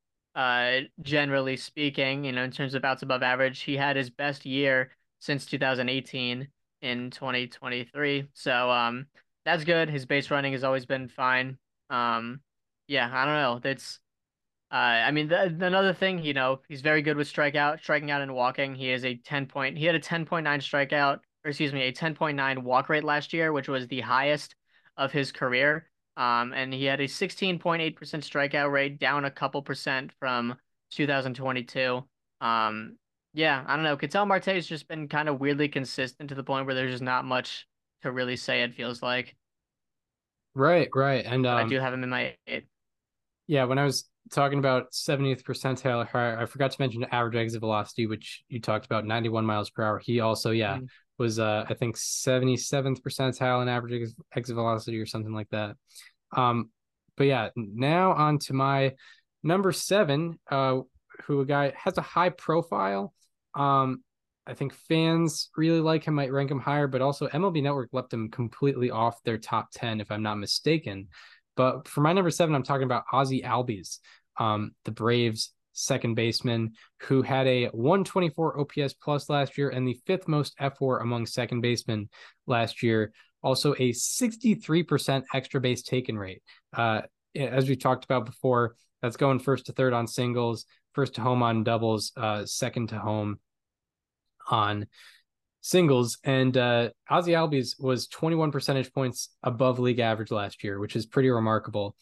Generally speaking, in terms of outs above average, he had his best year since 2018 in 2023. So that's good. His base running has always been fine. I don't know. That's, another thing, he's very good with striking out and walking. He had a 10.9 a 10.9 walk rate last year, which was the highest of his career. And he had a 16.8% strikeout rate, down a couple percent from 2022. I don't know. Ketel Marte has just been kind of weirdly consistent to the point where there's just not much to really say, it feels like. Right. And I do have him in my 8. Yeah, when I was talking about 70th percentile, I forgot to mention average exit velocity, which you talked about, 91 miles per hour. He also, was, I think, 77th percentile in average exit velocity or something like that. Now on to my number 7, who a guy has a high profile. I think fans really like him, might rank him higher, but also MLB Network left him completely off their top 10, if I'm not mistaken. But for my number 7, I'm talking about Ozzie Albies, the Braves' second baseman, who had a 124 OPS plus last year and the 5th most FWAR among second basemen last year. Also a 63% extra base taken rate. As we talked about before, that's going first to third on singles, first to home on doubles, second to home on singles. And Ozzie Albies was 21 percentage points above league average last year, which is pretty remarkable.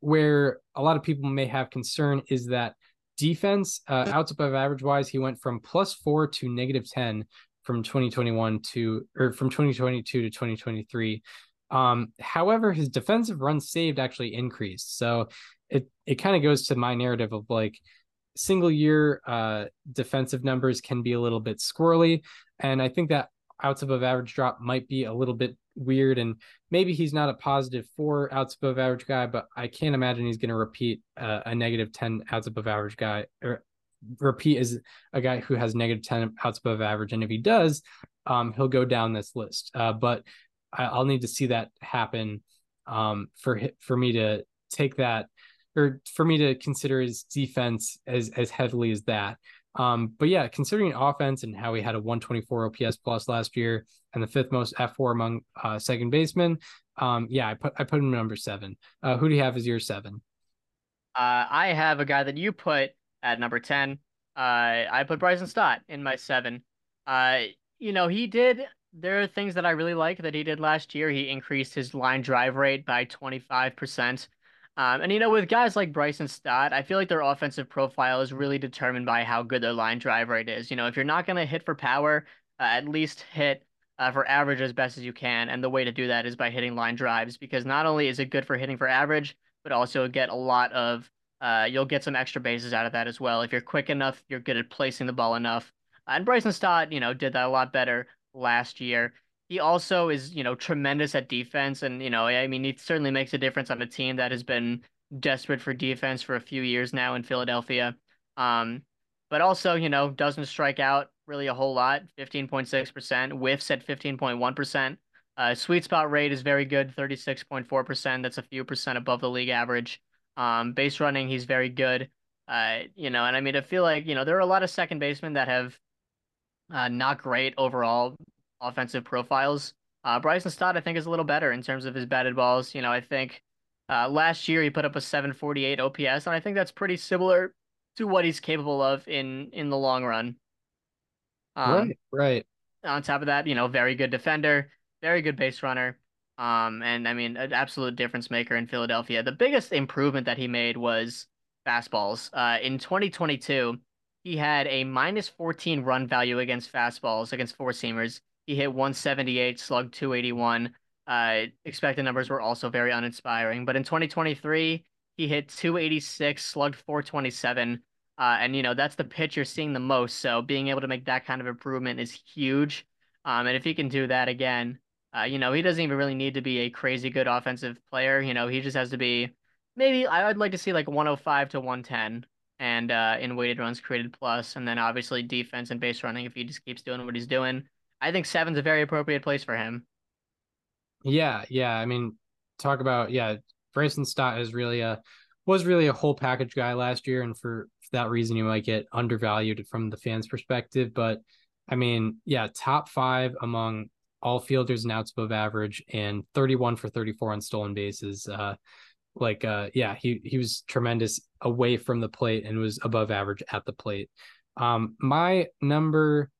Where a lot of people may have concern is that defense, outs above average wise, he went from +4 to -10 from 2022 to 2023. However, his defensive runs saved actually increased. So it kind of goes to my narrative of like single year defensive numbers can be a little bit squirrely. And I think that outs above average drop might be a little bit weird. And maybe he's not a positive 4 outs above average guy, but I can't imagine he's going to repeat a negative 10 outs above average guy, or repeat is a guy who has negative 10 outs above average. And if he does, he'll go down this list. But I'll need to see that happen for me to take that, or for me to consider his defense as heavily as that. But yeah, considering offense and how he had a 124 OPS plus last year and the 5th most F4 among second basemen, I put him number 7. Who do you have as your 7? I have a guy that you put at number 10. I put Bryson Stott in my 7. There are things that I really like that he did last year. He increased his line drive rate by 25%. With guys like Bryson Stott, I feel like their offensive profile is really determined by how good their line drive rate is. You know, if you're not going to hit for power, at least hit for average as best as you can. And the way to do that is by hitting line drives, because not only is it good for hitting for average, but also get a lot of, you'll get some extra bases out of that as well. If you're quick enough, you're good at placing the ball enough. And Bryson Stott, did that a lot better last year. He also is, tremendous at defense. And, it certainly makes a difference on a team that has been desperate for defense for a few years now in Philadelphia. But also, doesn't strike out really a whole lot, 15.6%, whiffs at 15.1%. Sweet spot rate is very good, 36.4%. That's a few percent above the league average. Base running, he's very good. I feel like, there are a lot of second basemen that have not great overall offensive profiles. Bryson Stott, I think, is a little better in terms of his batted balls. I think last year he put up a 748 OPS, and I think that's pretty similar to what he's capable of in the long run. Right. On top of that, very good defender, very good base runner, an absolute difference maker in Philadelphia. The biggest improvement that he made was fastballs. In 2022, he had a -14 run value against fastballs, against four-seamers. He hit 178, slugged 281. Expected numbers were also very uninspiring. But in 2023, he hit 286, slugged 427. That's the pitch you're seeing the most. So being able to make that kind of improvement is huge. And if he can do that again, he doesn't even really need to be a crazy good offensive player. He just has to be, maybe I'd like to see like 105 to 110. And in weighted runs created plus, and then obviously defense and base running, if he just keeps doing what he's doing, I think 7's a very appropriate place for him. Yeah. Bryson Stott is really a whole package guy last year, and for that reason, you might get undervalued from the fans' perspective. But top 5 among all fielders and outs above average, and 31 for 34 on stolen bases. He was tremendous away from the plate and was above average at the plate. My number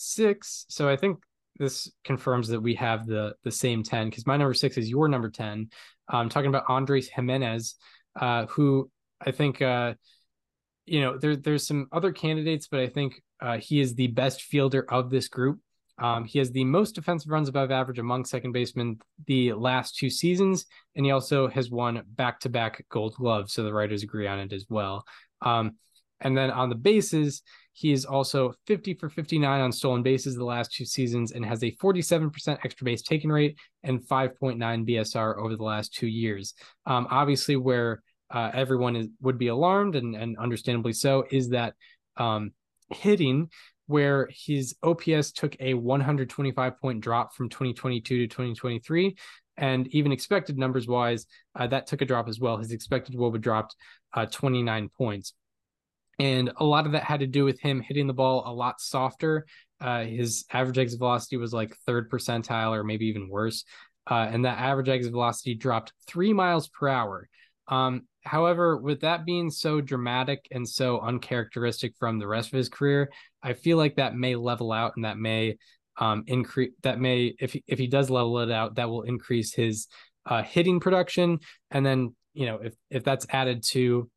6. So I think this confirms that we have the same 10, because my number 6 is your number 10. I'm talking about Andrés Giménez, who I think, there's some other candidates, but I think he is the best fielder of this group. He has the most defensive runs above average among second basemen the last 2 seasons, and he also has won back-to-back Gold Gloves, so the writers agree on it as well. And then on the bases, he is also 50 for 59 on stolen bases the last 2 seasons and has a 47% extra base taken rate and 5.9 BSR over the last 2 years. Obviously, where everyone would be alarmed, and understandably so, is that hitting, where his OPS took a 125-point drop from 2022 to 2023, and even expected numbers-wise, that took a drop as well. His expected woba dropped 29 points. And a lot of that had to do with him hitting the ball a lot softer. His average exit velocity was like 3rd percentile or maybe even worse, and that average exit velocity dropped 3 miles per hour. However, with that being so dramatic and so uncharacteristic from the rest of his career, I feel like that may level out, and that may increase. That may, if he does level it out, that will increase his hitting production. And then, if that's added to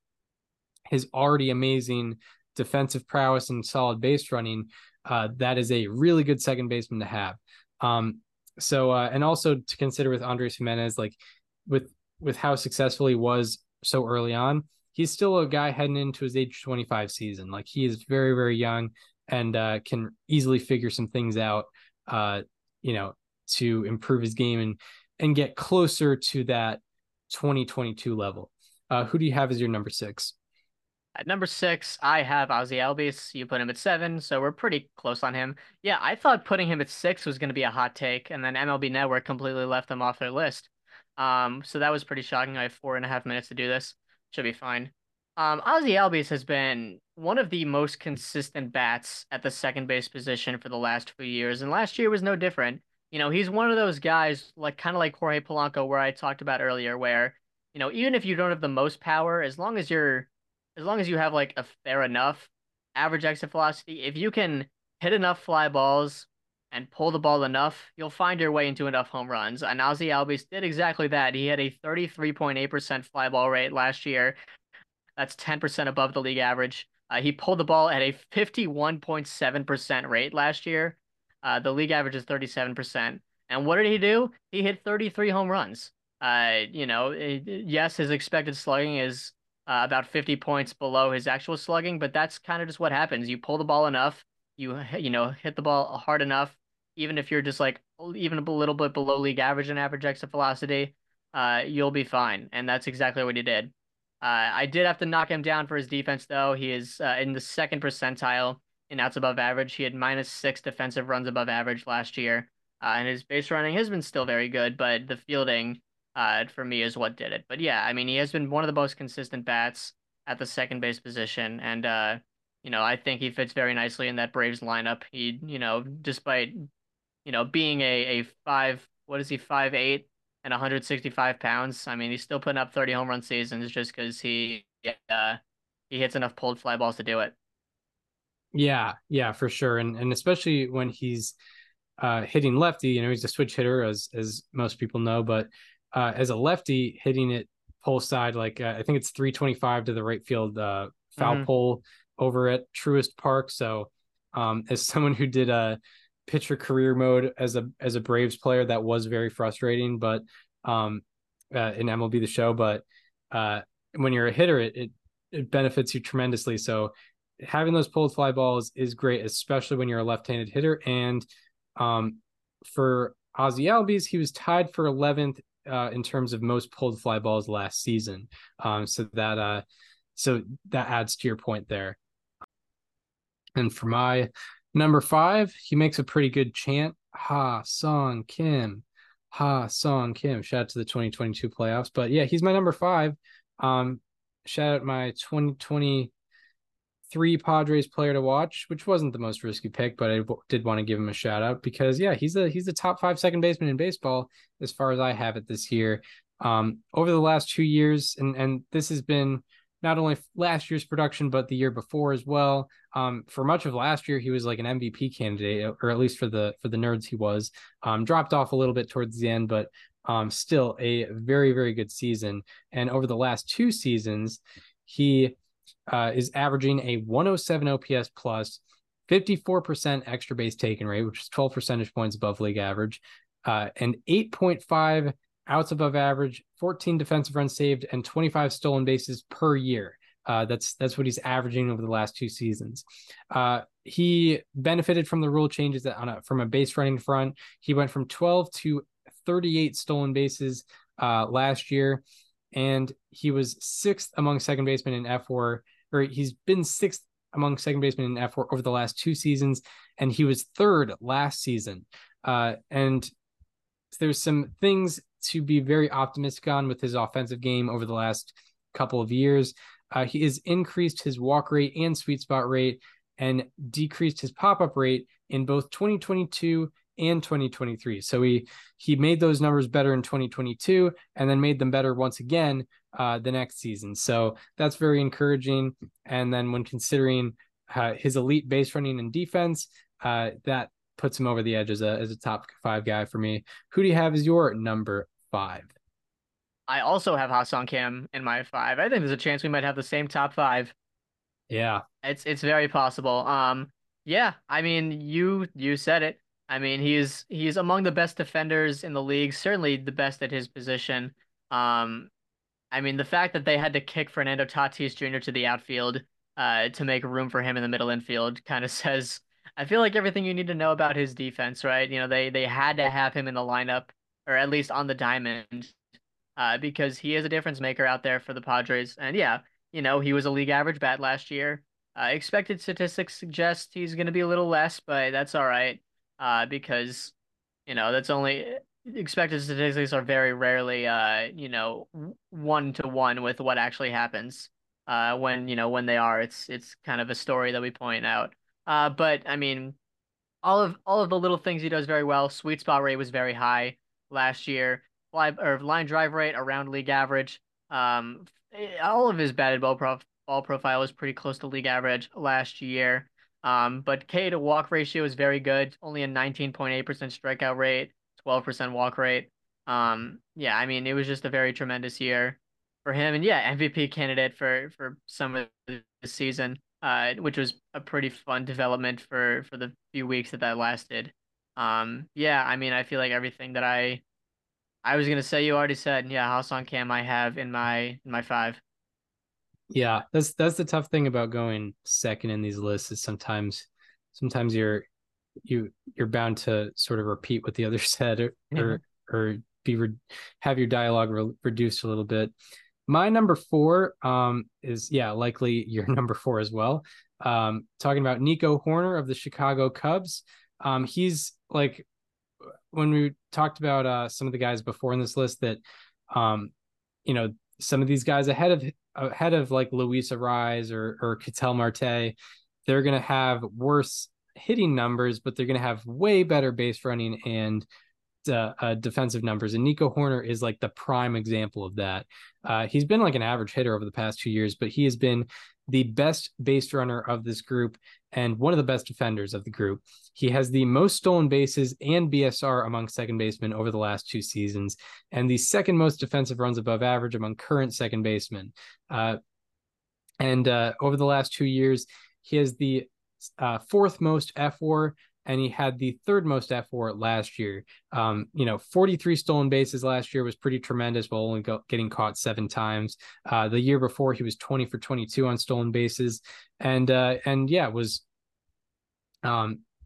his already amazing defensive prowess and solid base running, that is a really good second baseman to have. So, and also to consider with Andrés Giménez, like with how successful he was so early on, he's still a guy heading into his age 25 season. Like, he is very, very young and can easily figure some things out, you know, to improve his game and get closer to that 2022 level. Who do you have as your number six? At number six, I have Ozzie Albies. You put him at seven, so we're pretty close on him. Yeah, I thought putting him at six was going to be a hot take, and then MLB Network completely left him off their list. So that was pretty shocking. I have 4.5 minutes to do this. Should be fine. Ozzie Albies has been one of the most consistent bats at the second base position for the last few years, and last year was no different. You know, he's one of those guys, like kind of like Jorge Polanco, where I talked about earlier, where, you know, even if you don't have the most power, as long as you have like a fair enough average exit velocity, if you can hit enough fly balls and pull the ball enough, you'll find your way into enough home runs. And Ozzie Albies did exactly that. He had a 33.8% fly ball rate last year. That's 10% above the league average. He pulled the ball at a 51.7% rate last year. The league average is 37%. And what did he do? He hit 33 home runs. You know, yes, his expected slugging is about 50 points below his actual slugging, but that's kind of just what happens. You pull the ball enough, you know, hit the ball hard enough, even if you're just like even a little bit below league average and average exit velocity, you'll be fine. And that's exactly what he did. I did have to knock him down for his defense, though. He is in the second percentile in outs above average. He had -6 defensive runs above average last year. And his base running has been still very good, but the fielding for me is what did it. But yeah, I mean, he has been one of the most consistent bats at the second base position. And, you know, I think he fits very nicely in that Braves lineup. He, you know, despite, you know, being a 5'8" and 165 pounds. I mean, he's still putting up 30 home run seasons just because he hits enough pulled fly balls to do it. Yeah, for sure. And especially when he's hitting lefty, you know, he's a switch hitter as most people know, but as a lefty hitting it pole side, like I think it's 325 to the right field foul pole over at Truist Park. So as someone who did a pitcher career mode as a Braves player, that was very frustrating, but in MLB The Show, but when you're a hitter, it benefits you tremendously. So having those pulled fly balls is great, especially when you're a left-handed hitter. And for Ozzie Albies, he was tied for 11th in terms of most pulled fly balls last season. So that adds to your point there. And for my number five, he makes a pretty good chant. Ha Sung Kim. Shout out to the 2022 playoffs. But yeah, he's my number five. Shout out my 2023 Padres player to watch, which wasn't the most risky pick, but I did want to give him a shout out because yeah, he's a top five second baseman in baseball as far as I have it this year. Over the last 2 years, and this has been not only last year's production, but the year before as well. For much of last year, he was like an MVP candidate, or at least for the nerds he was. Dropped off a little bit towards the end, but still a very, very good season. And over the last two seasons, he is averaging a 107 OPS plus, 54% extra base taken rate, which is 12 percentage points above league average, and 8.5 outs above average, 14 defensive runs saved, and 25 stolen bases per year. That's what he's averaging over the last two seasons. He benefited from the rule changes from a base running front. He went from 12 to 38 stolen bases last year, and he was sixth among second basemen in F4, or he's been sixth among second basemen in F4 over the last two seasons, and he was third last season. And there's some things to be very optimistic on with his offensive game over the last couple of years. He has increased his walk rate and sweet spot rate and decreased his pop-up rate in both 2022 and 2023. So he made those numbers better in 2022 and then made them better once again the next season. So that's very encouraging. And then when considering his elite base running and defense, that puts him over the edge as a top five guy for me. Who do you have as your number five? I also have Ha Sung Kim in my five. I think there's a chance we might have the same top five. Yeah, it's very possible. Yeah, I mean, you said it. I mean, he's among the best defenders in the league, certainly the best at his position. I mean, the fact that they had to kick Fernando Tatis Jr. to the outfield to make room for him in the middle infield kind of says, I feel like, everything you need to know about his defense, right? You know, they had to have him in the lineup, or at least on the diamond, because he is a difference maker out there for the Padres. And yeah, you know, he was a league average bat last year. Expected statistics suggest he's going to be a little less, but that's all right, because, you know, that's only... expected statistics are very rarely, you know, 1-to-1 with what actually happens. When, you know, when they are, it's kind of a story that we point out. But I mean, all of the little things he does very well. Sweet spot rate was very high last year. Line drive rate around league average. All of his batted ball profile was pretty close to league average last year. But K to walk ratio is very good. Only a 19.8% strikeout rate. 12% walk rate. Yeah, I mean, it was just a very tremendous year for him. And yeah, MVP candidate for some of the season, which was a pretty fun development for the few weeks that lasted. Yeah, I mean, I feel like everything that I was going to say, you already said. Yeah, House on Cam I have in my five. Yeah, that's the tough thing about going second in these lists is sometimes you're bound to sort of repeat what the other said or have your dialogue reduced a little bit. My number four is, yeah, likely your number four as well. Talking about Nico Horner of the Chicago Cubs. He's like, when we talked about some of the guys before in this list that, you know, some of these guys ahead of like Luis Arraez or Ketel Marte, they're going to have worse hitting numbers, but they're going to have way better base running and defensive numbers. And Nico Horner is like the prime example of that. He's been like an average hitter over the past 2 years, but he has been the best base runner of this group and one of the best defenders of the group. He has the most stolen bases and BSR among second basemen over the last two seasons, and the second most defensive runs above average among current second basemen. And over the last 2 years, he has the fourth most FWAR, and he had the third most FWAR last year. You know, 43 stolen bases last year was pretty tremendous, while only getting caught 7 times. The year before, he was 20 for 22 on stolen bases, and yeah, was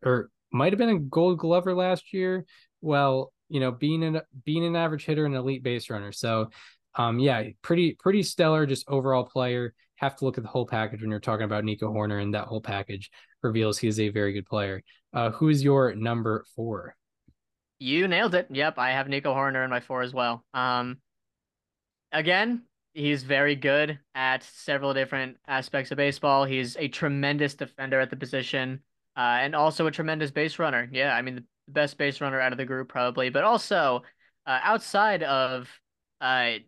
or might have been a Gold Glover last year. Well, you know, being an average hitter and an elite base runner, so yeah, pretty stellar, just overall player. Have to look at the whole package when you're talking about Nico Horner, and that whole package reveals he is a very good player. Who is your number four? You nailed it. Yep. I have Nico Horner in my four as well. Again, he's very good at several different aspects of baseball. He's a tremendous defender at the position, and also a tremendous base runner. Yeah. I mean, the best base runner out of the group probably, but also outside of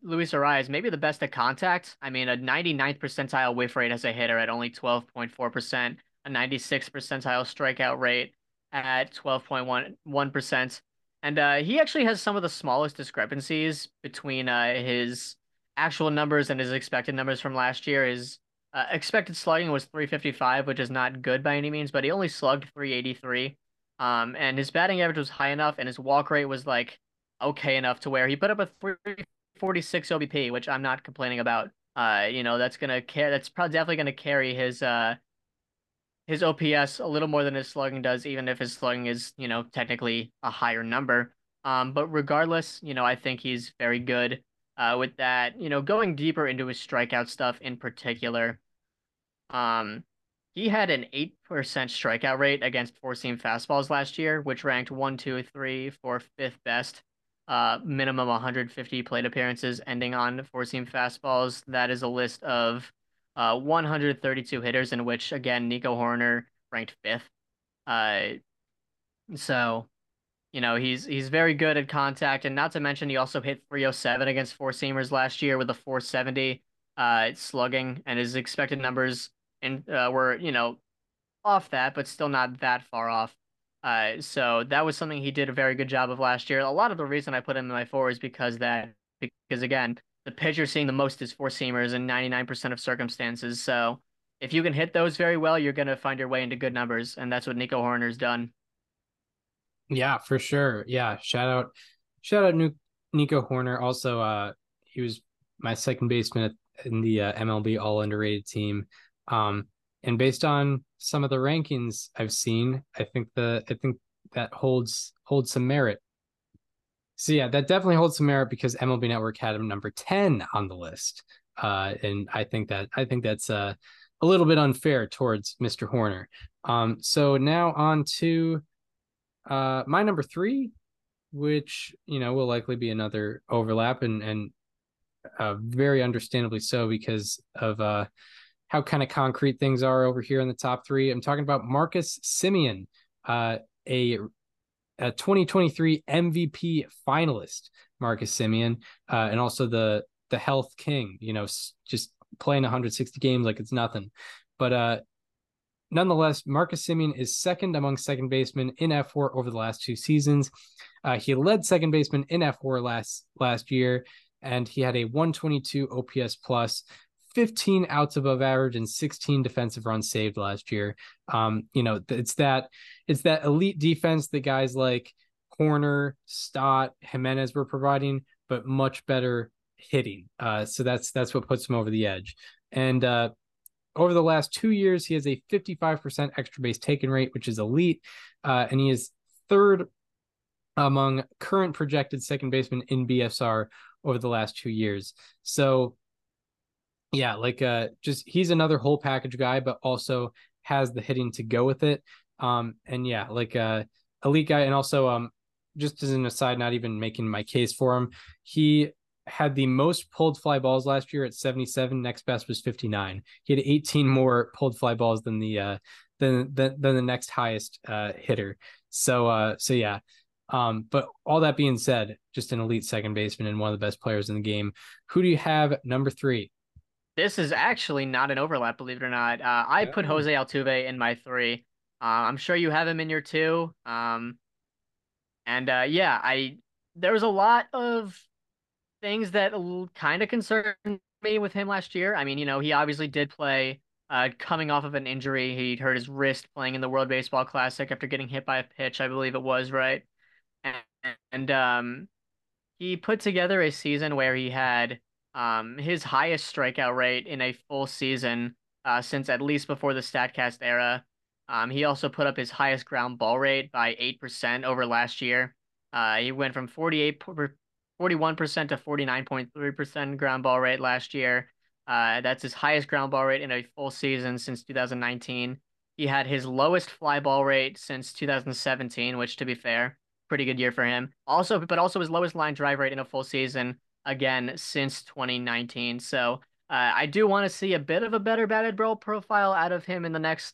Luis Arraez, maybe the best at contact. I mean, a 99th percentile whiff rate as a hitter at only 12.4%, a 96th percentile strikeout rate at 12.11%. And he actually has some of the smallest discrepancies between his actual numbers and his expected numbers from last year. His expected slugging was .355, which is not good by any means, but he only slugged .383. And his batting average was high enough, and his walk rate was like okay enough to where he put up a .346 OBP, which I'm not complaining about. You know, that's probably definitely gonna carry his OPS a little more than his slugging does, even if his slugging is, you know, technically a higher number. But regardless, you know, I think he's very good with that. You know, going deeper into his strikeout stuff in particular, he had an 8% strikeout rate against four-seam fastballs last year, which ranked 1, 2, 3, 4, 5th best. Minimum 150 plate appearances ending on four-seam fastballs. That is a list of 132 hitters, in which, again, Nico Horner ranked 5th. So, you know, he's very good at contact, and not to mention he also hit .307 against four-seamers last year with a .470 slugging, and his expected numbers were, you know, off that, but still not that far off. So that was something he did a very good job of last year. A lot of the reason I put him in my four is because again, the pitch you're seeing the most is four-seamers in 99% of circumstances. So if you can hit those very well, you're going to find your way into good numbers, and that's what Nico Horner's done. Yeah, for sure. Yeah. Shout out Nico Horner. Also, he was my second baseman in the MLB all underrated team. And based on some of the rankings I've seen, I think that holds some merit. So yeah, that definitely holds some merit because MLB Network had him number 10 on the list. And I think that's a little bit unfair towards Mr. Horner. So now on to my number 3, which, you know, will likely be another overlap and very understandably so because of how kind of concrete things are over here in the top 3. I'm talking about Marcus Semien, a 2023 MVP finalist, Marcus Semien, and also the health king, you know, just playing 160 games like it's nothing. But nonetheless, Marcus Semien is second among second basemen in F4 over the last 2 seasons. He led second baseman in F4 last year, and he had a 122 OPS plus, 15 outs above average, and 16 defensive runs saved last year. You know, it's that elite defense that guys like Horner, Stott, Jimenez were providing, but much better hitting. So that's what puts him over the edge. And over the last 2 years, he has a 55% extra base taken rate, which is elite. And he is third among current projected second baseman in BSR over the last 2 years. So yeah, like he's another whole package guy, but also has the hitting to go with it. And yeah, like elite guy. And also just as an aside, not even making my case for him, he had the most pulled fly balls last year at 77. Next best was 59. He had 18 more pulled fly balls than the next highest hitter. So yeah. But all that being said, just an elite second baseman and one of the best players in the game. Who do you have number 3? This is actually not an overlap, believe it or not. I put Jose Altuve in my 3. I'm sure you have him in your 2. There was a lot of things that kind of concerned me with him last year. I mean, you know, he obviously did play coming off of an injury. He'd hurt his wrist playing in the World Baseball Classic after getting hit by a pitch, I believe it was, right? And he put together a season where he had his highest strikeout rate in a full season since at least before the Statcast era. He also put up his highest ground ball rate by 8% over last year. He went from 41% to 49.3% ground ball rate last year. That's his highest ground ball rate in a full season since 2019. He had his lowest fly ball rate since 2017, which, to be fair, pretty good year for him. Also his lowest line drive rate in a full season, again, since 2019. So I do want to see a bit of a better batted ball profile out of him in the next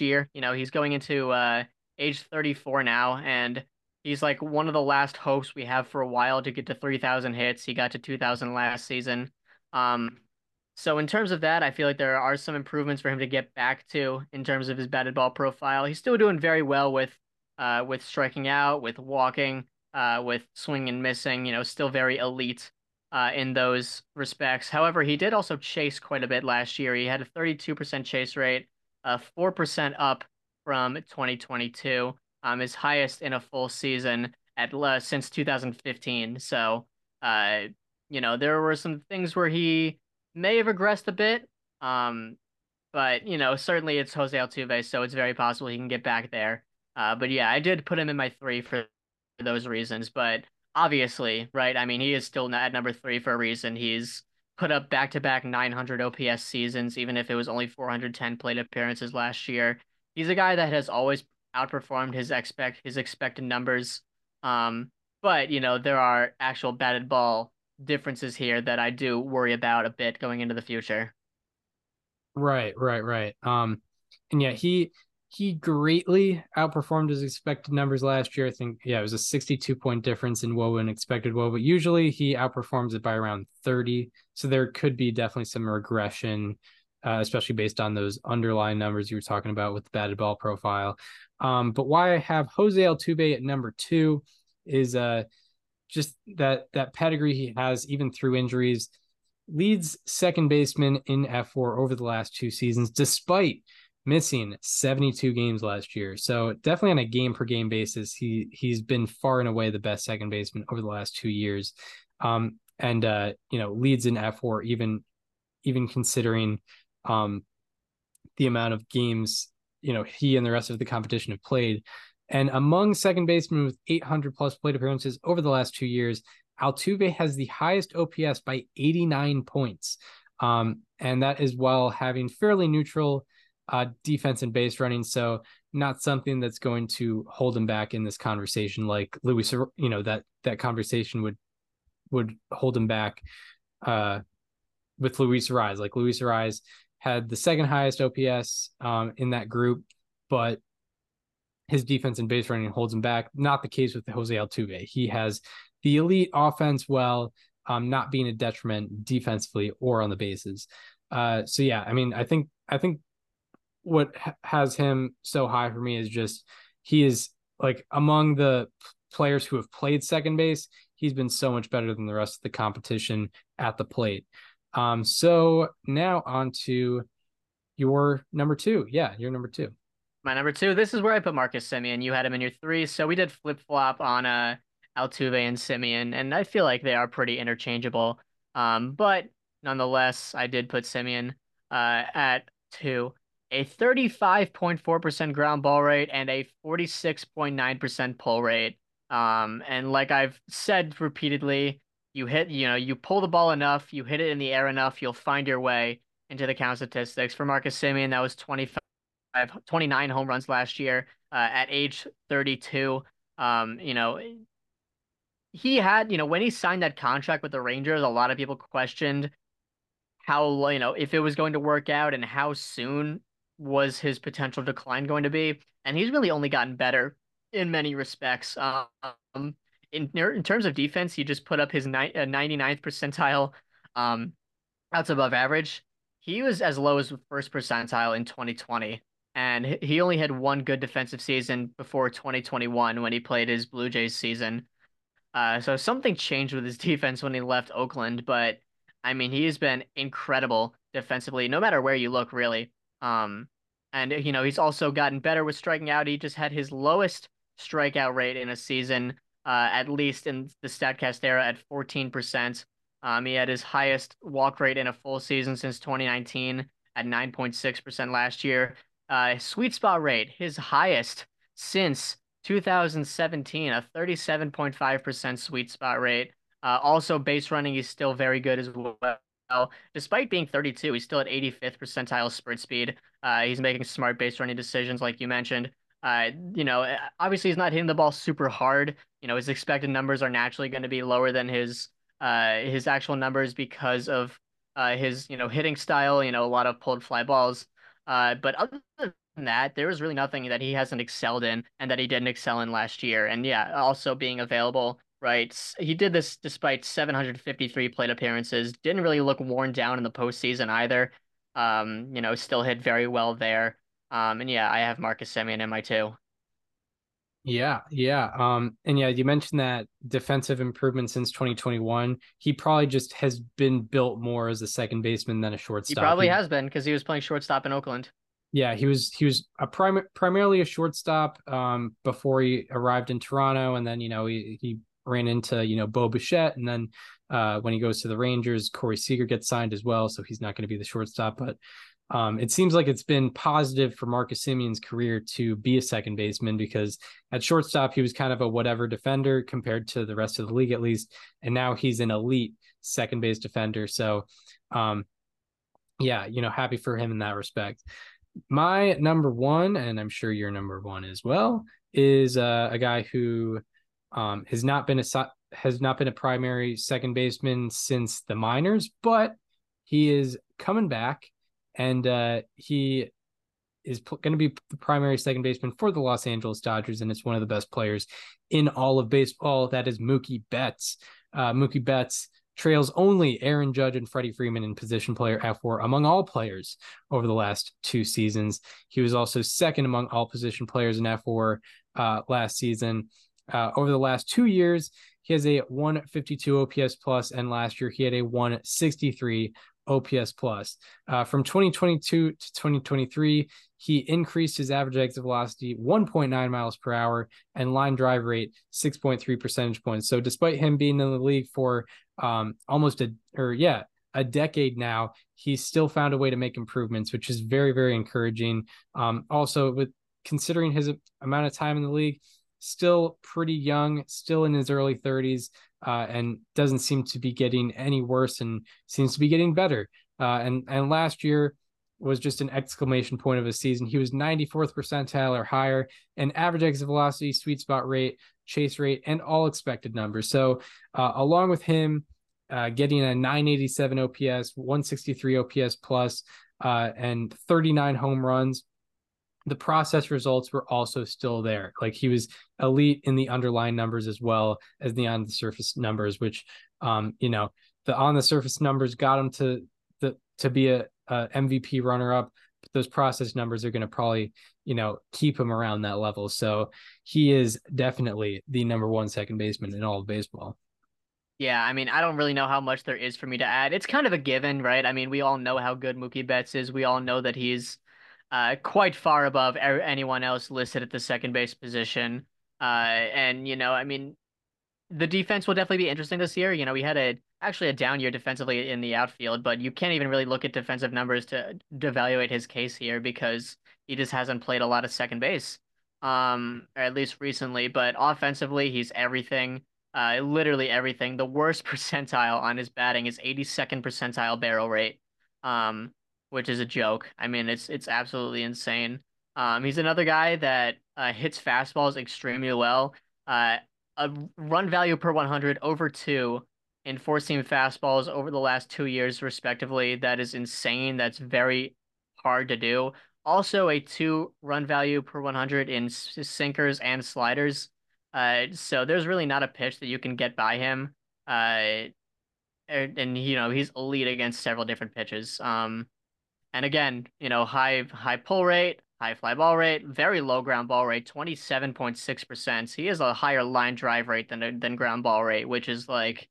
year. You know, he's going into age 34 now, and he's like one of the last hopes we have for a while to get to 3,000 hits. He got to 2,000 last season. So in terms of that, I feel like there are some improvements for him to get back to in terms of his batted ball profile. He's still doing very well with striking out, with walking, with swing and missing, you know, still very elite in those respects. However, he did also chase quite a bit last year. He had a 32% chase rate, 4% up from 2022, his highest in a full season since 2015. So, you know, there were some things where he may have regressed a bit, but, you know, certainly it's Jose Altuve, so it's very possible he can get back there. But yeah, I did put him in my 3 for those reasons, but obviously, right? I mean, he is still at number 3 for a reason. He's put up back-to-back 900 OPS seasons, even if it was only 410 plate appearances last year. He's a guy that has always outperformed his expected numbers. But, you know, there are actual batted ball differences here that I do worry about a bit going into the future. Right. And yeah, he greatly outperformed his expected numbers last year. I think, yeah, it was a 62-point difference in WOBA and expected WOBA. Usually he outperforms it by around 30. So there could be definitely some regression, especially based on those underlying numbers you were talking about with the batted ball profile. But why I have Jose Altuve at number 2 is just that pedigree he has, even through injuries. Leads second baseman in F4 over the last 2 seasons, despite missing 72 games last year. So definitely on a game per game basis, he's been far and away the best second baseman over the last 2 years. Leads in F4, even considering the amount of games, he and the rest of the competition have played. And among second basemen with 800 plus plate appearances over the last 2 years, Altuve has the highest OPS by 89 points. And that is while having fairly neutral defense and base running, so not something that's going to hold him back in this conversation. Like Luis, that conversation would hold him back with Luis Urias. Like Luis Urias had the second highest OPS in that group, but his defense and base running holds him back. Not the case with Jose Altuve. He has the elite offense, not being a detriment defensively or on the bases. I think what has him so high for me is just, he is like among the players who have played second base, he's been so much better than the rest of the competition at the plate. So now on to your number two. Yeah, your number two. My number two. This is where I put Marcus Semien. You had him in your three. So we did flip flop on Altuve and Semien, and I feel like they are pretty interchangeable. But nonetheless, I did put Semien at two. A 35.4% ground ball rate and a 46.9% pull rate. And like I've said repeatedly, you pull the ball enough, you hit it in the air enough, you'll find your way into the count statistics. For Marcus Semien, that was 29 home runs last year at age 32. He had, when he signed that contract with the Rangers, a lot of people questioned how, if it was going to work out and how soon was his potential decline going to be. And he's really only gotten better in many respects. In terms of defense, he just put up his 99th percentile. That's above average. He was as low as first percentile in 2020. And he only had one good defensive season before 2021 when he played his Blue Jays season. So something changed with his defense when he left Oakland, but he has been incredible defensively, no matter where you look, really. He's also gotten better with striking out. He just had his lowest strikeout rate in a season, at least in the StatCast era, at 14%. He had his highest walk rate in a full season since 2019 at 9.6% last year. Sweet spot rate, his highest since 2017, a 37.5% sweet spot rate. Also, base running is still very good as well. Despite being 32, he's still at 85th percentile sprint speed. He's making smart base running decisions, like you mentioned. Obviously, he's not hitting the ball super hard. His expected numbers are naturally going to be lower than his actual numbers because of his hitting style. A lot of pulled fly balls. But other than that, there was really nothing that he hasn't excelled in and that he didn't excel in last year. And yeah, also being available. Right. He did this despite 753 plate appearances. Didn't really look worn down in the postseason either. Still hit very well there. I have Marcus Semien in my two. Yeah. You mentioned that defensive improvement since 2021. He probably just has been built more as a second baseman than a shortstop. He probably has been, because he was playing shortstop in Oakland. Yeah, he was a primarily a shortstop before he arrived in Toronto, and then he ran into, Bo Bichette. And then when he goes to the Rangers, Corey Seager gets signed as well. So he's not going to be the shortstop, but it seems like it's been positive for Marcus Semien's career to be a second baseman, because at shortstop, he was kind of a whatever defender compared to the rest of the league, at least. And now he's an elite second base defender. So happy for him in that respect. My number one, and I'm sure your number one as well, is a guy who has not been a primary second baseman since the minors, but he is coming back, and he is going to be the primary second baseman for the Los Angeles Dodgers, and it's one of the best players in all of baseball. That is Mookie Betts. Mookie Betts trails only Aaron Judge and Freddie Freeman in position player F4 among all players over the last two seasons. He was also second among all position players in F4 last season. Over the last 2 years, he has a 152 OPS plus, and last year he had a 163 OPS plus. From 2022 to 2023, he increased his average exit velocity 1.9 miles per hour and line drive rate 6.3 percentage points. So despite him being in the league for a decade now, he still found a way to make improvements, which is very, very encouraging. Also, with considering his amount of time in the league, still pretty young, still in his early 30s, and doesn't seem to be getting any worse and seems to be getting better. And last year was just an exclamation point of his season. He was 94th percentile or higher in average exit velocity, sweet spot rate, chase rate, and all expected numbers. So along with him getting a 987 OPS, 163 OPS plus, and 39 home runs, the process results were also still there. Like, he was elite in the underlying numbers as well as the on the surface numbers, which, the on the surface numbers got him to be a MVP runner up. But those process numbers are going to probably, keep him around that level. So he is definitely the number one second baseman in all of baseball. Yeah, I mean, I don't really know how much there is for me to add. It's kind of a given, right? I mean, we all know how good Mookie Betts is. We all know that he's quite far above anyone else listed at the second base position. The defense will definitely be interesting this year. We had a down year defensively in the outfield, but you can't even really look at defensive numbers to evaluate his case here because he just hasn't played a lot of second base, or at least recently. But offensively, he's everything, literally everything. The worst percentile on his batting is 82nd percentile barrel rate. Which is a joke. I mean, it's absolutely insane. He's another guy that hits fastballs extremely well. A run value per 100 over 2 in four-seam fastballs over the last 2 years, respectively. That is insane. That's very hard to do. Also, a 2 run value per 100 in sinkers and sliders. So there's really not a pitch that you can get by him. And he's elite against several different pitches. And again, high pull rate, high fly ball rate, very low ground ball rate, 27.6%. He has a higher line drive rate than ground ball rate, which is like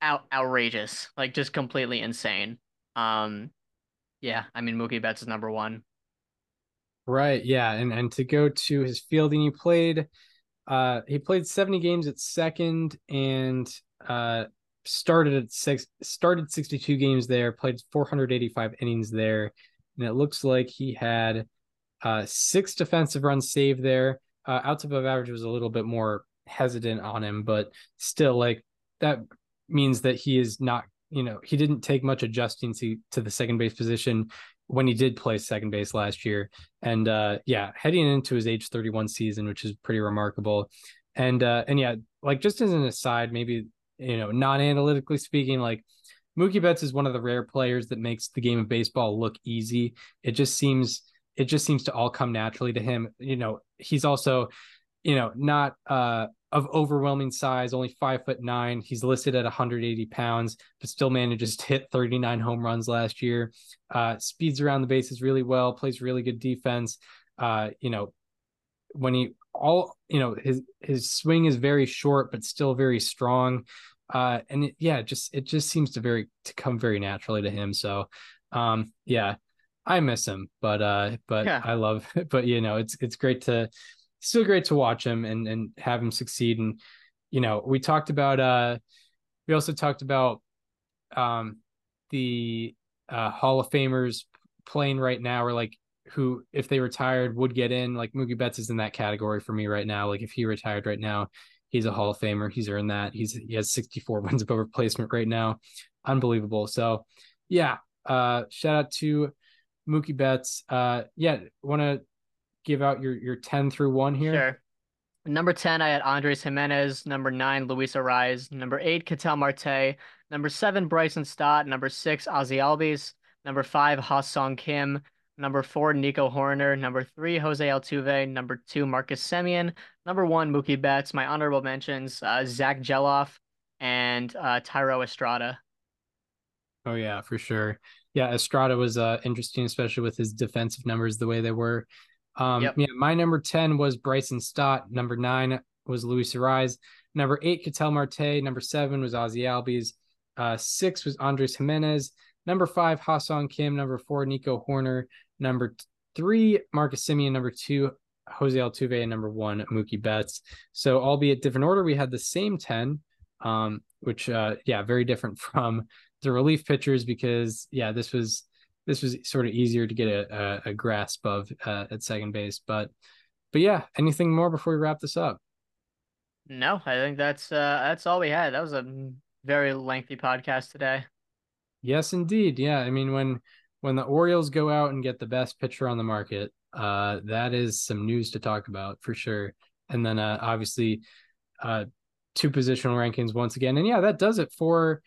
outrageous, like just completely insane. Mookie Betts is number one. Right. Yeah. And to go to his fielding, he played 70 games at second and started 62 games there, played 485 innings there, and it looks like he had 6 defensive runs saved there. Outs above average was a little bit more hesitant on him, but still, like, that means that he is not, he didn't take much adjusting to the second base position when he did play second base last year. And heading into his age 31 season, which is pretty remarkable. And just as an aside, maybe, non-analytically speaking, like, Mookie Betts is one of the rare players that makes the game of baseball look easy. It just seems to all come naturally to him. He's also, not of overwhelming size, only 5'9". He's listed at 180 pounds, but still manages to hit 39 home runs last year. Speeds around the bases really well, plays really good defense. His swing is very short, but still very strong. It just seems to come very naturally to him. So, I miss him, but I love, it's still great to watch him and have him succeed. And, we also talked about the Hall of Famers playing right now, or like, who, if they retired, would get in. Like, Mookie Betts is in that category for me right now. Like, if he retired right now, he's a Hall of Famer. He's earned that. He has 64 wins above replacement right now. Unbelievable. So shout out to Mookie Betts. Want to give out your 10 through 1 here? Sure. Number 10, I had Andrés Giménez. Number 9, Luis Arraez. Number 8, Ketel Marte. Number 7, Bryson Stott. Number 6, Ozzy Albies. Number 5, Ha-Sung Kim. Number 4, Nico Horner. Number 3, Jose Altuve. Number 2, Marcus Semien. Number 1, Mookie Betts. My honorable mentions, Zach Geloff and Thairo Estrada. Oh, yeah, for sure. Yeah, Estrada was interesting, especially with his defensive numbers the way they were. My number 10 was Bryson Stott. Number 9 was Luis Arraez. Number 8, Ketel Marte. Number 7 was Ozzy Albies. 6 was Andrés Giménez. Number 5, Ha-Sung Kim. Number 4, Nico Horner. Number 3, Marcus Semien. Number 2, Jose Altuve. And number 1, Mookie Betts. So albeit different order, we had the same 10, which, very different from the relief pitchers because, this was sort of easier to get a grasp of at second base. But yeah, anything more before we wrap this up? No, I think that's all we had. That was a very lengthy podcast today. Yes, indeed. Yeah. I mean, when the Orioles go out and get the best pitcher on the market, that is some news to talk about for sure. And then obviously two positional rankings once again. And yeah, that does it for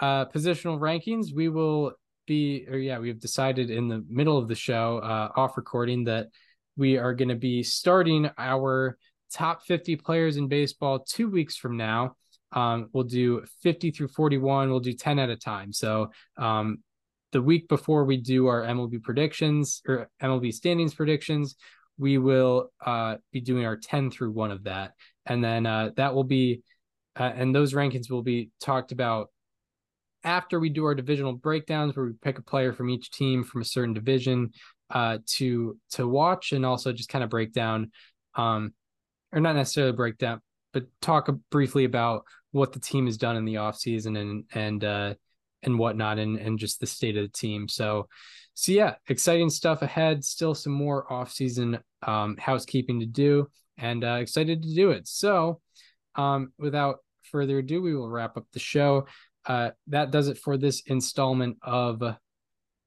positional rankings. We will be, we have decided in the middle of the show off recording that we are going to be starting our top 50 players in baseball 2 weeks from now. We'll do 50 through 41. We'll do 10 at a time. So the week before we do our MLB predictions or MLB standings predictions, we will be doing our 10 through 1 of that. And then that will be, and those rankings will be talked about after we do our divisional breakdowns, where we pick a player from each team from a certain division to watch, and also just kind of break down, or not necessarily break down, but talk briefly about what the team has done in the offseason and whatnot, and just the state of the team. So yeah, exciting stuff ahead. Still some more offseason housekeeping to do, and excited to do it. So without further ado, we will wrap up the show. That does it for this installment of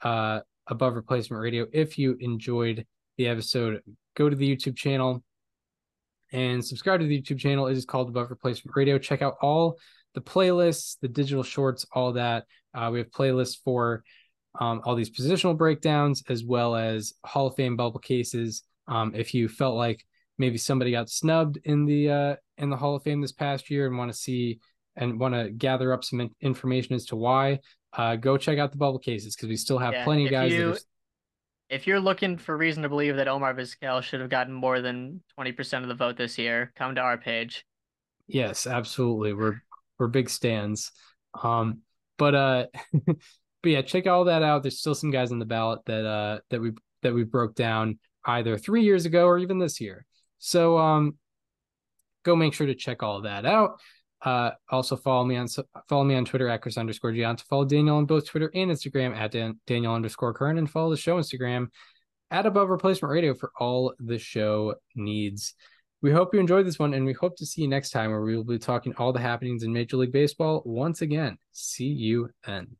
Above Replacement Radio. If you enjoyed the episode, go to the YouTube channel and subscribe to the YouTube channel. It is called Above Replacement Radio. Check out all the playlists, the digital shorts, all that. We have playlists for all these positional breakdowns, as well as Hall of Fame bubble cases. If you felt like maybe somebody got snubbed in the Hall of Fame this past year and want to gather up some information as to why, go check out the bubble cases, because we still have plenty of guys. If you're looking for reason to believe that Omar Vizquel should have gotten more than 20% of the vote this year, come to our page. Yes, absolutely. We're big stands. But yeah, check all that out. There's still some guys on the ballot that we broke down either 3 years ago or even this year. So go make sure to check all that out. Also follow me on Twitter at Chris_Giant. Follow Daniel on both Twitter and Instagram at Daniel_Curran, and follow the show Instagram at Above Replacement Radio for all the show needs. We hope you enjoyed this one, and we hope to see you next time, where we will be talking all the happenings in Major League Baseball once again. See you then.